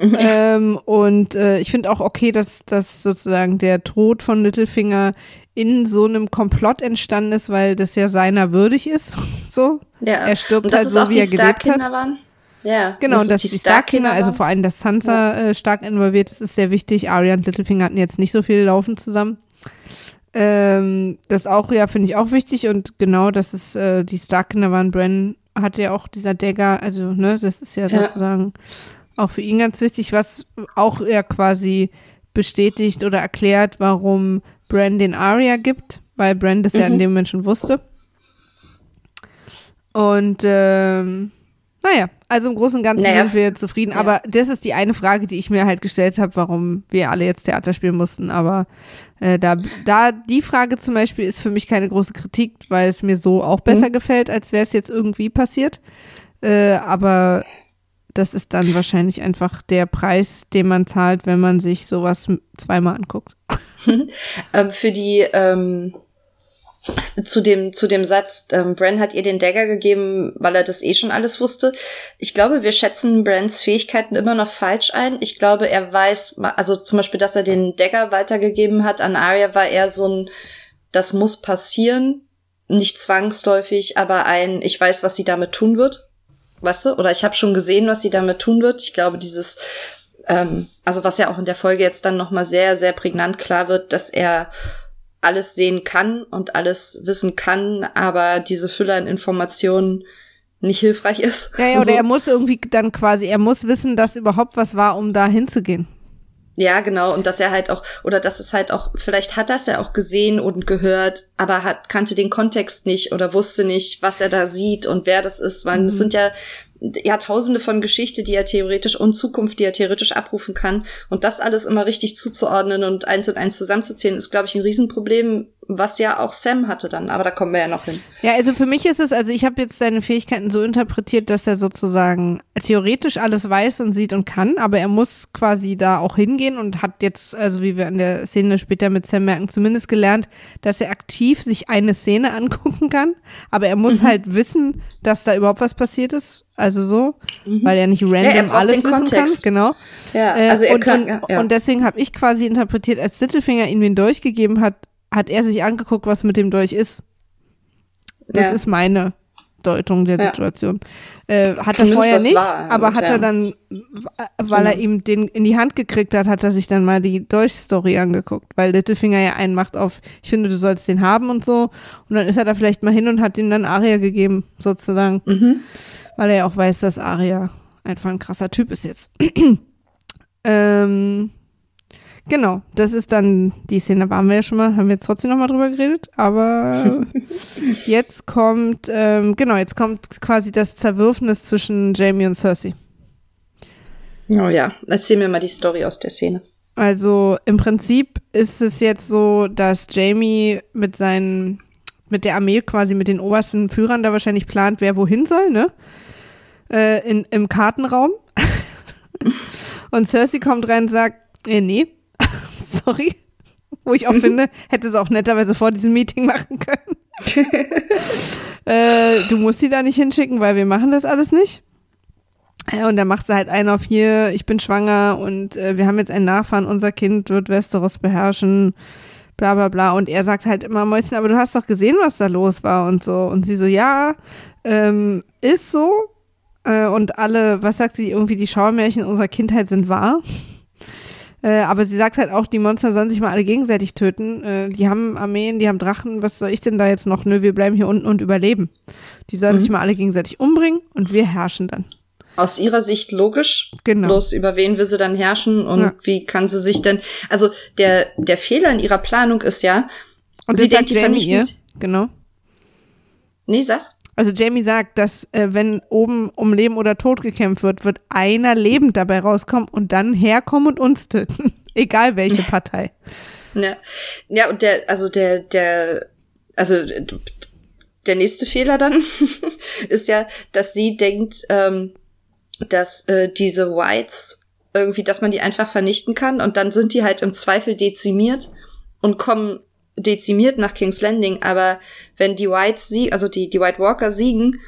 Mhm. ähm, und äh, ich finde auch okay, dass, dass sozusagen der Tod von Littlefinger in so einem Komplott entstanden ist, weil das ja seiner würdig ist. So. Ja. Er stirbt halt so, wie er gelebt hat. Waren. Yeah. Genau, und dass die Stark-Kinder, also vor allem, dass Sansa ja. äh, stark involviert ist, ist sehr wichtig. Arya und Littlefinger hatten jetzt nicht so viel Laufen zusammen. Ähm, das auch, ja, finde ich auch wichtig. Und genau, dass es äh, die Stark-Kinder waren. Bran hatte ja auch dieser Dagger, also, ne, das ist ja, ja sozusagen auch für ihn ganz wichtig, was auch ja quasi bestätigt oder erklärt, warum Bran den Arya gibt, weil Bran das mhm. ja in dem Moment schon wusste. Und, ähm, naja, also im Großen und Ganzen naja. sind wir zufrieden, naja. aber das ist die eine Frage, die ich mir halt gestellt habe, warum wir alle jetzt Theater spielen mussten, aber äh, da, da die Frage zum Beispiel ist für mich keine große Kritik, weil es mir so auch besser mhm. gefällt, als wäre es jetzt irgendwie passiert, äh, aber das ist dann wahrscheinlich einfach der Preis, den man zahlt, wenn man sich sowas zweimal anguckt. ähm, für die, ähm Zu dem, zu dem Satz, ähm, Bran hat ihr den Dagger gegeben, weil er das eh schon alles wusste. Ich glaube, wir schätzen Brans Fähigkeiten immer noch falsch ein. Ich glaube, er weiß, also zum Beispiel, dass er den Dagger weitergegeben hat an Arya, war eher so ein, das muss passieren, nicht zwangsläufig, aber ein, ich weiß, was sie damit tun wird, weißt du? Oder ich habe schon gesehen, was sie damit tun wird. Ich glaube, dieses, ähm, also was ja auch in der Folge jetzt dann nochmal sehr, sehr prägnant klar wird, dass er alles sehen kann und alles wissen kann, aber diese Fülle an Informationen nicht hilfreich ist. Ja, ja, oder so. Er muss irgendwie dann quasi, er muss wissen, dass überhaupt was war, um da hinzugehen. Ja, genau, und dass er halt auch, oder dass es halt auch, vielleicht hat das ja auch gesehen und gehört, aber hat, kannte den Kontext nicht oder wusste nicht, was er da sieht und wer das ist, weil mhm. es sind ja Jahrtausende von Geschichte, die er theoretisch und Zukunft, die er theoretisch abrufen kann. Und das alles immer richtig zuzuordnen und eins und eins zusammenzuziehen, ist, glaube ich, ein Riesenproblem, was ja auch Sam hatte dann. Aber da kommen wir ja noch hin. Ja, also für mich ist es, also ich habe jetzt seine Fähigkeiten so interpretiert, dass er sozusagen theoretisch alles weiß und sieht und kann, aber er muss quasi da auch hingehen und hat jetzt, also wie wir in der Szene später mit Sam merken, zumindest gelernt, dass er aktiv sich eine Szene angucken kann, aber er muss mhm. halt wissen, dass da überhaupt was passiert ist. Also so, mhm. weil er nicht random ja, er alles wissen Kontext. Kann. Genau. Ja, also er und, kann, ja, ja. und deswegen habe ich quasi interpretiert, als Littlefinger ihm den Dolch gegeben hat, hat er sich angeguckt, was mit dem Dolch ist. Das ja. ist meine Deutung der ja. Situation. Äh, hat er vorher nicht, war, aber hat ja. er dann, weil ja. er ihm den in die Hand gekriegt hat, hat er sich dann mal die Dolch-Story angeguckt, weil Littlefinger ja einen macht auf, ich finde, du sollst den haben und so. Und dann ist er da vielleicht mal hin und hat ihm dann Arya gegeben, sozusagen. Mhm. Weil er ja auch weiß, dass Arya einfach ein krasser Typ ist jetzt. ähm, genau, das ist dann, die Szene waren wir ja schon mal, haben wir jetzt trotzdem nochmal drüber geredet, aber jetzt kommt, ähm, genau, jetzt kommt quasi das Zerwürfnis zwischen Jamie und Cersei. Oh ja, erzähl mir mal die Story aus der Szene. Also im Prinzip ist es jetzt so, dass Jamie mit seinen mit der Armee quasi, mit den obersten Führern da wahrscheinlich plant, wer wohin soll, ne? Äh, in, im Kartenraum. Und Cersei kommt rein und sagt, eh, nee, sorry. Wo ich auch finde, hätte es auch netterweise vor diesem Meeting machen können. äh, du musst die da nicht hinschicken, weil wir machen das alles nicht. Und da macht sie halt einen auf hier, ich bin schwanger und äh, wir haben jetzt einen Nachfahren, unser Kind wird Westeros beherrschen. Bla, bla, bla. Und er sagt halt immer, Mäuschen, aber du hast doch gesehen, was da los war und so. Und sie so, ja, ähm, ist so. Äh, und alle, was sagt sie, irgendwie die Schauermärchen unserer Kindheit sind wahr. Äh, aber sie sagt halt auch, die Monster sollen sich mal alle gegenseitig töten. Äh, die haben Armeen, die haben Drachen, was soll ich denn da jetzt noch? Nö, wir bleiben hier unten und überleben. Die sollen mhm. sich mal alle gegenseitig umbringen und wir herrschen dann. Aus ihrer Sicht logisch, genau. Bloß über wen will sie dann herrschen und ja. wie kann sie sich denn, also der der Fehler in ihrer Planung ist ja, und sie denkt, die vernichten. Genau. Nee, sag. Also Jamie sagt, dass äh, wenn oben um Leben oder Tod gekämpft wird, wird einer lebend dabei rauskommen und dann herkommen und uns töten. Egal welche Partei. Ja, ja und der, also der, der, also der nächste Fehler dann ist ja, dass sie denkt, ähm, dass äh, diese Whites irgendwie, dass man die einfach vernichten kann. Und dann sind die halt im Zweifel dezimiert und kommen dezimiert nach King's Landing. Aber wenn die Whites siegen, also die, die White Walker siegen,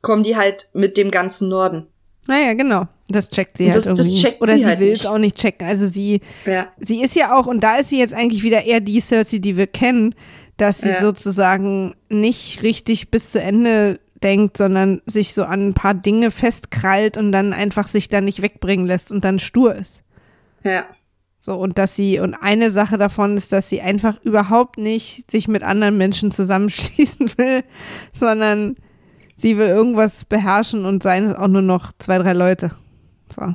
kommen die halt mit dem ganzen Norden. Naja, genau. Das checkt sie das, halt irgendwie. Das checkt Oder sie, sie halt will es auch nicht checken. Also sie, ja. sie ist ja auch, und da ist sie jetzt eigentlich wieder eher die Cersei, die wir kennen, dass sie ja. sozusagen nicht richtig bis zu Ende denkt, sondern sich so an ein paar Dinge festkrallt und dann einfach sich da nicht wegbringen lässt und dann stur ist. Ja. So, und dass sie, und eine Sache davon ist, dass sie einfach überhaupt nicht sich mit anderen Menschen zusammenschließen will, sondern sie will irgendwas beherrschen und seien es auch nur noch zwei, drei Leute. So.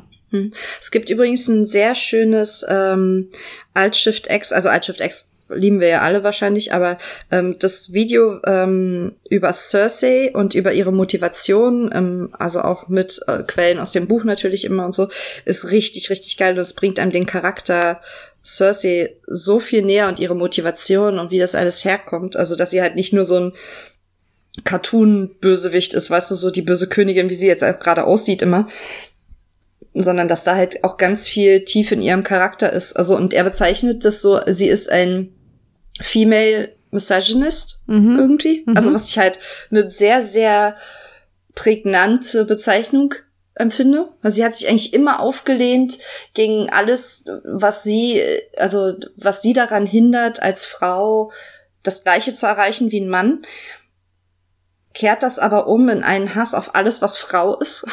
Es gibt übrigens ein sehr schönes ähm, Alt-Shift-X, also Alt-Shift-X lieben wir ja alle wahrscheinlich, aber ähm, das Video ähm, über Cersei und über ihre Motivation, ähm, also auch mit äh, Quellen aus dem Buch natürlich immer und so, ist richtig, richtig geil und es bringt einem den Charakter Cersei so viel näher und ihre Motivation und wie das alles herkommt, also dass sie halt nicht nur so ein Cartoon-Bösewicht ist, weißt du, so die böse Königin, wie sie jetzt gerade aussieht immer, sondern dass da halt auch ganz viel tief in ihrem Charakter ist. Also, und er bezeichnet das so, sie ist ein Female Misogynist mhm. irgendwie. Mhm. Also, was ich halt eine sehr, sehr prägnante Bezeichnung empfinde. Also, sie hat sich eigentlich immer aufgelehnt gegen alles, was sie, also, was sie daran hindert, als Frau das Gleiche zu erreichen wie ein Mann. Kehrt das aber um in einen Hass auf alles, was Frau ist.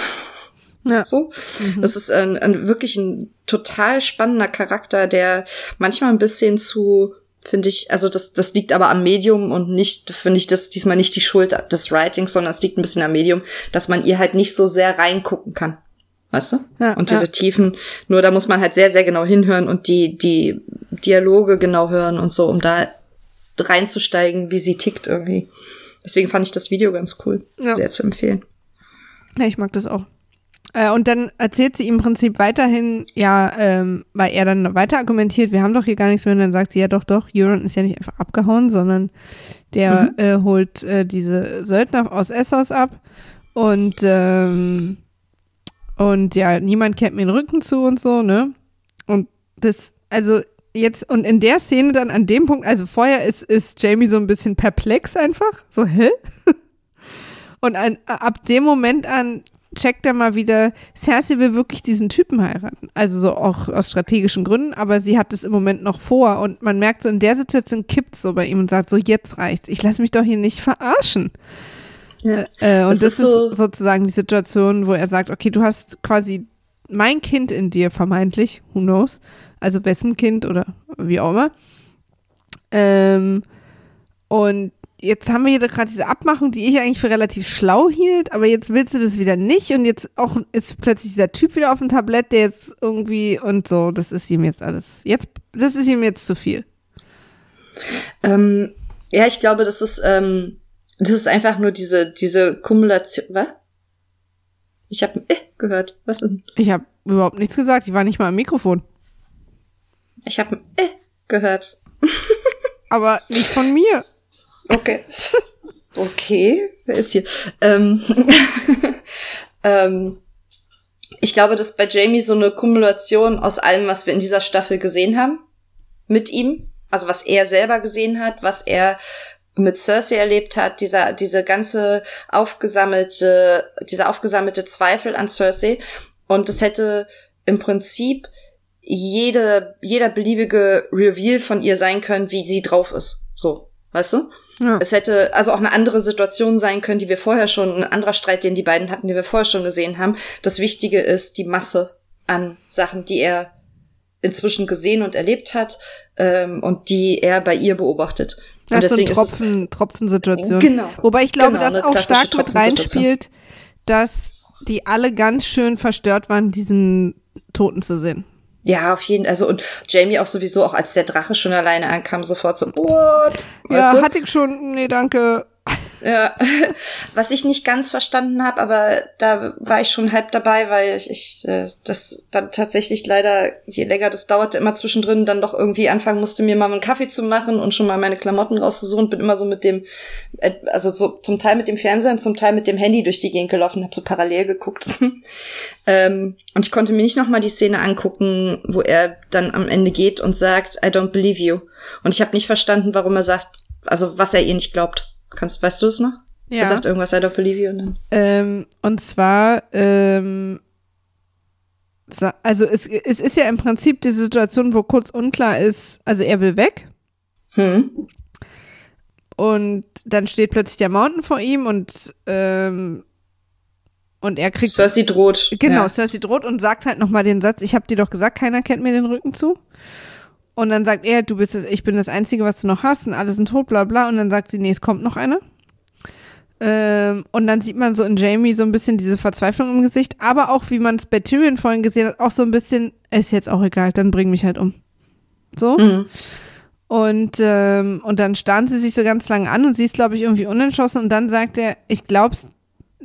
Ja. So. Mhm. Das ist ein, ein, wirklich ein total spannender Charakter, der manchmal ein bisschen zu, finde ich, also das, das liegt aber am Medium und nicht, finde ich, das diesmal nicht die Schuld des Writings, sondern es liegt ein bisschen am Medium, dass man ihr halt nicht so sehr reingucken kann. Weißt du? Ja, und diese ja. Tiefen, nur da muss man halt sehr, sehr genau hinhören und die, die Dialoge genau hören und so, um da reinzusteigen, wie sie tickt irgendwie. Deswegen fand ich das Video ganz cool, ja. sehr zu empfehlen. Ja, ich mag das auch. Äh, und dann erzählt sie ihm im Prinzip weiterhin, ja, ähm, weil er dann weiter argumentiert, wir haben doch hier gar nichts mehr. Und dann sagt sie, ja doch, doch, Euron ist ja nicht einfach abgehauen, sondern der mhm. äh, holt äh, diese Söldner aus Essos ab. Und, ähm, und ja, niemand kehrt mir den Rücken zu und so, ne? Und das, also jetzt, und in der Szene dann an dem Punkt, also vorher ist, ist Jamie so ein bisschen perplex einfach, so, hä? Und an, ab dem Moment an checkt er mal wieder, Cersei will wirklich diesen Typen heiraten, also so auch aus strategischen Gründen, aber sie hat es im Moment noch vor und man merkt so, in der Situation kippt es so bei ihm und sagt so, jetzt reicht's, ich lasse mich doch hier nicht verarschen. Ja. Äh, und das, das ist, so ist sozusagen die Situation, wo er sagt, okay, du hast quasi mein Kind in dir vermeintlich, who knows, also besten Kind oder wie auch immer. Ähm, und jetzt haben wir hier gerade diese Abmachung, die ich eigentlich für relativ schlau hielt, aber jetzt willst du das wieder nicht und jetzt auch ist plötzlich dieser Typ wieder auf dem Tablett, der jetzt irgendwie und so, das ist ihm jetzt alles, jetzt, das ist ihm jetzt zu viel. Ähm, ja, ich glaube, das ist, ähm, das ist einfach nur diese, diese Kumulation, was? Ich habe ein äh gehört, was ist denn? Ich habe überhaupt nichts gesagt, ich war nicht mal am Mikrofon. Ich habe ein äh gehört. Aber nicht von mir. Okay. Okay, wer ist hier? Ähm, ähm, ich glaube, das ist bei Jamie so eine Kumulation aus allem, was wir in dieser Staffel gesehen haben. Mit ihm. Also was er selber gesehen hat, was er mit Cersei erlebt hat, dieser, diese ganze aufgesammelte, dieser aufgesammelte Zweifel an Cersei. Und das hätte im Prinzip jede, jeder beliebige Reveal von ihr sein können, wie sie drauf ist. So, weißt du? Ja. Es hätte also auch eine andere Situation sein können, die wir vorher schon, ein anderer Streit, den die beiden hatten, den wir vorher schon gesehen haben. Das Wichtige ist die Masse an Sachen, die er inzwischen gesehen und erlebt hat, ähm, und die er bei ihr beobachtet. Ja, und deswegen so eine Tropfen, Tropfensituation. Genau. Wobei ich glaube, genau, dass auch stark mit reinspielt, dass die alle ganz schön verstört waren, diesen Toten zu sehen. Ja, auf jeden Fall. Also, und Jamie auch sowieso, auch als der Drache schon alleine ankam, sofort so, what? Ja, hatte ich schon, nee, danke. Ja, was ich nicht ganz verstanden habe, aber da war ich schon halb dabei, weil ich, ich äh, das dann tatsächlich leider, je länger das dauerte, immer zwischendrin dann doch irgendwie anfangen musste, mir mal einen Kaffee zu machen und schon mal meine Klamotten rauszusuchen. Bin immer so mit dem, äh, also so zum Teil mit dem Fernseher und zum Teil mit dem Handy durch die Gegend gelaufen, habe so parallel geguckt. ähm, und ich konnte mir nicht nochmal die Szene angucken, wo er dann am Ende geht und sagt, I don't believe you. Und ich habe nicht verstanden, warum er sagt, also was er ihr nicht glaubt. Kannst, weißt du es noch? Ja. Er sagt irgendwas, I don't believe you. Und, dann. Ähm, und zwar, ähm, also es, es ist ja im Prinzip die Situation, wo kurz unklar ist, also er will weg. Hm. Und dann steht plötzlich der Mountain vor ihm und ähm, und er kriegt... Cersei droht. Genau, ja. Cersei droht und sagt halt nochmal den Satz, ich hab dir doch gesagt, keiner kennt mir den Rücken zu. Und dann sagt er, du bist das, ich bin das Einzige, was du noch hast und alle sind tot, bla bla. Und dann sagt sie, nee, es kommt noch eine. Ähm, und dann sieht man so in Jamie so ein bisschen diese Verzweiflung im Gesicht, aber auch, wie man es bei Tyrion vorhin gesehen hat, auch so ein bisschen, ist jetzt auch egal, dann bring mich halt um. So. Mhm. Und, ähm, und dann starren sie sich so ganz lange an und sie ist, glaube ich, irgendwie unentschlossen. Und dann sagt er, ich glaub's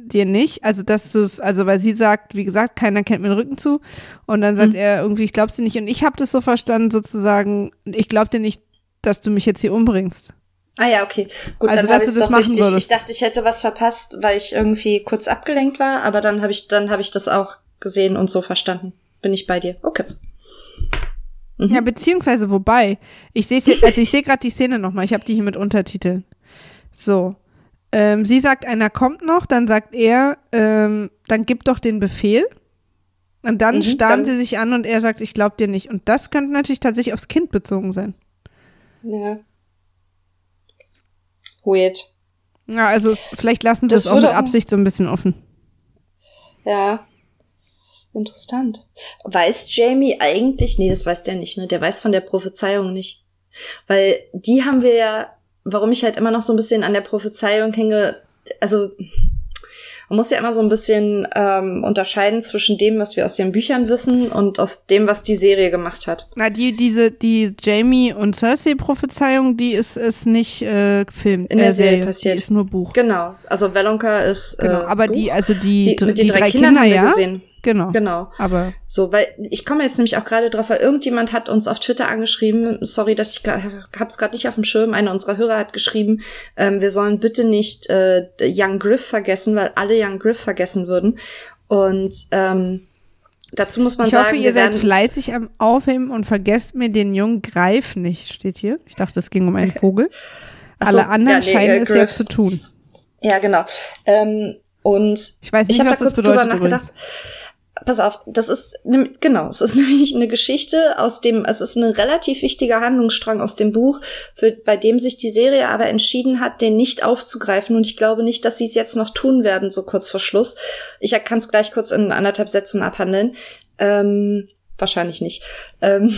dir nicht, also dass du es, also weil sie sagt, wie gesagt, keiner kennt mir den Rücken zu und dann sagt mhm. er irgendwie, ich glaub dir nicht und ich habe das so verstanden sozusagen, ich glaub dir nicht, dass du mich jetzt hier umbringst. Ah ja, okay, gut, also, dann habe ich das machen richtig, würdest. Ich dachte, ich hätte was verpasst, weil ich irgendwie kurz abgelenkt war, aber dann habe ich, dann habe ich das auch gesehen und so verstanden. Bin ich bei dir, okay. Mhm. Ja, beziehungsweise wobei, ich sehe also ich sehe gerade die Szene nochmal, ich habe die hier mit Untertiteln. So. Ähm, sie sagt, einer kommt noch, dann sagt er, ähm, dann gib doch den Befehl. Und dann mhm, starren dann sie sich an und er sagt, ich glaub dir nicht. Und das könnte natürlich tatsächlich aufs Kind bezogen sein. Ja. Weird. Ja, also vielleicht lassen sie das, das auch mit Absicht so ein bisschen offen. Ja. Interessant. Weiß Jamie eigentlich? Nee, das weiß der nicht, ne? Der weiß von der Prophezeiung nicht. Weil die haben wir ja warum ich halt immer noch so ein bisschen an der Prophezeiung hänge, also man muss ja immer so ein bisschen ähm, unterscheiden zwischen dem, was wir aus den Büchern wissen und aus dem, was die Serie gemacht hat. Na, die diese die Jamie und Cersei-Prophezeiung, die ist, ist nicht äh, Film. In der äh, Serie, Serie passiert. Die ist nur Buch. Genau, also Wellonka ist äh, Genau, aber Buch. Die, also die, die, mit die den drei, drei Kindern Kinder, haben wir ja? gesehen. Genau. Genau. Aber so, weil ich komme jetzt nämlich auch gerade drauf, weil irgendjemand hat uns auf Twitter angeschrieben, sorry, dass ich hab's gerade nicht auf dem Schirm, einer unserer Hörer hat geschrieben, ähm, wir sollen bitte nicht äh, Young Griff vergessen, weil alle Young Griff vergessen würden. Und ähm, dazu muss man ich sagen, hoffe, ihr seid fleißig am Aufheben und vergesst mir den jungen Greif nicht, steht hier. Ich dachte, es ging um einen Vogel. Ach so, alle anderen ja, nee, scheinen äh, es ja zu tun. Ja, genau. Ähm, und ich weiß nicht, ich was da das bedeutet. Drüber nachgedacht. Pass auf, das ist, genau, es ist nämlich eine Geschichte aus dem, es ist ein relativ wichtiger Handlungsstrang aus dem Buch, für, bei dem sich die Serie aber entschieden hat, den nicht aufzugreifen und ich glaube nicht, dass sie es jetzt noch tun werden, so kurz vor Schluss. Ich kann es gleich kurz in anderthalb Sätzen abhandeln. Ähm, wahrscheinlich nicht. Ähm,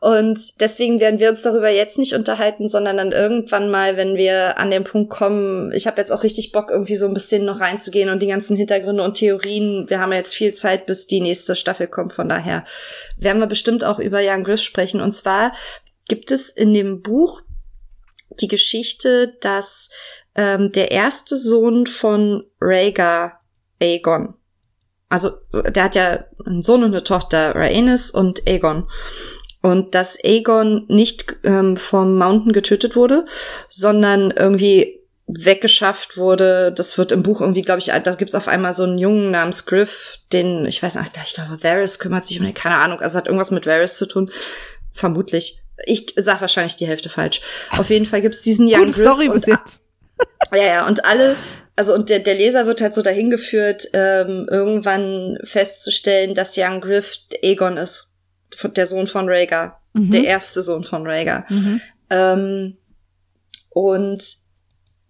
und deswegen werden wir uns darüber jetzt nicht unterhalten, sondern dann irgendwann mal, wenn wir an den Punkt kommen, ich habe jetzt auch richtig Bock, irgendwie so ein bisschen noch reinzugehen und die ganzen Hintergründe und Theorien, wir haben ja jetzt viel Zeit, bis die nächste Staffel kommt, von daher werden wir bestimmt auch über Young Griff sprechen. Und zwar gibt es in dem Buch die Geschichte, dass ähm, der erste Sohn von Rhaegar, Aegon, also der hat ja einen Sohn und eine Tochter, Rhaenys und Aegon. Und dass Aegon nicht ähm, vom Mountain getötet wurde, sondern irgendwie weggeschafft wurde. Das wird im Buch irgendwie, glaube ich, da gibt's auf einmal so einen Jungen namens Griff, den, ich weiß nicht, ich glaube, Varys kümmert sich um den, keine Ahnung, also hat irgendwas mit Varys zu tun. Vermutlich. Ich sag wahrscheinlich die Hälfte falsch. Auf jeden Fall gibt's diesen Young Griff. Gute Story bis jetzt. Ja, ja, und alle... Also und der, der Leser wird halt so dahin geführt, ähm, irgendwann festzustellen, dass Young Griff Aegon ist, der Sohn von Rhaegar, mhm. der erste Sohn von Rhaegar. Mhm. Ähm, und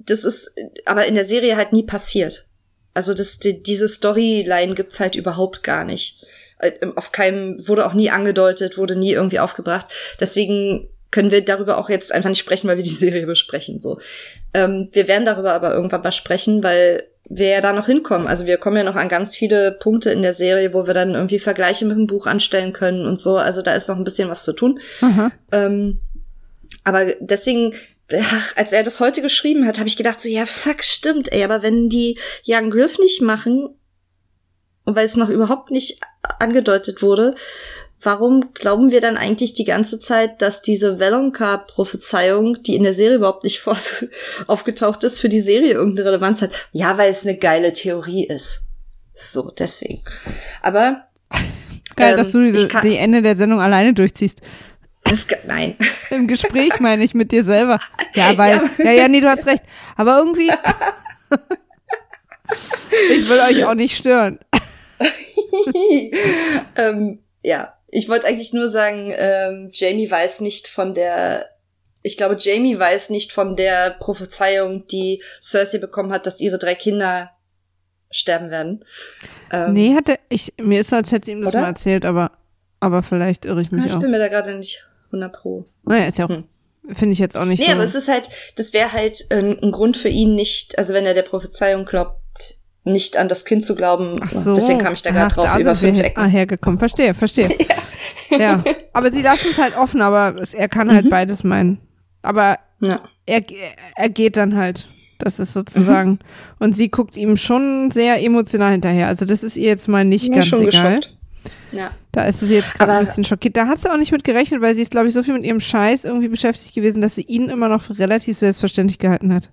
das ist aber in der Serie halt nie passiert. Also das, die, diese Storyline gibt's halt überhaupt gar nicht. Auf keinem, wurde auch nie angedeutet, wurde nie irgendwie aufgebracht. Deswegen können wir darüber auch jetzt einfach nicht sprechen, weil wir die Serie besprechen, so. Ähm, wir werden darüber aber irgendwann mal sprechen, weil wir ja da noch hinkommen. Also wir kommen ja noch an ganz viele Punkte in der Serie, wo wir dann irgendwie Vergleiche mit dem Buch anstellen können und so. Also da ist noch ein bisschen was zu tun. Mhm. Ähm, aber deswegen ach, als er das heute geschrieben hat, habe ich gedacht so, ja, fuck, stimmt, ey, aber wenn die Young Griff nicht machen, weil es noch überhaupt nicht angedeutet wurde, warum glauben wir dann eigentlich die ganze Zeit, dass diese Velonkar-Prophezeiung, die in der Serie überhaupt nicht aufgetaucht ist, für die Serie irgendeine Relevanz hat? Ja, weil es eine geile Theorie ist. So, deswegen. Aber geil, ähm, dass du die, kann, die Ende der Sendung alleine durchziehst. Das, nein. Im Gespräch meine ich mit dir selber. Ja, weil, ja, ja, ja nee, du hast recht. Aber irgendwie, ich will euch auch nicht stören. ähm, ja, ich wollte eigentlich nur sagen, ähm, Jamie weiß nicht von der, ich glaube, Jamie weiß nicht von der Prophezeiung, die Cersei bekommen hat, dass ihre drei Kinder sterben werden. Ähm, nee, hat er, ich, mir ist so, als hätte sie ihm das oder? mal erzählt, aber, aber vielleicht irre ich mich ich auch. Ich bin mir da gerade nicht hundert Pro. Naja, ist ja auch, hm. finde ich jetzt auch nicht nee, so. Nee, aber es ist halt, das wäre halt ein, ein Grund für ihn nicht, also wenn er der Prophezeiung glaubt, nicht an das Kind zu glauben. Ach so. Deswegen kam ich da gerade drauf, über fünf Ecken. Ah, hergekommen. Verstehe, verstehe. Ja. ja. Aber sie lassen es halt offen, aber es, er kann mhm. halt beides meinen. Aber ja. er, er geht dann halt. Das ist sozusagen. Mhm. Und sie guckt ihm schon sehr emotional hinterher. Also das ist ihr jetzt mal nicht ganz schon egal. Geschockt. Ja. Da ist sie jetzt gerade ein bisschen schockiert. Da hat sie auch nicht mit gerechnet, weil sie ist, glaube ich, so viel mit ihrem Scheiß irgendwie beschäftigt gewesen, dass sie ihn immer noch für relativ selbstverständlich gehalten hat.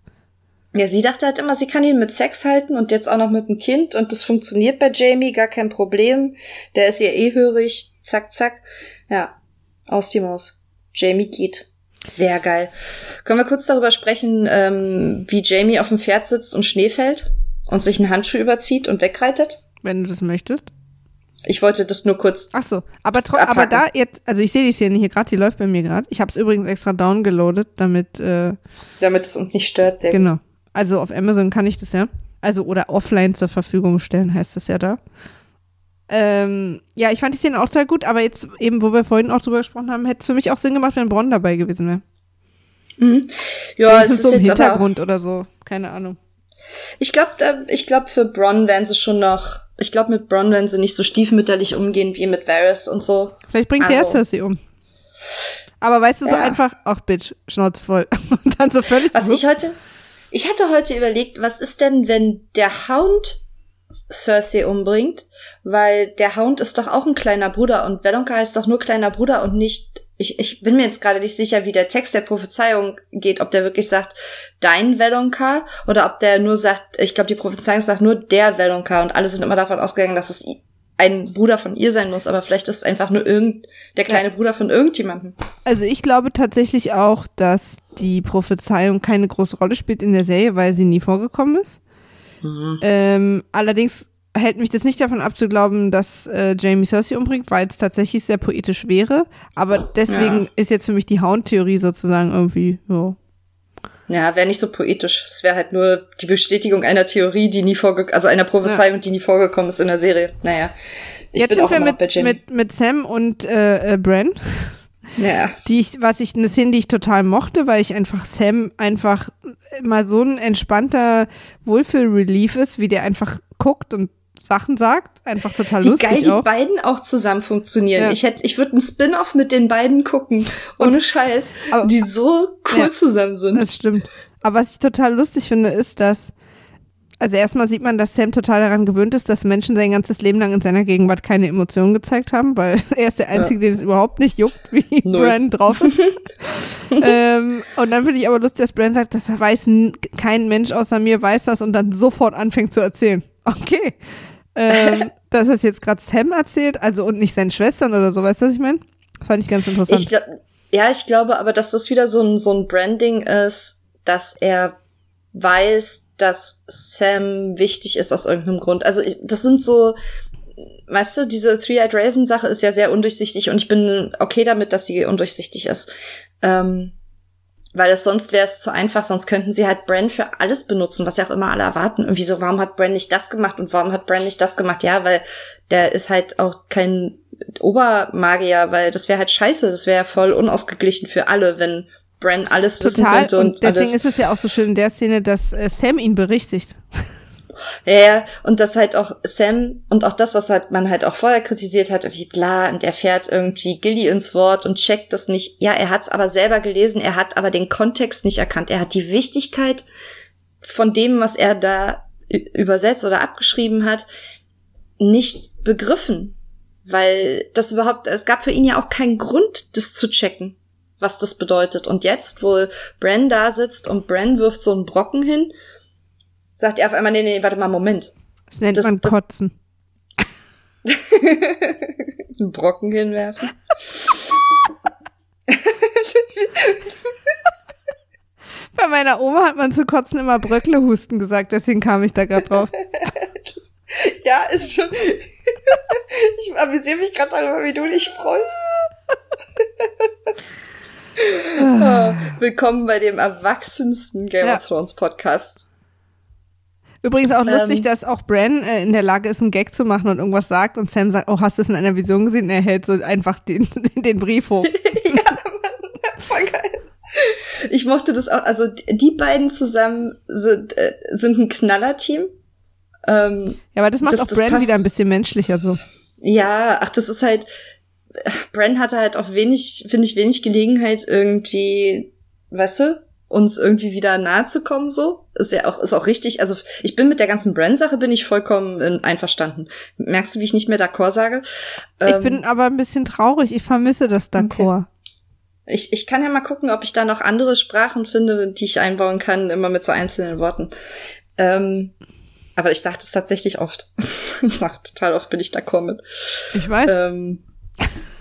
Ja, sie dachte halt immer, sie kann ihn mit Sex halten und jetzt auch noch mit dem Kind und das funktioniert bei Jamie, gar kein Problem. Der ist ihr eh hörig, zack, zack. Ja, aus die Maus. Jamie geht. Sehr geil. Können wir kurz darüber sprechen, ähm, wie Jamie auf dem Pferd sitzt und Schnee fällt und sich einen Handschuh überzieht und wegreitet? Wenn du das möchtest. Ich wollte das nur kurz. Ach so, aber, tro- aber da jetzt, also ich sehe die Szene hier gerade, die läuft bei mir gerade. Ich habe es übrigens extra downgeloadet, damit äh, damit es uns nicht stört. Sehr genau. Gut. Also auf Amazon kann ich das ja. Also oder offline zur Verfügung stellen, heißt das ja da. Ähm, ja, ich fand die Szene auch total gut, aber jetzt eben, wo wir vorhin auch drüber gesprochen haben, hätte es für mich auch Sinn gemacht, wenn Bronn dabei gewesen wäre. Mhm. Ja, es ist, ist so im Hintergrund oder so, keine Ahnung. Ich glaube, ich glaube, für Bronn wären sie schon noch, ich glaube, mit Bronn werden sie nicht so stiefmütterlich umgehen wie mit Varys und so. Vielleicht bringt also. Der Cersei um. Aber weißt du, so ja. einfach, ach Bitch, Schnauze voll. Und dann so völlig. Was ich heute... Ich hatte heute überlegt, was ist denn, wenn der Hound Cersei umbringt? Weil der Hound ist doch auch ein kleiner Bruder und Velonka heißt doch nur kleiner Bruder und nicht, ich, ich bin mir jetzt gerade nicht sicher, wie der Text der Prophezeiung geht, ob der wirklich sagt, dein Velonka oder ob der nur sagt, ich glaube, die Prophezeiung sagt nur der Velonka und alle sind immer davon ausgegangen, dass es ein Bruder von ihr sein muss, aber vielleicht ist es einfach nur irgend der kleine Bruder von irgendjemandem. Also ich glaube tatsächlich auch, dass die Prophezeiung keine große Rolle spielt in der Serie, weil sie nie vorgekommen ist. Mhm. Ähm, allerdings hält mich das nicht davon ab zu glauben, dass äh, Jamie Cersei umbringt, weil es tatsächlich sehr poetisch wäre. Aber deswegen ja. ist jetzt für mich die Hound-Theorie sozusagen irgendwie so. Ja, wäre nicht so poetisch. Es wäre halt nur die Bestätigung einer Theorie, die nie vorgekommen, also einer Prophezeiung, ja. die nie vorgekommen ist in der Serie. Naja. Ich jetzt bin sind auch wir mit, bei Jamie. mit mit Sam und äh, äh, Bran. Ja. Die ich, was ich, eine Szene, die ich total mochte, weil ich einfach Sam einfach mal so ein entspannter Wohlfühl-Relief ist, wie der einfach guckt und Sachen sagt. Einfach total wie lustig auch. Wie geil die auch. beiden auch zusammen funktionieren. Ja. Ich hätte, ich würde einen Spin-off mit den beiden gucken. Ohne und, Scheiß. Aber, die so cool ja, zusammen sind. Das stimmt. Aber was ich total lustig finde, ist, dass, also erstmal sieht man, dass Sam total daran gewöhnt ist, dass Menschen sein ganzes Leben lang in seiner Gegenwart keine Emotionen gezeigt haben, weil er ist der Einzige, ja. den es überhaupt nicht juckt, wie Bran drauf ist. ähm, und dann finde ich aber lustig, dass Bran sagt, das weiß n- kein Mensch außer mir, weiß das und dann sofort anfängt zu erzählen. Okay. Ähm, dass es jetzt gerade Sam erzählt, also und nicht seinen Schwestern oder so, weißt du, was ich meine? Fand ich ganz interessant. Ich glaub, ja, ich glaube aber, dass das wieder so ein, so ein Branding ist, dass er weiß, dass Sam wichtig ist aus irgendeinem Grund. Also ich, das sind so, weißt du, diese Three-Eyed Raven-Sache ist ja sehr undurchsichtig und ich bin okay damit, dass sie undurchsichtig ist. Ähm, weil es sonst wäre es zu einfach, sonst könnten sie halt Bran für alles benutzen, was ja auch immer alle erwarten. Und wieso, warum hat Bran nicht das gemacht und warum hat Bran nicht das gemacht? Ja, weil der ist halt auch kein Obermagier, weil das wäre halt scheiße, das wäre ja voll unausgeglichen für alle, wenn Bran alles Total. wissen könnte. Und, und deswegen alles. Ist es ja auch so schön in der Szene, dass äh, Sam ihn berichtigt. Ja, ja, und das halt auch Sam und auch das, was halt man halt auch vorher kritisiert hat, irgendwie bla, und er fährt irgendwie Gilly ins Wort und checkt das nicht. Ja, er hat's aber selber gelesen, er hat aber den Kontext nicht erkannt. Er hat die Wichtigkeit von dem, was er da übersetzt oder abgeschrieben hat, nicht begriffen. Weil das überhaupt, es gab für ihn ja auch keinen Grund, das zu checken, was das bedeutet. Und jetzt, wo Bran da sitzt und Bran wirft so einen Brocken hin, sagt er auf einmal, nee, nee, warte mal, Moment. Das nennt das, man das, Kotzen. Einen Brocken hinwerfen. Bei meiner Oma hat man zu Kotzen immer Bröcklehusten gesagt, deswegen kam ich da gerade drauf. Ja, ist schon... Ich amüsiere mich gerade darüber, wie du dich freust. Oh, willkommen bei dem erwachsensten Game ja. of Thrones Podcast. Übrigens auch lustig, ähm, dass auch Bran äh, in der Lage ist, einen Gag zu machen und irgendwas sagt und Sam sagt, oh, hast du es in einer Vision gesehen? Und er hält so einfach den, den Brief hoch. Ja, Mann, voll geil. Ich mochte das auch, also die beiden zusammen sind, äh, sind ein Knallerteam. Ähm, ja, aber das macht das, auch das Bran passt. Wieder ein bisschen menschlicher so. Ja, ach, das ist halt, Bran hatte halt auch wenig, finde ich, wenig Gelegenheit irgendwie, weißt du, uns irgendwie wieder nahe zu kommen, so. Ist ja auch, ist auch richtig, also ich bin mit der ganzen Bran-Sache bin ich vollkommen einverstanden. Merkst du, wie ich nicht mehr D'accord sage? Ähm, ich bin aber ein bisschen traurig, ich vermisse das D'accord. Okay. Ich, ich kann ja mal gucken, ob ich da noch andere Sprachen finde, die ich einbauen kann, immer mit so einzelnen Worten. Ähm, aber ich sag das tatsächlich oft. Ich sag total oft, bin ich d'accord mit. Ich weiß. Ähm,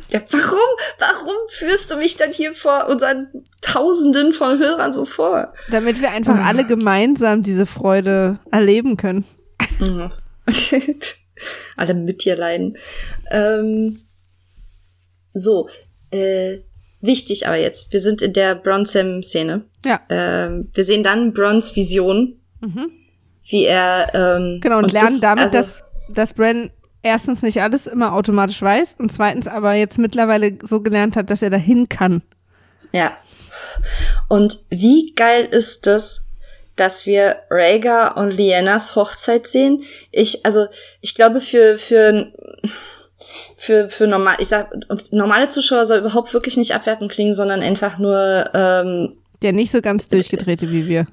ja, warum, warum führst du mich dann hier vor unseren Tausenden von Hörern so vor? Damit wir einfach mhm. alle gemeinsam diese Freude erleben können. Mhm. Alle mit dir leiden. Ähm, so, äh, wichtig aber jetzt, wir sind in der Bronn-Sam-Szene. Ja. Ähm, wir sehen dann Bronns Vision, mhm. wie er... Ähm, genau, und, und lernen das, damit, also, dass, dass Bran erstens nicht alles immer automatisch weiß und zweitens aber jetzt mittlerweile so gelernt hat, dass er dahin kann. Ja. Und wie geil ist das, dass wir Rhaegar und Lyannas Hochzeit sehen? Ich, also, ich glaube, für... für Für, für normal, ich sag, und normale Zuschauer soll überhaupt wirklich nicht abwertend klingen, sondern einfach nur, ähm. Der nicht so ganz durchgedrehte äh, wie wir.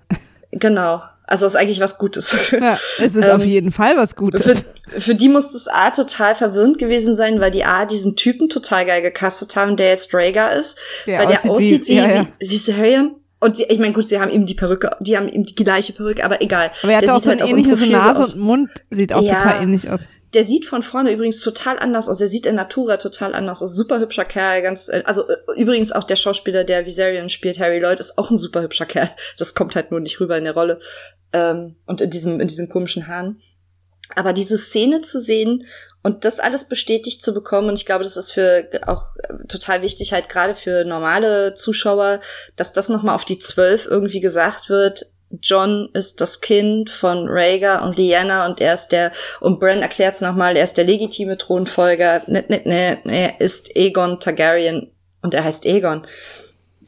Genau. Also, ist eigentlich was Gutes. Ja, es ist ähm, auf jeden Fall was Gutes. Für, für die muss das A total verwirrend gewesen sein, weil die A diesen Typen total geil gecastet haben, der jetzt Rhaegar ist. Der weil aussieht der aussieht wie, wie, ja, ja. wie, wie Cersei. Und die, ich meine, gut, sie haben ihm die Perücke, die haben ihm die gleiche Perücke, aber egal. Aber er hat der auch so halt eine ähnliche so Nase so und Mund sieht auch ja. total ähnlich aus. Der sieht von vorne übrigens total anders aus. Der sieht in Natura total anders aus. Super hübscher Kerl, ganz, also übrigens auch der Schauspieler, der Viserion spielt, Harry Lloyd, ist auch ein super hübscher Kerl. Das kommt halt nur nicht rüber in der Rolle. Ähm, und in diesem, in diesem komischen Haaren. Aber diese Szene zu sehen und das alles bestätigt zu bekommen, und ich glaube, das ist für auch total wichtig, halt gerade für normale Zuschauer, dass das nochmal auf die zwölf irgendwie gesagt wird. Jon ist das Kind von Rhaegar und Lyanna und er ist der, und Bran erklärt's nochmal, er ist der legitime Thronfolger, ne, ne, ne, er ist Aegon Targaryen und er heißt Aegon.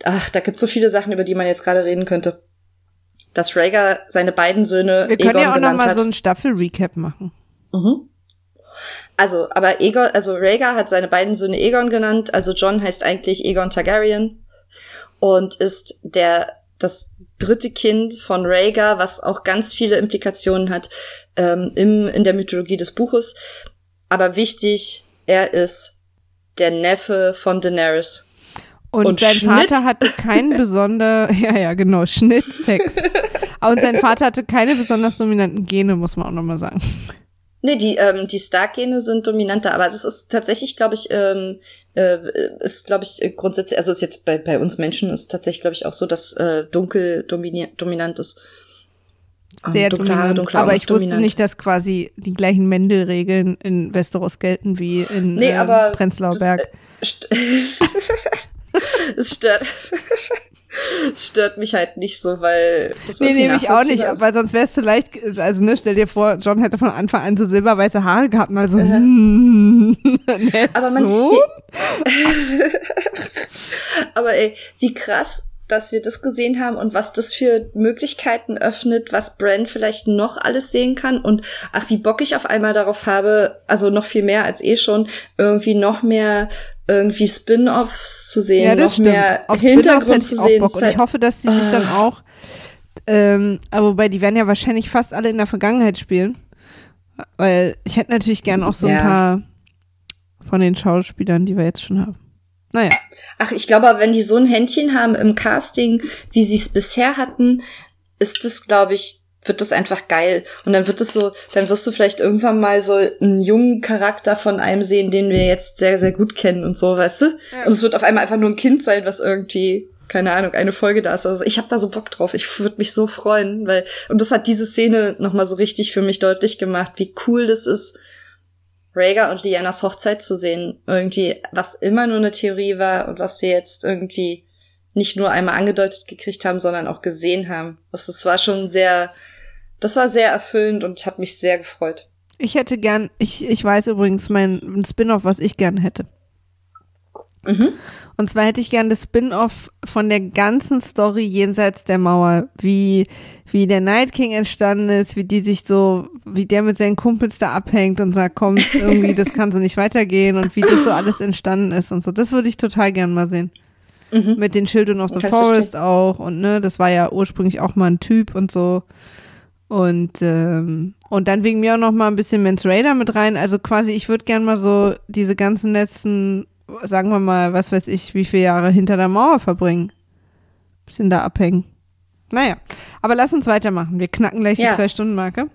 Ach, da gibt's so viele Sachen, über die man jetzt gerade reden könnte. Dass Rhaegar seine beiden Söhne Aegon genannt hat. Wir können ja auch nochmal so einen Staffel-Recap machen. Mhm. Also, aber Aegon, also Rhaegar hat seine beiden Söhne Aegon genannt, also Jon heißt eigentlich Aegon Targaryen und ist der, das dritte Kind von Rhaegar, was auch ganz viele Implikationen hat ähm, im in der Mythologie des Buches. Aber wichtig, er ist der Neffe von Daenerys. Und, und sein Schnitt? Vater hatte keinen besonders, ja, ja, genau, Schnittsex. Und sein Vater hatte keine besonders dominanten Gene, muss man auch nochmal sagen. Nee, die, ähm, die Stark-Gene sind dominanter, aber das ist tatsächlich, glaube ich, ähm, äh, ist, glaube ich, grundsätzlich, also ist jetzt bei, bei uns Menschen ist tatsächlich, glaube ich, auch so, dass äh, dunkel domini- dominant ist. Ähm, Sehr dunkle dominant, Haare, dunkle Augen, aber ich dominant. Wusste nicht, dass quasi die gleichen Mendel-Regeln in Westeros gelten wie in nee, ähm, Prenzlauer Berg. Äh, st- es stört... Es stört mich halt nicht so, weil das Nee, nehme ich auch nicht, ist. Weil sonst wäre es zu leicht, also ne, stell dir vor, Jon hätte von Anfang an so silberweiße Haare gehabt, mal so äh. hm, aber man so? Aber ey, wie krass dass wir das gesehen haben und was das für Möglichkeiten öffnet, was Bran vielleicht noch alles sehen kann und ach, wie Bock ich auf einmal darauf habe, also noch viel mehr als eh schon, irgendwie noch mehr irgendwie Spin-Offs zu sehen, ja, noch stimmt. mehr auf Hintergrund zu sehen. Und ich hoffe, dass die sich ah. dann auch, ähm, aber wobei die werden ja wahrscheinlich fast alle in der Vergangenheit spielen, weil ich hätte natürlich gern auch so ja. ein paar von den Schauspielern, die wir jetzt schon haben. Naja. Ach, ich glaube, wenn die so ein Händchen haben im Casting, wie sie es bisher hatten, ist das, glaube ich, wird das einfach geil. Und dann wird es so, dann wirst du vielleicht irgendwann mal so einen jungen Charakter von einem sehen, den wir jetzt sehr, sehr gut kennen und so, weißt du? Ja. Und es wird auf einmal einfach nur ein Kind sein, was irgendwie, keine Ahnung, eine Folge da ist. Also ich habe da so Bock drauf. Ich würde mich so freuen, weil, und das hat diese Szene nochmal so richtig für mich deutlich gemacht, wie cool das ist, Rhaegar und Lyannas Hochzeit zu sehen, irgendwie, was immer nur eine Theorie war und was wir jetzt irgendwie nicht nur einmal angedeutet gekriegt haben, sondern auch gesehen haben. Das, das war schon sehr, das war sehr erfüllend und ich habe mich sehr gefreut. Ich hätte gern, ich ich weiß übrigens mein Spin-off, was ich gern hätte. Mhm. Und zwar hätte ich gern das Spin-off von der ganzen Story jenseits der Mauer, wie wie der Night King entstanden ist, wie die sich so, wie der mit seinen Kumpels da abhängt und sagt, komm, irgendwie, das kann so nicht weitergehen und wie das so alles entstanden ist und so. Das würde ich total gern mal sehen. Mhm. Mit den Children of the Forest auch und ne, das war ja ursprünglich auch mal ein Typ und so. Und ähm, und dann wegen mir auch noch mal ein bisschen Mans Raider mit rein. Also quasi, ich würde gern mal so diese ganzen letzten, sagen wir mal, was weiß ich, wie viele Jahre hinter der Mauer verbringen. Bisschen da abhängen. Naja, aber lass uns weitermachen. Wir knacken gleich ja. die Zwei-Stunden-Marke.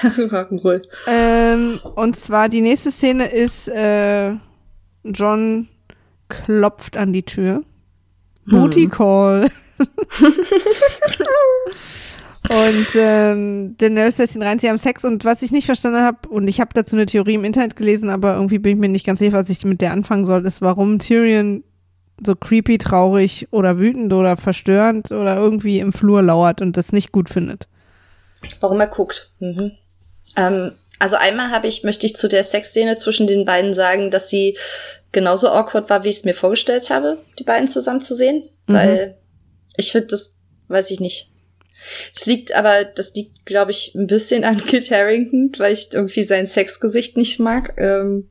Rock'n'Roll. Ähm, und zwar, die nächste Szene ist, äh, Jon klopft an die Tür. Hm. Booty Call. Und ähm, Daenerys lässt ihn rein, sie haben Sex und was ich nicht verstanden habe, und ich habe dazu eine Theorie im Internet gelesen, aber irgendwie bin ich mir nicht ganz sicher, was ich mit der anfangen soll, ist, warum Tyrion so creepy, traurig oder wütend oder verstörend oder irgendwie im Flur lauert und das nicht gut findet. Warum er guckt. Mhm. Ähm, also einmal habe ich, möchte ich zu der Sexszene zwischen den beiden sagen, dass sie genauso awkward war, wie ich es mir vorgestellt habe, die beiden zusammen zu sehen, mhm. weil ich finde das, weiß ich nicht. Das liegt aber, das liegt, glaube ich, ein bisschen an Kit Harington, weil ich irgendwie sein Sexgesicht nicht mag. Ähm,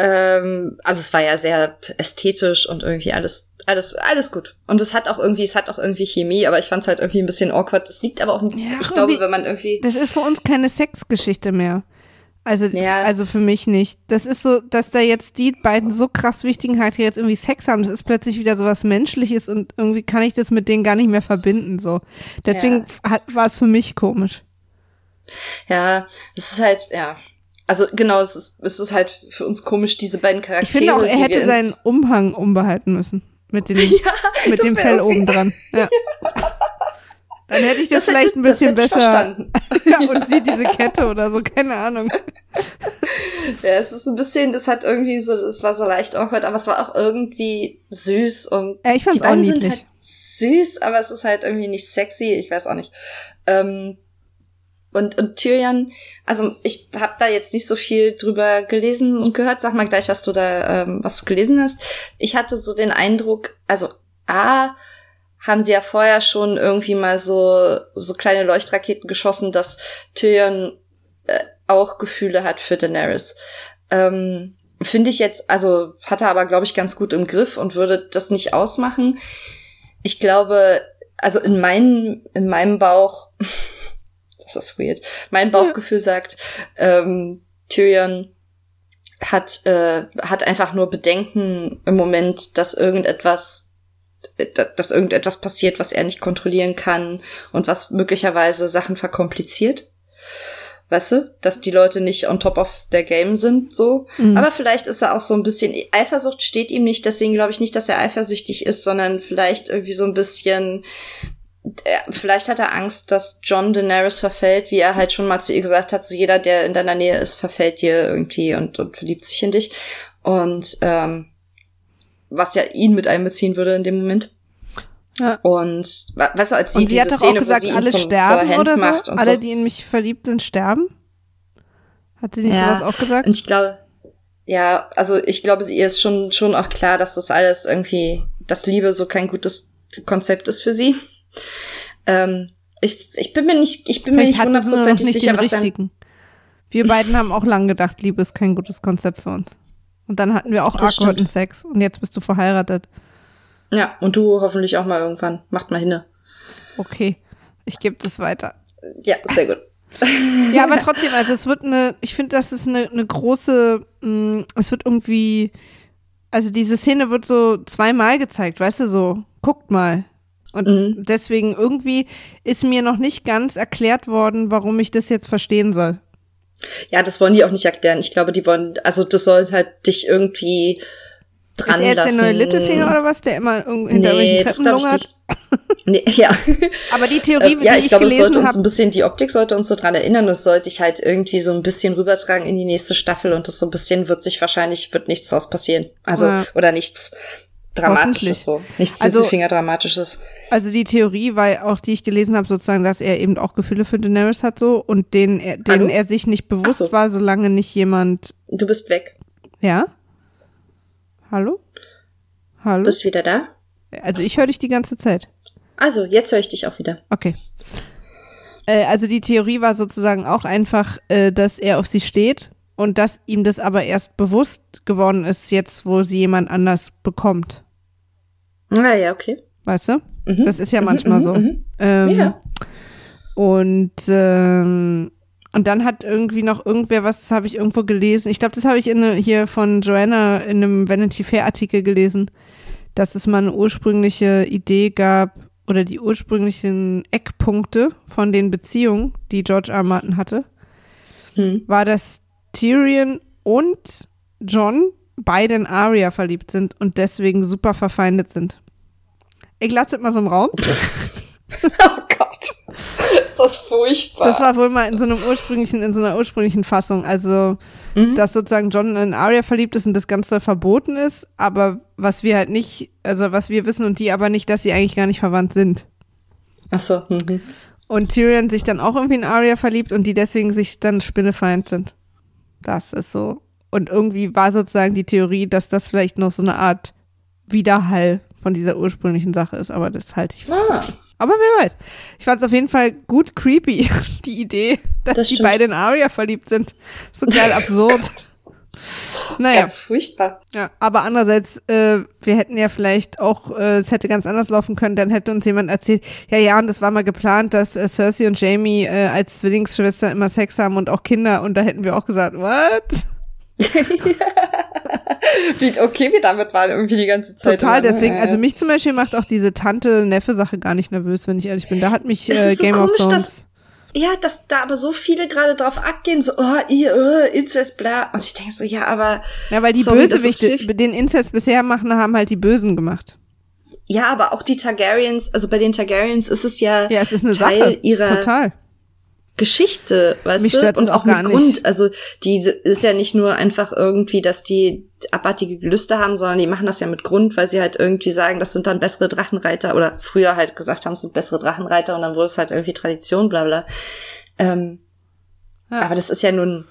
ähm, also es war ja sehr ästhetisch und irgendwie alles, alles, alles gut. Und es hat auch irgendwie, es hat auch irgendwie Chemie, aber ich fand es halt irgendwie ein bisschen awkward. Das liegt aber auch, ja, ich glaube, wenn man irgendwie. Das ist für uns keine Sexgeschichte mehr. Also, ja. also für mich nicht. Das ist so, dass da jetzt die beiden so krass wichtigen Charaktere jetzt irgendwie Sex haben. Das ist plötzlich wieder so was Menschliches und irgendwie kann ich das mit denen gar nicht mehr verbinden. So. Deswegen ja. hat, war es für mich komisch. Ja, es ist halt, ja. Also genau, es ist, es ist halt für uns komisch, diese beiden Charaktere. Ich finde auch, er hätte seinen Umhang umbehalten müssen. Mit dem, ja, mit dem Fell oben dran. Ja. Dann hätte ich das, das vielleicht hätte, ein bisschen besser verstanden. Ja, und sie diese Kette oder so, keine Ahnung. Ja, es ist ein bisschen, es hat irgendwie so, es war so leicht awkward, aber es war auch irgendwie süß und ja, ich fand's die beiden auch niedlich. Sind halt süß, aber es ist halt irgendwie nicht sexy, ich weiß auch nicht. Ähm, und, und Tyrion, also ich habe da jetzt nicht so viel drüber gelesen und gehört, sag mal gleich, was du da, ähm, was du gelesen hast. Ich hatte so den Eindruck, also A, haben sie ja vorher schon irgendwie mal so so kleine Leuchtraketen geschossen, dass Tyrion äh, auch Gefühle hat für Daenerys. Ähm, finde ich jetzt, also hat er aber, glaube ich, ganz gut im Griff und würde das nicht ausmachen. Ich glaube, also in meinem in meinem Bauch, das ist weird, mein Bauchgefühl ja. sagt, ähm, Tyrion hat äh, hat einfach nur Bedenken im Moment, dass irgendetwas dass irgendetwas passiert, was er nicht kontrollieren kann und was möglicherweise Sachen verkompliziert. Weißt du? Dass die Leute nicht on top of their game sind, so. Mhm. Aber vielleicht ist er auch so ein bisschen, Eifersucht steht ihm nicht, deswegen glaube ich nicht, dass er eifersüchtig ist, sondern vielleicht irgendwie so ein bisschen, vielleicht hat er Angst, dass Jon Daenerys verfällt, wie er halt schon mal zu ihr gesagt hat, so jeder, der in deiner Nähe ist, verfällt dir irgendwie und, und verliebt sich in dich. Und, ähm, was ja ihn mit einbeziehen würde in dem Moment. Ja. Und weißt du, als sie, und sie diese hat doch Szene, auch gesagt, wo sie alle ihn zum, sterben zur oder so? Macht und alle, so. Die in mich verliebt sind, sterben? Hat sie nicht ja. sowas auch gesagt? Und ich glaube, ja, also ich glaube, ihr ist schon schon auch klar, dass das alles irgendwie, dass Liebe so kein gutes Konzept ist für sie. Ähm, ich, ich bin mir nicht, ich bin mir nicht hundertprozentig sicher, was sein. Wir beiden haben auch lange gedacht, Liebe ist kein gutes Konzept für uns. Und dann hatten wir auch awkwarden Sex. Und jetzt bist du verheiratet. Ja, und du hoffentlich auch mal irgendwann. Macht mal hinne. Okay, ich gebe das weiter. Ja, sehr gut. Ja, aber trotzdem, also es wird eine, ich finde, das ist eine, eine große, mh, es wird irgendwie, also diese Szene wird so zweimal gezeigt, weißt du, so, guckt mal. Und mhm. deswegen irgendwie ist mir noch nicht ganz erklärt worden, warum ich das jetzt verstehen soll. Ja, das wollen die auch nicht erklären. Ich glaube, die wollen, also das soll halt dich irgendwie dran lassen. Ist er jetzt der neue Littlefinger oder was, der immer irgendwie hinter nee, welchen Treppen lungert? Nee, ja. Aber die Theorie, äh, ja, die ich, ich glaube, gelesen habe. Ja, ich glaube, es sollte uns ein bisschen, die Optik sollte uns so dran erinnern. Das sollte ich halt irgendwie so ein bisschen rübertragen in die nächste Staffel und das so ein bisschen wird sich wahrscheinlich, wird nichts draus passieren. Also, ja. oder nichts Dramatisches so. Nichts also, Littlefinger-Dramatisches. Also die Theorie, weil auch die ich gelesen habe, sozusagen, dass er eben auch Gefühle für Daenerys hat so und denen er, denen er sich nicht bewusst so. war, solange nicht jemand... Du bist weg. Ja? Hallo? Hallo? Bist wieder da? Also ich höre dich die ganze Zeit. Also, jetzt höre ich dich auch wieder. Okay. Äh, also die Theorie war sozusagen auch einfach, äh, dass er auf sie steht und dass ihm das aber erst bewusst geworden ist, jetzt wo sie jemand anders bekommt. Ah ja, okay. Weißt du? Mhm. Das ist ja manchmal mhm, so. Mhm. Ähm, ja. Und, ähm, und dann hat irgendwie noch irgendwer was, das habe ich irgendwo gelesen. Ich glaube, das habe ich in, hier von Joanna in einem Vanity Fair-Artikel gelesen, dass es mal eine ursprüngliche Idee gab oder die ursprünglichen Eckpunkte von den Beziehungen, die George R. R. Martin hatte, hm. war, dass Tyrion und Jon beide in Arya verliebt sind und deswegen super verfeindet sind. Ich lasse das mal so im Raum. Oh Gott, ist das furchtbar. Das war wohl mal in so einem ursprünglichen, in so einer ursprünglichen Fassung. Also, mhm. dass sozusagen Jon in Arya verliebt ist und das Ganze verboten ist, aber was wir halt nicht, also was wir wissen und die aber nicht, dass sie eigentlich gar nicht verwandt sind. Ach so. Mhm. Und Tyrion sich dann auch irgendwie in Arya verliebt und die deswegen sich dann spinnefeind sind. Das ist so. Und irgendwie war sozusagen die Theorie, dass das vielleicht noch so eine Art Widerhall von dieser ursprünglichen Sache ist, aber das halte ich fest. Ah. Aber wer weiß. Ich fand es auf jeden Fall gut creepy, die Idee, dass das die beiden in Arya verliebt sind. So geil absurd. Naja. Ganz furchtbar. Ja, aber andererseits, äh, wir hätten ja vielleicht auch, äh, es hätte ganz anders laufen können, dann hätte uns jemand erzählt, ja, ja, und es war mal geplant, dass äh, Cersei und Jamie äh, als Zwillingsschwester immer Sex haben und auch Kinder und da hätten wir auch gesagt, what? Wie okay wir damit waren irgendwie die ganze Zeit. Total, immer, ne? Deswegen, also mich zum Beispiel macht auch diese Tante-Neffe-Sache gar nicht nervös, wenn ich ehrlich bin. Da hat mich äh, Game so of komisch, Thrones... Dass, ja, dass da aber so viele gerade drauf abgehen, so, oh, ihr, oh, Inzest, bla. Und ich denke so, ja, aber... Ja, weil die sorry, Bösewichte, den Inzest bisher machen, haben halt die Bösen gemacht. Ja, aber auch die Targaryens, also bei den Targaryens ist es ja, ja es ist eine Teil Sache. ihrer... Total. Geschichte, weißt Mich stört du? Und auch, auch mit gar Grund. Nicht. Also die ist ja nicht nur einfach irgendwie, dass die abartige Gelüste haben, sondern die machen das ja mit Grund, weil sie halt irgendwie sagen, das sind dann bessere Drachenreiter oder früher halt gesagt haben, es sind bessere Drachenreiter und dann wurde es halt irgendwie Tradition, bla bla. Ähm, ja. Aber das ist ja nun,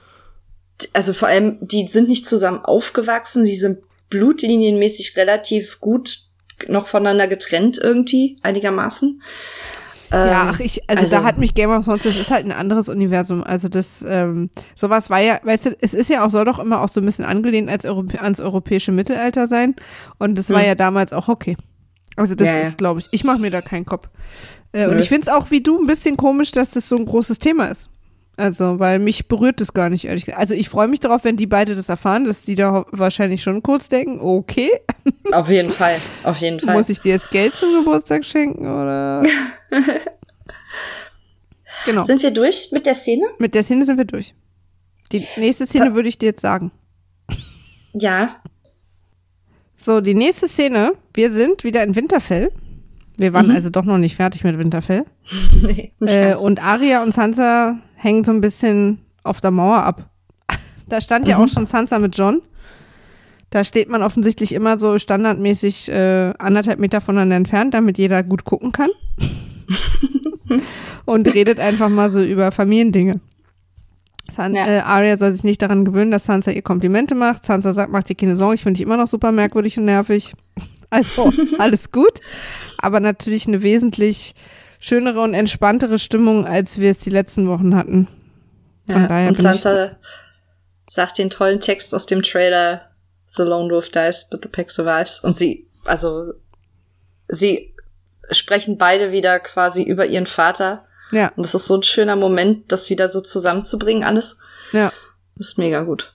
also vor allem, die sind nicht zusammen aufgewachsen, die sind blutlinienmäßig relativ gut noch voneinander getrennt irgendwie, einigermaßen. Ja, ach, ich, also, also da hat mich Game of Thrones, das ist halt ein anderes Universum, also das, ähm, sowas war ja, weißt du, es ist ja auch, soll doch immer auch so ein bisschen angelehnt als Europä- ans europäische Mittelalter sein und das war mhm. ja damals auch okay. Also das ja, ist, glaube ich, ich mache mir da keinen Kopf. Äh, und ich find's auch wie du ein bisschen komisch, dass das so ein großes Thema ist. Also, weil mich berührt das gar nicht, ehrlich gesagt. Also ich freue mich darauf, wenn die beide das erfahren, dass die da wahrscheinlich schon kurz denken, okay. Auf jeden Fall, auf jeden Fall. Muss ich dir jetzt Geld zum Geburtstag schenken, oder? Genau. Sind wir durch mit der Szene? Mit der Szene sind wir durch. Die nächste Szene würde ich dir jetzt sagen. Ja. So, die nächste Szene, wir sind wieder in Winterfell. Wir waren mhm. also doch noch nicht fertig mit Winterfell. Nee, äh, und Arya und Sansa hängen so ein bisschen auf der Mauer ab. Da stand mhm. ja auch schon Sansa mit Jon. Da steht man offensichtlich immer so standardmäßig äh, anderthalb Meter voneinander entfernt, damit jeder gut gucken kann. Und redet einfach mal so über Familiendinge. San- ja. äh, Arya soll sich nicht daran gewöhnen, dass Sansa ihr Komplimente macht. Sansa sagt, mach dir keine Sorgen, ich finde dich immer noch super merkwürdig und nervig. Also alles gut, aber natürlich eine wesentlich schönere und entspanntere Stimmung, als wir es die letzten Wochen hatten. Von ja, daher und Sansa sagt den tollen Text aus dem Trailer, The Lone Wolf dies, but the pack survives. Und sie, also sie sprechen beide wieder quasi über ihren Vater. Ja. Und das ist so ein schöner Moment, das wieder so zusammenzubringen, alles. Ja. Das ist mega gut.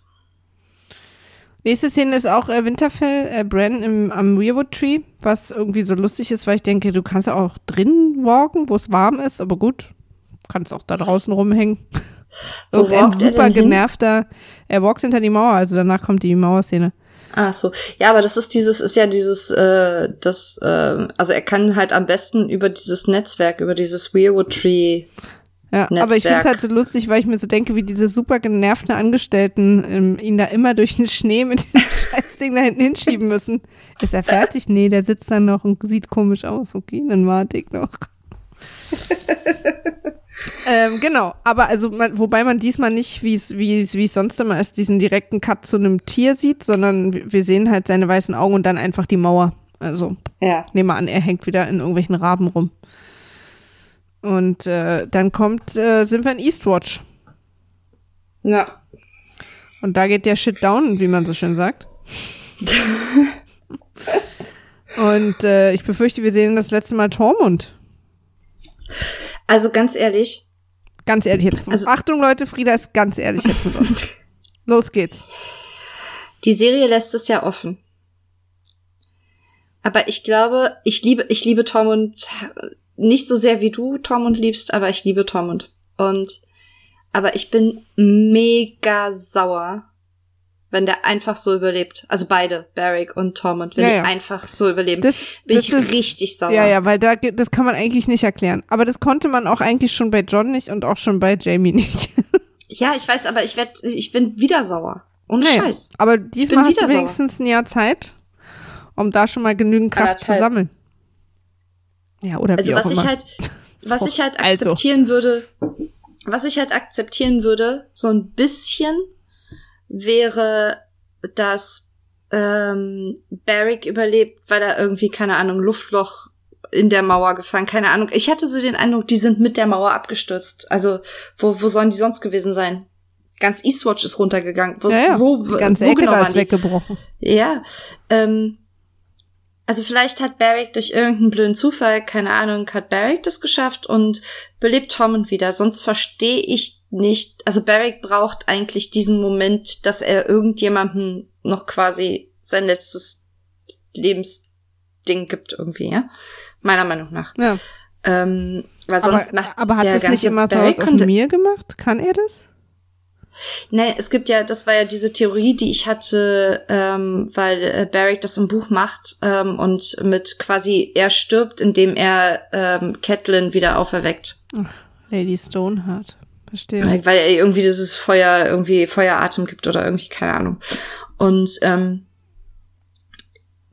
Nächste Szene ist auch äh, Winterfell, äh, Bran im, am Weirwood Tree, was irgendwie so lustig ist, weil ich denke, du kannst ja auch drin walken, wo es warm ist, aber gut, kannst auch da draußen rumhängen. Irgendein super genervter, er walkt hinter die Mauer, also danach kommt die Mauerszene. Ach so, ja, aber das ist dieses, ist ja dieses, äh, das, äh, also er kann halt am besten über dieses Netzwerk, über dieses Weirwood Tree. Ja, Netzwerk. Aber ich finde es halt so lustig, weil ich mir so denke, wie diese super genervten Angestellten ähm, ihn da immer durch den Schnee mit dem Scheißding da hinten hinschieben müssen. Ist er fertig? Nee, der sitzt dann noch und sieht komisch aus. Okay, dann warte ich noch. ähm, genau, aber also, man, wobei man diesmal nicht, wie's, wie's, wie es sonst immer ist, diesen direkten Cut zu einem Tier sieht, sondern wir sehen halt seine weißen Augen und dann einfach die Mauer. Also, ja. Nehmen wir an, er hängt wieder in irgendwelchen Raben rum. Und äh, dann kommt, äh, sind wir in Eastwatch. Ja. Und da geht der Shit down, wie man so schön sagt. Und äh, ich befürchte, wir sehen das letzte Mal Tormund. Also ganz ehrlich. Ganz ehrlich jetzt. Also, Achtung Leute, Frieda ist ganz ehrlich jetzt mit uns. Los geht's. Die Serie lässt es ja offen. Aber ich glaube, ich liebe, ich liebe Tormund nicht so sehr wie du Tormund liebst, aber ich liebe Tormund. Und, aber ich bin mega sauer, wenn der einfach so überlebt. Also beide, Barrick und Tormund, wenn ja, ja. die einfach so überleben. Das, bin das ich ist, richtig sauer. Ja, ja, weil da, das kann man eigentlich nicht erklären. Aber das konnte man auch eigentlich schon bei Jon nicht und auch schon bei Jamie nicht. Ja, ich weiß, aber ich werd, ich bin wieder sauer. Ohne naja, Scheiß. Aber diesmal hast du wenigstens sauer. ein Jahr Zeit, um da schon mal genügend Kraft zu sammeln. Ja, oder also wie was auch ich immer. halt, was so, ich halt akzeptieren also. würde, was ich halt akzeptieren würde, so ein bisschen wäre, dass ähm, Barrick überlebt, weil er irgendwie, keine Ahnung, Luftloch in der Mauer gefangen, keine Ahnung. Ich hatte so den Eindruck, die sind mit der Mauer abgestürzt. Also, wo, wo sollen die sonst gewesen sein? Ganz Eastwatch ist runtergegangen. Wo, ja, ja. wo, die ganze wo Ecke genau da ist weggebrochen. Ja, ähm, also vielleicht hat Barrick durch irgendeinen blöden Zufall, keine Ahnung, hat Barrick das geschafft und belebt Tormund wieder. Sonst verstehe ich nicht, also Barrick braucht eigentlich diesen Moment, dass er irgendjemandem noch quasi sein letztes Lebensding gibt irgendwie, ja? Meiner Meinung nach. Ja. Ähm, weil sonst aber, macht aber hat der das ganze nicht immer Barrick so aus auf mir gemacht? Kann er das? Nein, es gibt ja, das war ja diese Theorie, die ich hatte, ähm, weil äh, Barrick das im Buch macht ähm, und mit quasi, er stirbt, indem er ähm, Catelyn wieder auferweckt. Ach, Lady Stoneheart, verstehe. Weil, weil er irgendwie dieses Feuer, irgendwie Feueratem gibt oder irgendwie, keine Ahnung. Und ähm,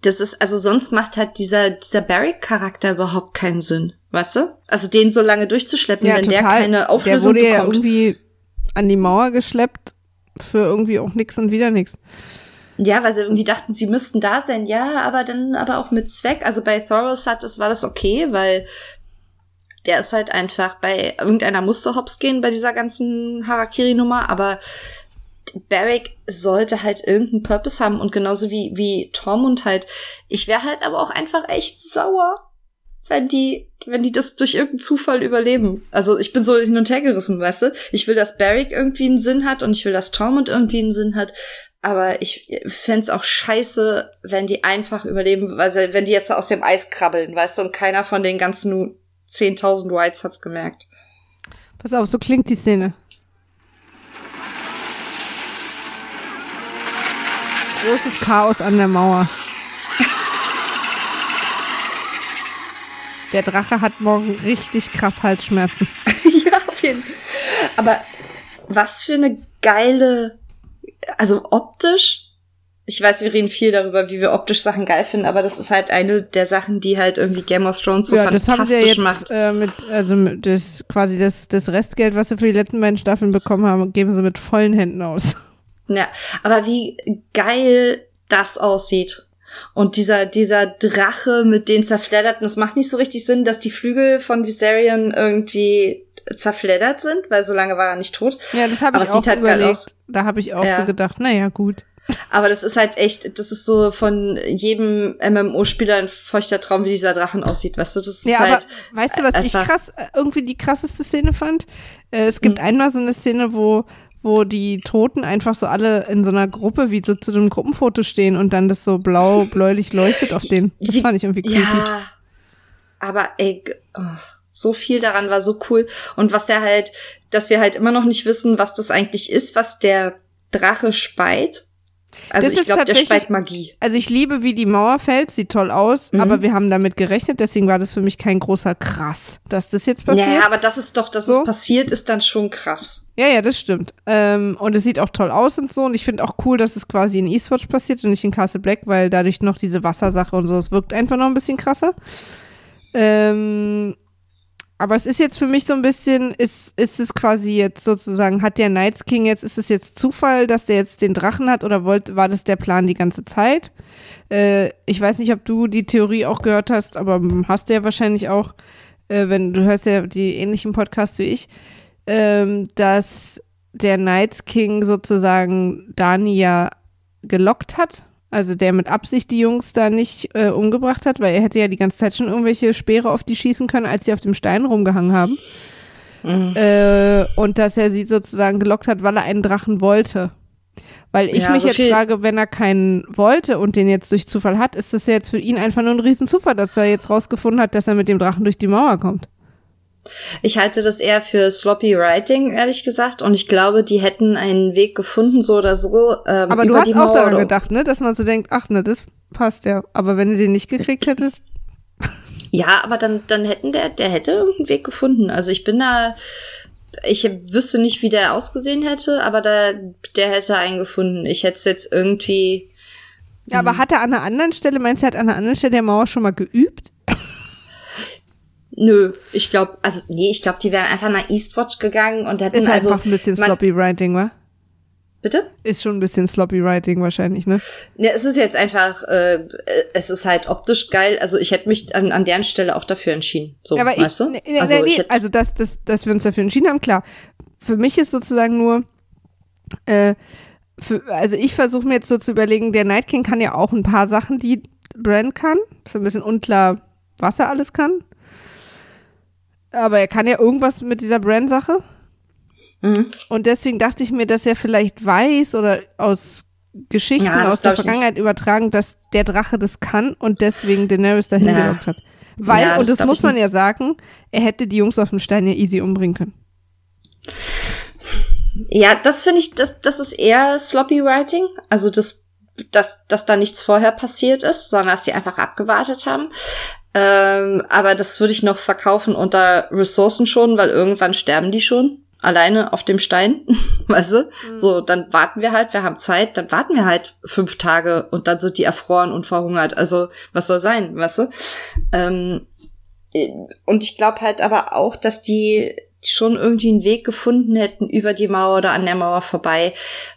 das ist, also sonst macht halt dieser, dieser Barrick-Charakter überhaupt keinen Sinn, weißt du? Also den so lange durchzuschleppen, ja, wenn total. der keine Auflösung der wurde bekommt. Ja irgendwie an die Mauer geschleppt, für irgendwie auch nix und wieder nix. Ja, weil sie irgendwie dachten, sie müssten da sein, ja, aber dann aber auch mit Zweck. Also bei Thoros hat das, war das okay, weil der ist halt einfach bei irgendeiner musste hops gehen bei dieser ganzen Harakiri-Nummer, aber Barrick sollte halt irgendeinen Purpose haben und genauso wie, wie Tormund halt. Ich wäre halt aber auch einfach echt sauer, wenn die, wenn die das durch irgendeinen Zufall überleben. Also ich bin so hin und her gerissen, weißt du? Ich will, dass Barrick irgendwie einen Sinn hat und ich will, dass Tormund irgendwie einen Sinn hat. Aber ich fänd's auch scheiße, wenn die einfach überleben, weil sie, wenn die jetzt aus dem Eis krabbeln, weißt du? Und keiner von den ganzen zehntausend Whites hat's gemerkt. Pass auf, so klingt die Szene. Großes Chaos an der Mauer. Der Drache hat morgen richtig krass Halsschmerzen. Ja, auf jeden Fall. Aber was für eine geile, also optisch, ich weiß, wir reden viel darüber, wie wir optisch Sachen geil finden, aber das ist halt eine der Sachen, die halt irgendwie Game of Thrones so ja, fantastisch macht. Ja, das haben sie jetzt äh, mit, also mit das, quasi das, das Restgeld, was wir für die letzten beiden Staffeln bekommen haben, geben sie mit vollen Händen aus. Ja, aber wie geil das aussieht. Und dieser dieser Drache mit den zerfledderten, es macht nicht so richtig Sinn, dass die Flügel von Viserion irgendwie zerfleddert sind, weil so lange war er nicht tot. Ja, das habe ich auch halt überlegt. Da habe ich auch ja. so gedacht, naja, gut. Aber das ist halt echt, das ist so von jedem M M O-Spieler ein feuchter Traum, wie dieser Drachen aussieht, weißt du? Das ist ja, halt aber weißt du, was ich krass, irgendwie die krasseste Szene fand? Es gibt mhm. einmal so eine Szene, wo wo die Toten einfach so alle in so einer Gruppe, wie so zu einem Gruppenfoto stehen und dann das so blau, bläulich leuchtet auf denen. Das fand ich irgendwie creepy. Ja, aber ey, oh, so viel daran war so cool. Und was der halt, dass wir halt immer noch nicht wissen, was das eigentlich ist, was der Drache speit. Also das ich glaube, der speit Magie. Also ich liebe, wie die Mauer fällt, sieht toll aus, mhm. aber wir haben damit gerechnet, deswegen war das für mich kein großer Krass, dass das jetzt passiert. Ja, aber das ist doch, dass so. es passiert, ist dann schon krass. Ja, ja, das stimmt. Ähm, und es sieht auch toll aus und so und ich finde auch cool, dass es quasi in Eastwatch passiert und nicht in Castle Black, weil dadurch noch diese Wassersache und so, es wirkt einfach noch ein bisschen krasser. Ähm, aber es ist jetzt für mich so ein bisschen, ist, ist es quasi jetzt sozusagen, hat der Night King jetzt, ist es jetzt Zufall, dass der jetzt den Drachen hat oder wollt, war das der Plan die ganze Zeit? Äh, ich weiß nicht, ob du die Theorie auch gehört hast, aber hast du ja wahrscheinlich auch, äh, wenn du hörst ja die ähnlichen Podcasts wie ich, äh, dass der Night King sozusagen Dany ja gelockt hat. Also der mit Absicht die Jungs da nicht äh, umgebracht hat, weil er hätte ja die ganze Zeit schon irgendwelche Speere auf die schießen können, als sie auf dem Stein rumgehangen haben. Mhm. Äh, und dass er sie sozusagen gelockt hat, weil er einen Drachen wollte. Weil ich ja, mich so jetzt viel- frage, wenn er keinen wollte und den jetzt durch Zufall hat, ist das ja jetzt für ihn einfach nur ein Riesenzufall, dass er jetzt rausgefunden hat, dass er mit dem Drachen durch die Mauer kommt. Ich halte das eher für sloppy writing, ehrlich gesagt. Und ich glaube, die hätten einen Weg gefunden, so oder so. Ähm, aber du hast auch daran gedacht, ne? Dass man so denkt, ach ne, das passt ja. Aber wenn du den nicht gekriegt hättest. Ja, aber dann, dann hätten der, der hätte irgendeinen Weg gefunden. Also ich bin da, ich wüsste nicht, wie der ausgesehen hätte, aber da, der hätte einen gefunden. Ich hätte es jetzt irgendwie. Ja, aber hat er an einer anderen Stelle, meinst du, hat er an einer anderen Stelle der Mauer schon mal geübt? Nö, ich glaube, also nee, ich glaube, die wären einfach nach Eastwatch gegangen und hätten ist also einfach ein bisschen sloppy man, writing, wa? Bitte? Ist schon ein bisschen sloppy writing wahrscheinlich, ne? Ne, es ist jetzt einfach, äh, es ist halt optisch geil. Also ich hätte mich an, an deren Stelle auch dafür entschieden. So, ja, aber weißt ich, du? Ne, ne, also, ne, ich hätt, also dass, dass, dass wir uns dafür entschieden haben, klar. Für mich ist sozusagen nur, äh, für, also ich versuche mir jetzt so zu überlegen, der Night King kann ja auch ein paar Sachen, die Bran kann. Ist ein bisschen unklar, was er alles kann. Aber er kann ja irgendwas mit dieser Bran-Sache. Mhm. Und deswegen dachte ich mir, dass er vielleicht weiß oder aus Geschichten ja, aus der Vergangenheit übertragen, dass der Drache das kann und deswegen Daenerys dahin ja. gelockt hat. Weil, ja, das und das muss man nicht. ja sagen, er hätte die Jungs auf dem Stein ja easy umbringen können. Ja, das finde ich, das, das ist eher sloppy writing. Also, dass, dass, dass da nichts vorher passiert ist, sondern dass sie einfach abgewartet haben. Ähm, aber das würde ich noch verkaufen unter Ressourcen schon, weil irgendwann sterben die schon. Alleine auf dem Stein, weißt du? Mhm. So, dann warten wir halt, wir haben Zeit, dann warten wir halt fünf Tage und dann sind die erfroren und verhungert. Also, was soll sein, weißt du? Ähm, und ich glaube halt aber auch, dass die schon irgendwie einen Weg gefunden hätten über die Mauer oder an der Mauer vorbei,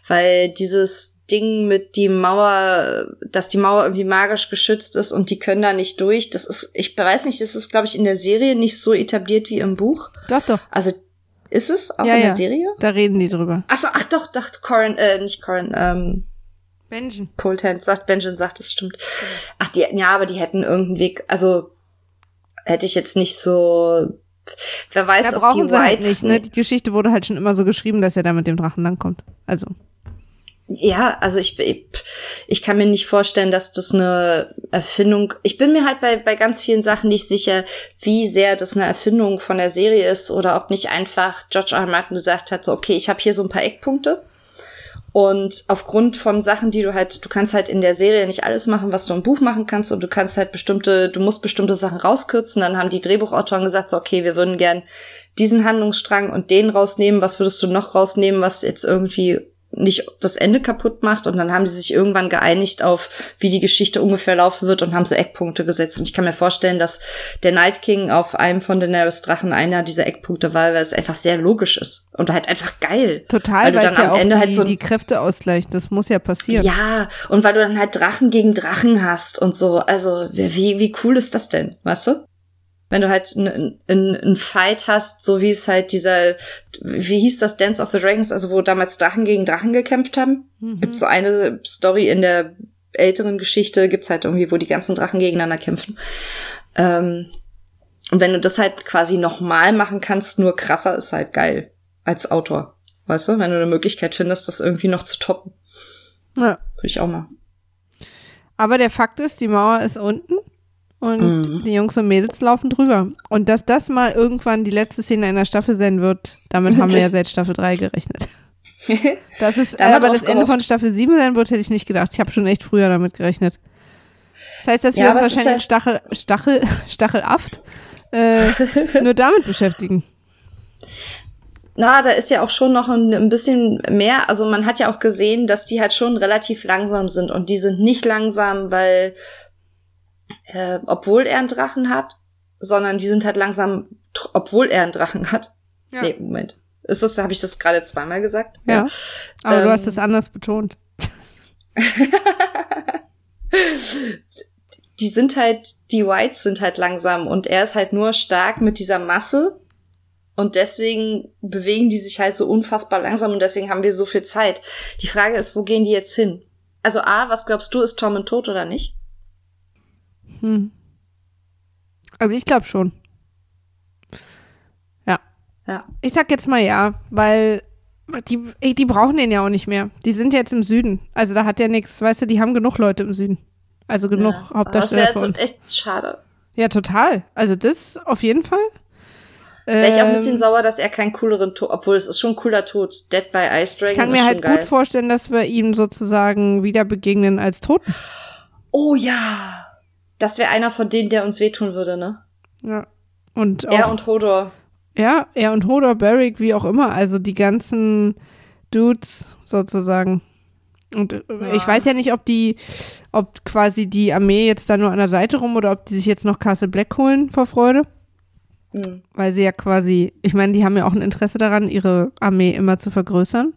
weil dieses Ding mit die Mauer, dass die Mauer irgendwie magisch geschützt ist und die können da nicht durch. Das ist, ich weiß nicht, das ist, glaube ich, in der Serie nicht so etabliert wie im Buch. Doch, doch. Also ist es auch ja, in der ja. Serie? Da reden die drüber. Ach so, ach doch, doch, Corin, äh, nicht Corin, ähm. Benjen. Coldhand sagt, Benjen sagt, das stimmt. Mhm. Ach, die, ja, aber die hätten irgendeinen Weg, also hätte ich jetzt nicht so, wer weiß, da ob die Whites halt nicht, ne? Die Geschichte wurde halt schon immer so geschrieben, dass er da mit dem Drachen langkommt. Also. Ja, also ich, ich ich kann mir nicht vorstellen, dass das eine Erfindung. Ich bin mir halt bei bei ganz vielen Sachen nicht sicher, wie sehr das eine Erfindung von der Serie ist oder ob nicht einfach George R. R. Martin gesagt hat, so okay, ich habe hier so ein paar Eckpunkte und aufgrund von Sachen, die du halt, du kannst halt in der Serie nicht alles machen, was du im Buch machen kannst und du kannst halt bestimmte, du musst bestimmte Sachen rauskürzen. Dann haben die Drehbuchautoren gesagt, so okay, wir würden gern diesen Handlungsstrang und den rausnehmen. Was würdest du noch rausnehmen, was jetzt irgendwie nicht das Ende kaputt macht. Und dann haben die sich irgendwann geeinigt auf, wie die Geschichte ungefähr laufen wird, und haben so Eckpunkte gesetzt. Und ich kann mir vorstellen, dass der Night King auf einem von Daenerys Drachen einer dieser Eckpunkte war, weil es einfach sehr logisch ist und halt einfach geil. Total, weil es ja am auch Ende die, halt so die Kräfte ausgleicht. Das muss ja passieren. Ja, und weil du dann halt Drachen gegen Drachen hast und so. Also wie, wie cool ist das denn, weißt du? Wenn du halt einen einen Fight hast, so wie es halt dieser, wie hieß das, Dance of the Dragons, also wo damals Drachen gegen Drachen gekämpft haben. Mhm. Gibt so eine Story in der älteren Geschichte, gibt's halt irgendwie, wo die ganzen Drachen gegeneinander kämpfen. Ähm, und wenn du das halt quasi nochmal machen kannst, nur krasser, ist halt geil als Autor. Weißt du, wenn du eine Möglichkeit findest, das irgendwie noch zu toppen. Ja. Würde ich auch mal. Aber der Fakt ist, die Mauer ist unten. Und mhm. die Jungs und Mädels laufen drüber. Und dass das mal irgendwann die letzte Szene einer Staffel sein wird, damit haben wir ja seit Staffel drei gerechnet. Dass es da aber das Ende von Staffel sieben sein wird, hätte ich nicht gedacht. Ich habe schon echt früher damit gerechnet. Das heißt, dass ja, wir uns wahrscheinlich halt Stachel, Stachel, Stachelaft äh, nur damit beschäftigen. Na, da ist ja auch schon noch ein, ein bisschen mehr. Also man hat ja auch gesehen, dass die halt schon relativ langsam sind. Und die sind nicht langsam, weil Äh, obwohl er einen Drachen hat, sondern die sind halt langsam, tr- obwohl er einen Drachen hat. Ja. Nee, Moment. Ist das, habe ich das gerade zweimal gesagt? Ja. ja. Aber ähm, du hast das anders betont. Die sind halt, die Whites sind halt langsam, und er ist halt nur stark mit dieser Masse, und deswegen bewegen die sich halt so unfassbar langsam, und deswegen haben wir so viel Zeit. Die Frage ist, wo gehen die jetzt hin? Also A, was glaubst du, ist Tormund tot oder nicht? Hm. Also ich glaube schon. Ja. ja. Ich sag jetzt mal ja, weil die, die brauchen den ja auch nicht mehr. Die sind jetzt im Süden. Also da hat ja nichts, weißt du, die haben genug Leute im Süden. Also genug ja, Hauptdarsteller für uns. Das wäre jetzt echt schade. Ja, total. Also das auf jeden Fall. Wäre ich auch ein bisschen ähm, sauer, dass er keinen cooleren Tod, obwohl es ist schon ein cooler Tod. Dead by Ice Dragon. Ich kann mir halt geil. gut vorstellen, dass wir ihm sozusagen wieder begegnen als Toten. Oh ja. Das wäre einer von denen, der uns wehtun würde, ne? Ja. Und auch, er und Hodor. Ja, er und Hodor, Barrick, wie auch immer. Also die ganzen Dudes sozusagen. Und ja. ich weiß ja nicht, ob die, ob quasi die Armee jetzt da nur an der Seite rum, oder ob die sich jetzt noch Castle Black holen vor Freude. Mhm. Weil sie ja quasi, ich meine, die haben ja auch ein Interesse daran, ihre Armee immer zu vergrößern.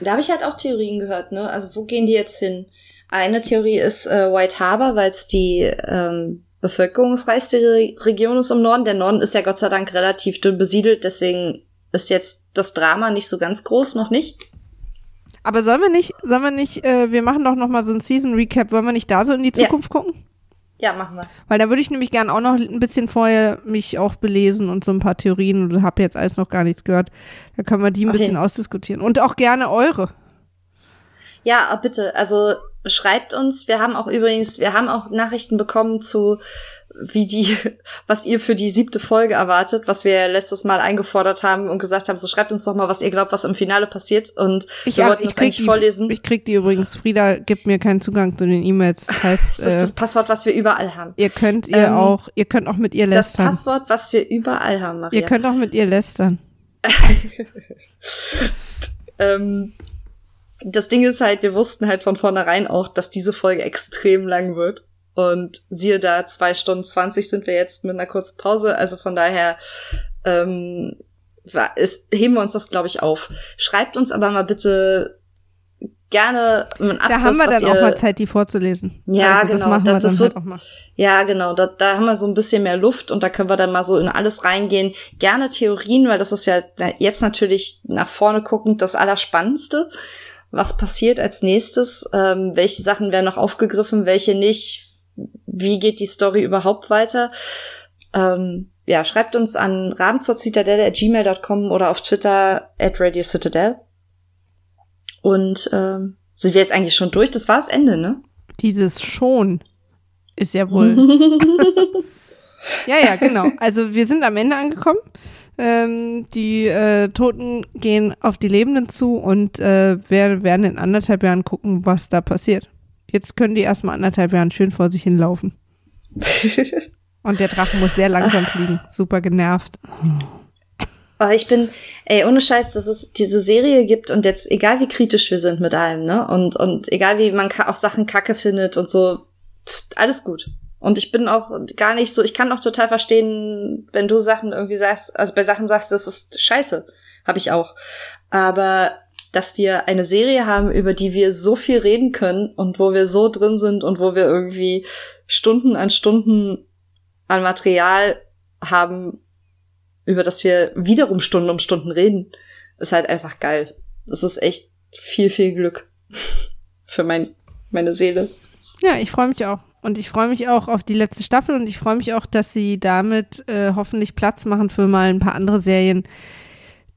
Da habe ich halt auch Theorien gehört, ne? Also wo gehen die jetzt hin? Eine Theorie ist äh, White Harbor, weil es die ähm, bevölkerungsreichste Re- Region ist im Norden. Der Norden ist ja Gott sei Dank relativ dünn besiedelt, deswegen ist jetzt das Drama nicht so ganz groß, noch nicht. Aber sollen wir nicht, sollen wir nicht, äh, wir machen doch nochmal so ein Season-Recap, wollen wir nicht da so in die Zukunft ja. gucken? Ja, machen wir. Weil da würde ich nämlich gern auch noch ein bisschen vorher mich auch belesen und so ein paar Theorien, und habe jetzt alles noch gar nichts gehört. Da können wir die ein okay. bisschen ausdiskutieren. Und auch gerne eure. Ja, bitte, also schreibt uns. Wir haben auch übrigens, wir haben auch Nachrichten bekommen zu, wie die, was ihr für die siebte Folge erwartet, was wir letztes Mal eingefordert haben und gesagt haben, so schreibt uns doch mal, was ihr glaubt, was im Finale passiert, und ich, wir wollten ja, das eigentlich die, vorlesen. Ich krieg die übrigens, Frieda gibt mir keinen Zugang zu den E-Mails. Das heißt, das ist äh, das Passwort, was wir überall haben. Ihr könnt ihr ähm, auch, ihr könnt auch mit ihr lästern. Das Passwort, was wir überall haben, Maria. Ihr könnt auch mit ihr lästern. ähm, Das Ding ist halt, wir wussten halt von vornherein auch, dass diese Folge extrem lang wird. Und siehe da, zwei Stunden zwanzig sind wir jetzt mit einer kurzen Pause. Also von daher ähm, ist, heben wir uns das, glaube ich, auf. Schreibt uns aber mal bitte gerne einen Abriss. Da haben wir dann ihr, auch mal Zeit, die vorzulesen. Ja, also, genau. Das, da, wir das wird, halt auch mal. Ja, genau. Da, da haben wir so ein bisschen mehr Luft, und da können wir dann mal so in alles reingehen. Gerne Theorien, weil das ist ja jetzt natürlich nach vorne guckend das Allerspannendste. Was passiert als nächstes? Ähm, welche Sachen werden noch aufgegriffen, welche nicht? Wie geht die Story überhaupt weiter? Ähm, ja, schreibt uns an raben zur Zitadelle at gmail dot com oder auf Twitter at Radio Citadel. Und ähm, sind wir jetzt eigentlich schon durch? Das war das Ende, ne? Dieses schon ist ja wohl. Ja, ja, genau. Also wir sind am Ende angekommen. Ähm, die äh, Toten gehen auf die Lebenden zu, und äh, wir werden in anderthalb Jahren gucken, was da passiert. Jetzt können die erstmal anderthalb Jahren schön vor sich hinlaufen. Und der Drache muss sehr langsam fliegen. Super genervt. Oh, ich bin, ey, ohne Scheiß, dass es diese Serie gibt und jetzt, egal wie kritisch wir sind mit allem, ne, und und egal wie man auch Sachen kacke findet und so, pff, alles gut. Und ich bin auch gar nicht so, ich kann auch total verstehen, wenn du Sachen irgendwie sagst, also bei Sachen sagst, das ist scheiße, habe ich auch. Aber dass wir eine Serie haben, über die wir so viel reden können und wo wir so drin sind und wo wir irgendwie Stunden an Stunden an Material haben, über das wir wiederum Stunden um Stunden reden, ist halt einfach geil. Das ist echt viel, viel Glück für mein, meine Seele. Ja, ich freue mich auch. Und ich freue mich auch auf die letzte Staffel und ich freue mich auch, dass sie damit äh, hoffentlich Platz machen für mal ein paar andere Serien,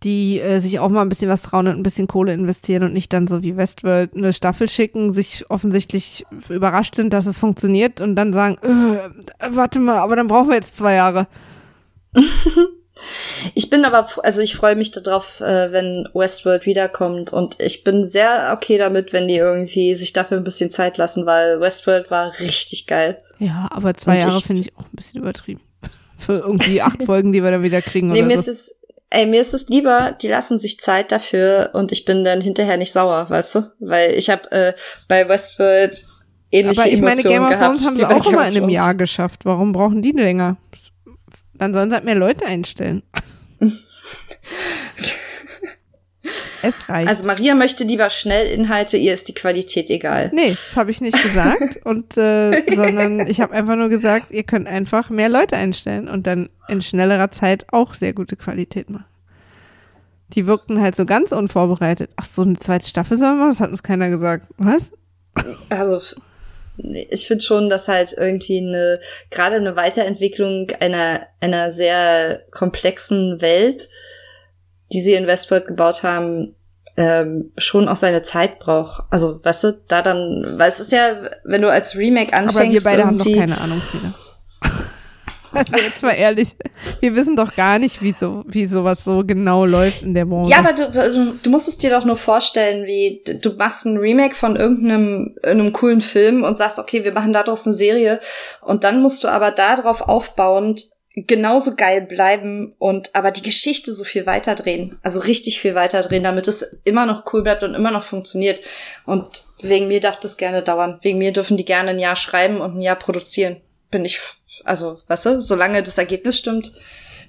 die äh, sich auch mal ein bisschen was trauen und ein bisschen Kohle investieren und nicht dann so wie Westworld eine Staffel schicken, sich offensichtlich überrascht sind, dass es funktioniert und dann sagen, äh, warte mal, aber dann brauchen wir jetzt zwei Jahre. Ich bin aber, also ich freue mich darauf, äh, wenn Westworld wiederkommt und ich bin sehr okay damit, wenn die irgendwie sich dafür ein bisschen Zeit lassen, weil Westworld war richtig geil. Ja, aber zwei und Jahre finde ich auch ein bisschen übertrieben. Für irgendwie acht Folgen, die wir dann wieder kriegen. Nee, oder mir so. ist es Ey, mir ist es lieber, die lassen sich Zeit dafür und ich bin dann hinterher nicht sauer, weißt du? Weil ich habe äh, bei Westworld ähnliche Emotionen gehabt. Aber ich meine, Game of Thrones haben sie auch immer in einem Jahr geschafft. Warum brauchen die länger? Dann sollen sie halt mehr Leute einstellen. Es reicht. Also Maria möchte lieber schnell Inhalte, ihr ist die Qualität egal. Nee, das habe ich nicht gesagt. und äh, sondern ich habe einfach nur gesagt, ihr könnt einfach mehr Leute einstellen und dann in schnellerer Zeit auch sehr gute Qualität machen. Die wirkten halt so ganz unvorbereitet. Ach so, eine zweite Staffel sollen wir? Das hat uns keiner gesagt. Was? Also ich finde schon, dass halt irgendwie eine, gerade eine Weiterentwicklung einer, einer sehr komplexen Welt, die sie in Westworld gebaut haben, ähm, schon auch seine Zeit braucht. Also, weißt du, da dann, weil es ist ja, wenn du als Remake anfängst. Aber wir beide haben doch keine Ahnung, Frieda. Also jetzt mal ehrlich, wir wissen doch gar nicht, wie so wie sowas so genau läuft in der Branche. Ja, aber du, du musst es dir doch nur vorstellen, wie du machst ein Remake von irgendeinem einem coolen Film und sagst, okay, wir machen daraus eine Serie und dann musst du aber darauf aufbauend genauso geil bleiben und aber die Geschichte so viel weiterdrehen, also richtig viel weiterdrehen, damit es immer noch cool bleibt und immer noch funktioniert. Und wegen mir darf das gerne dauern. Wegen mir dürfen die gerne ein Jahr schreiben und ein Jahr produzieren. Bin ich, also, weißt du, solange das Ergebnis stimmt.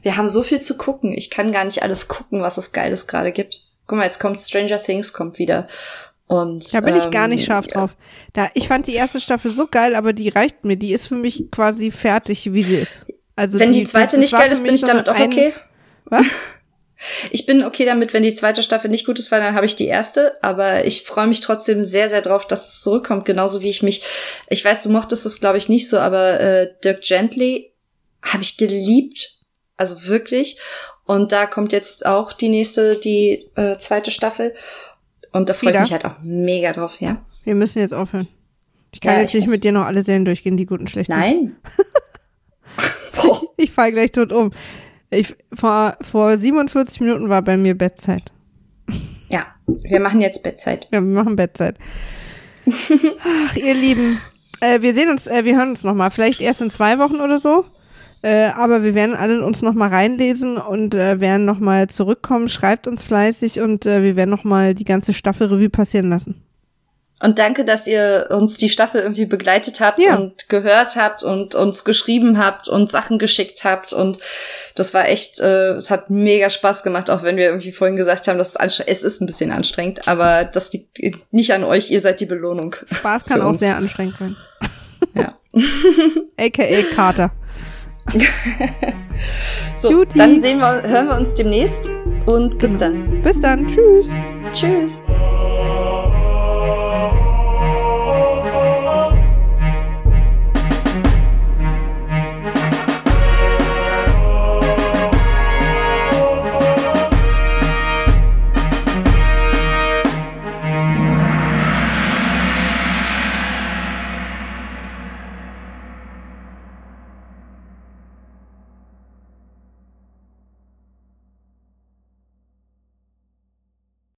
Wir haben so viel zu gucken. Ich kann gar nicht alles gucken, was es Geiles gerade gibt. Guck mal, jetzt kommt Stranger Things, kommt wieder. Und, da bin ich ähm, gar nicht scharf drauf. Da, ich fand die erste Staffel so geil, aber die reicht mir. Die ist für mich quasi fertig, wie sie ist. Also wenn die, die zweite nicht geil ist, bin ich damit auch okay. Was? Ich bin okay damit, wenn die zweite Staffel nicht gut ist, weil dann habe ich die erste. Aber ich freue mich trotzdem sehr, sehr drauf, dass es zurückkommt. Genauso wie ich mich, ich weiß, du mochtest das, glaube ich, nicht so, aber äh, Dirk Gently habe ich geliebt. Also wirklich. Und da kommt jetzt auch die nächste, die äh, zweite Staffel. Und da freue ich mich halt auch mega drauf, ja. Wir müssen jetzt aufhören. Ich kann ja, jetzt ich nicht weiß. mit dir noch alle Serien durchgehen, die guten und schlechten. Nein. Ich fall gleich tot um. Ich, vor, vor siebenundvierzig Minuten war bei mir Bettzeit. Ja, wir machen jetzt Bettzeit. Ja, wir machen Bettzeit. Ach, ihr Lieben. Äh, wir sehen uns, äh, wir hören uns nochmal. Vielleicht erst in zwei Wochen oder so. Äh, aber wir werden alle uns nochmal reinlesen und äh, werden nochmal zurückkommen. Schreibt uns fleißig und äh, wir werden nochmal die ganze Staffel Revue passieren lassen. Und danke, dass ihr uns die Staffel irgendwie begleitet habt ja. und gehört habt und uns geschrieben habt und Sachen geschickt habt. Und das war echt, es äh, hat mega Spaß gemacht, auch wenn wir irgendwie vorhin gesagt haben, dass es, es ist ein bisschen anstrengend, aber das liegt nicht an euch, ihr seid die Belohnung. Spaß kann auch sehr anstrengend sein. Ja. A K A Kater. So, Duty. Dann sehen wir, hören wir uns demnächst und bis genau. dann. Bis dann, tschüss. Tschüss.